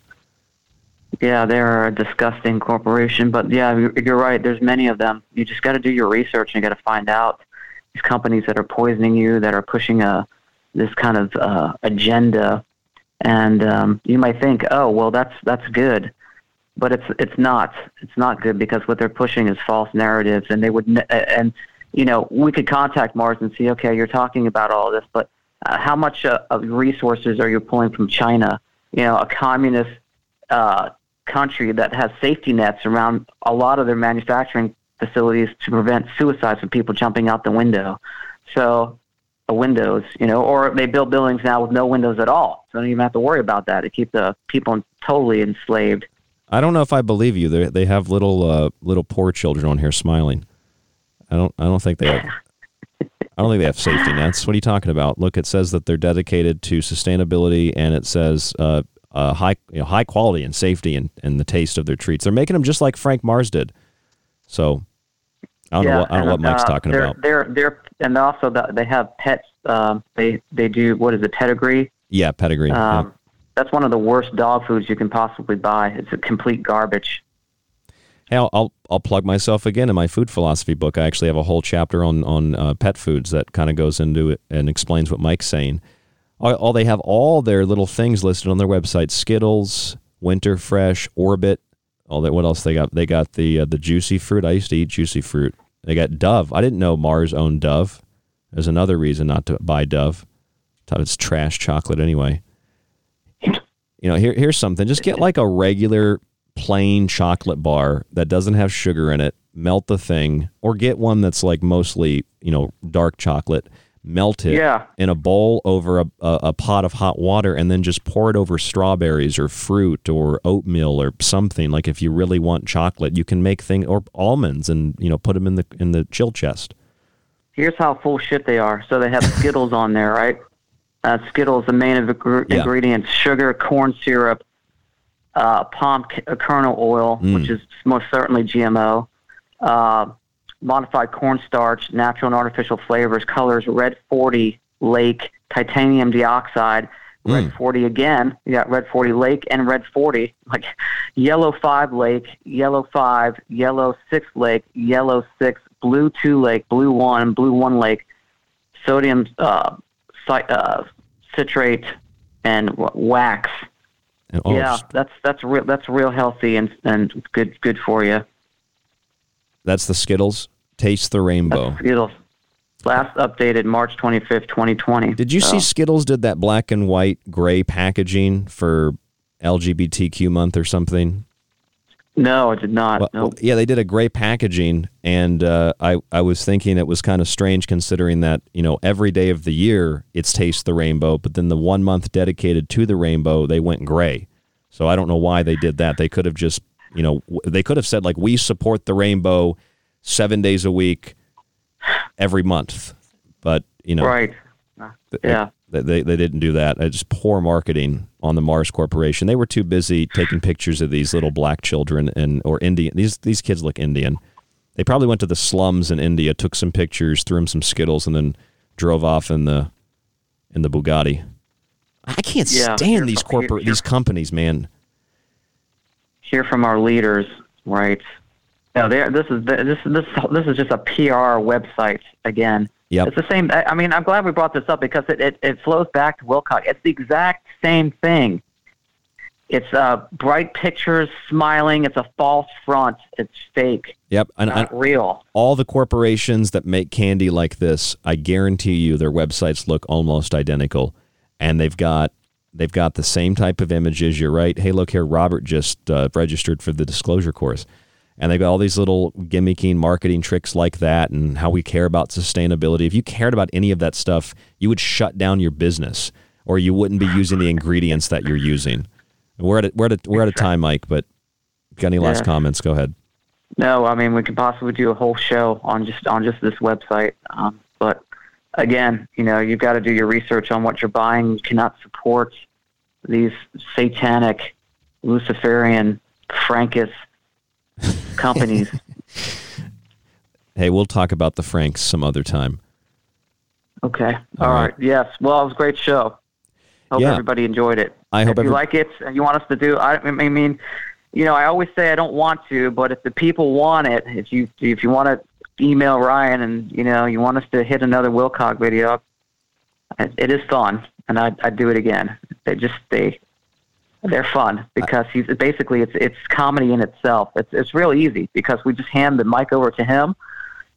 Yeah, they're a disgusting corporation. But, yeah, you're right. There's many of them. You just got to do your research and you got to find out these companies that are poisoning you, that are pushing a this kind of uh, agenda. And um, you might think, oh, well, that's that's good. But it's it's not it's not good because what they're pushing is false narratives, and they would ne- and you know we could contact Mars and see, okay, you're talking about all this, but uh, how much uh, of resources are you pulling from China? You know, a communist uh, country that has safety nets around a lot of their manufacturing facilities to prevent suicides from people jumping out the window. So uh, windows, you know, or they build buildings now with no windows at all, so you don't even have to worry about that to keep the people totally enslaved. I don't know if I believe you. They they have little uh, little poor children on here smiling. I don't I don't think they have. I don't think they have safety nets. What are you talking about? Look, it says that they're dedicated to sustainability, and it says uh, uh, high you know, high quality and safety and, and the taste of their treats. They're making them just like Frank Mars did. So I don't yeah, know what, I don't know what Mike's uh, talking they're, about. They're they're and also the, they have pets. Um, they they do what is it? Pedigree. Yeah, Pedigree. Um, yeah. That's one of the worst dog foods you can possibly buy. It's a complete garbage. Hey, I'll, I'll, I'll plug myself again in my food philosophy book. I actually have a whole chapter on, on uh, pet foods that kind of goes into it and explains what Mike's saying. All, all they have all their little things listed on their website: Skittles, Winter Fresh, Orbit. All that. What else they got? They got the uh, the juicy fruit. I used to eat juicy fruit. They got Dove. I didn't know Mars owned Dove. There's another reason not to buy Dove. It's trash chocolate anyway. You know, here here's something. Just get like a regular plain chocolate bar that doesn't have sugar in it. Melt the thing, or get one that's like mostly, you know, dark chocolate. Melt it yeah. in a bowl over a, a a pot of hot water, and then just pour it over strawberries or fruit or oatmeal or something. Like if you really want chocolate, you can make things or almonds, and you know, put them in the in the chill chest. Here's how full shit they are. So they have Skittles on there, right? Uh, Skittles, the main ingre- yeah. ingredients, sugar, corn syrup, uh, palm c- uh, kernel oil, mm. which is most certainly G M O, uh, modified cornstarch, natural and artificial flavors, colors, red forty, lake, titanium dioxide, Red mm. forty again. You got Red forty Lake and Red forty. Like Yellow five Lake, Yellow five, Yellow six Lake, Yellow six, Blue two Lake, Blue one, Blue one Lake, sodium uh, ci- uh, citrate, and wax. And yeah, st- that's that's real. That's real healthy and and good good for you. That's the Skittles. Taste the rainbow. That's Skittles. Last updated March twenty-fifth, twenty twenty. Did you so. see Skittles did that black and white gray packaging for L G B T Q month or something? No, I did not. Well, no. Well, yeah, they did a gray packaging, and uh, I, I was thinking it was kind of strange considering that, you know, every day of the year it's Taste the Rainbow, but then the one month dedicated to the rainbow, they went gray. So I don't know why they did that. They could have just, you know, they could have said, like, we support the rainbow seven days a week, every month, but you know, right? Yeah, they, they they didn't do that. It's poor marketing on the Mars Corporation. They were too busy taking pictures of these little black children and or Indian. These these kids look Indian. They probably went to the slums in India, took some pictures, threw them some Skittles, and then drove off in the in the Bugatti. I can't yeah, stand these corporate these companies, man. Hear from our leaders, right? No, this is this this this is just a P R website again. Yep. It's the same. I mean, I'm glad we brought this up because it, it, it flows back to Wilcock. It's the exact same thing. It's uh, bright pictures, smiling. It's a false front. It's fake. Yep, and not I, real. All the corporations that make candy like this, I guarantee you, their websites look almost identical, and they've got they've got the same type of images. You're right. Hey, look here, Robert just uh, registered for the Disclosure course. And they've got all these little gimmicky marketing tricks like that and how we care about sustainability. If you cared about any of that stuff, you would shut down your business or you wouldn't be using the ingredients that you're using. We're at a, we're at a, we're at a time, Mike, but got any yeah. last comments? Go ahead. No, I mean, we could possibly do a whole show on just on just this website. Um, but again, you know, you've got to do your research on what you're buying. You cannot support these satanic, Luciferian, Frankist companies. Hey, we'll talk about the Franks some other time. Okay. All, All right. right. Yes. Well, it was a great show. Hope yeah. everybody enjoyed it. I if hope you every- like it and you want us to do. I, I mean, you know, I always say I don't want to, but if the people want it, if you if you want to email Ryan and you know you want us to hit another Wilcock video, it, it is fun, and I I do it again. They just they. They're fun because he's basically it's it's comedy in itself. It's it's real easy because we just hand the mic over to him,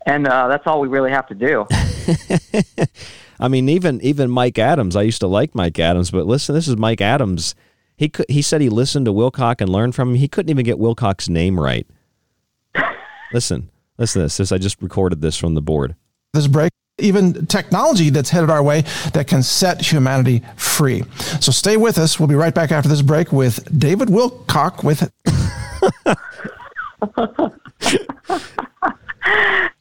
and uh, that's all we really have to do. I mean, even even Mike Adams. I used to like Mike Adams, but listen, this is Mike Adams. He could, he said he listened to Wilcock and learned from him. He couldn't even get Wilcock's name right. listen, listen to this. This I just recorded this from the board. This break. Even technology that's headed our way that can set humanity free. So stay with us. We'll be right back after this break with David Wilcock with...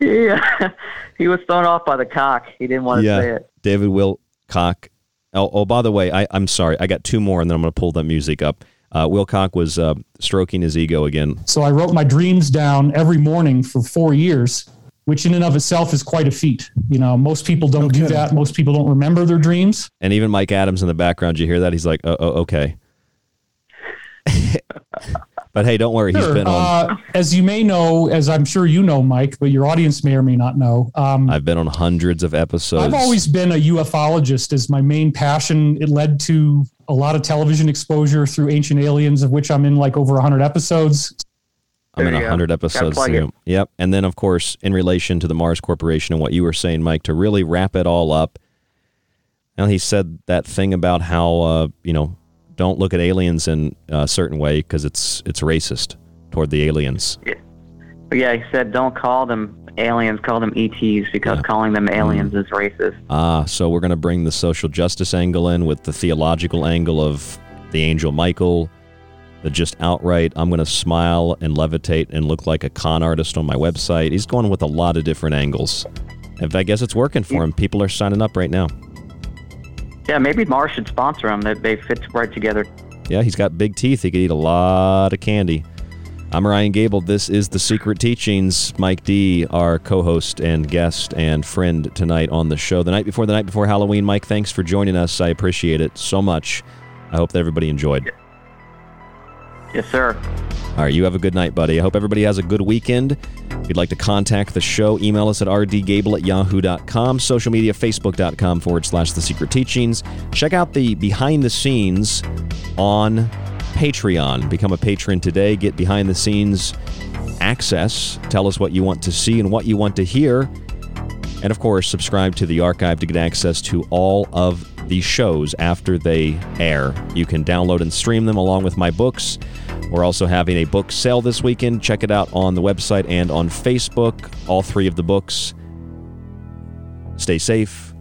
yeah. He was thrown off by the cock. He didn't want to yeah, say it. David Wilcock. Oh, oh by the way, I, I'm sorry. I got two more, and then I'm going to pull that music up. Uh, Wilcock was uh, stroking his ego again. So I wrote my dreams down every morning for four years. Which in and of itself is quite a feat. You know, most people don't okay. do that. Most people don't remember their dreams. And even Mike Adams in the background, you hear that? He's like, oh, oh okay. But hey, don't worry. Sure. He's been on. Uh, as you may know, as I'm sure you know, Mike, but your audience may or may not know. Um, I've been on hundreds of episodes. I've always been a ufologist as my main passion. It led to a lot of television exposure through Ancient Aliens, of which I'm in like over one hundred episodes. I'm in one hundred episodes through. Yep. And then, of course, in relation to the Mars Corporation and what you were saying, Mike, to really wrap it all up. Now, he said that thing about how, uh, you know, don't look at aliens in a certain way because it's it's racist toward the aliens. Yeah. Yeah, he said don't call them aliens, call them E Ts because yeah. calling them aliens mm. is racist. Ah, so we're going to bring the social justice angle in with the theological angle of the angel Michael. Just outright, I'm going to smile and levitate and look like a con artist on my website. He's going with a lot of different angles. And I guess it's working for him. People are signing up right now. Yeah, maybe Mars should sponsor him. They fit right together. Yeah, he's got big teeth. He could eat a lot of candy. I'm Ryan Gable. This is The Secret Teachings. Mike D., our co-host and guest and friend tonight on the show. The night before the night before Halloween. Mike, thanks for joining us. I appreciate it so much. I hope that everybody enjoyed. Yes, sir. All right, you have a good night, buddy. I hope everybody has a good weekend. If you'd like to contact the show, email us at r d gable at yahoo dot com, social media, facebook dot com forward slash The Secret Teachings. Check out the behind the scenes on Patreon. Become a patron today. Get behind the scenes access. Tell us what you want to see and what you want to hear. And of course, subscribe to the archive to get access to all of these shows after they air. You can download and stream them along with my books. We're also having a book sale this weekend. Check it out on the website and on Facebook. All three of the books. Stay safe,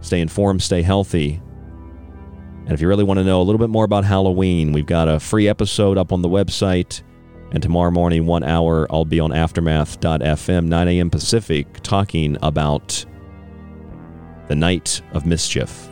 stay informed, stay healthy. And if you really want to know a little bit more about Halloween, we've got a free episode up on the website. And tomorrow morning, one hour, I'll be on aftermath dot f m, nine a.m. Pacific, talking about the Night of Mischief.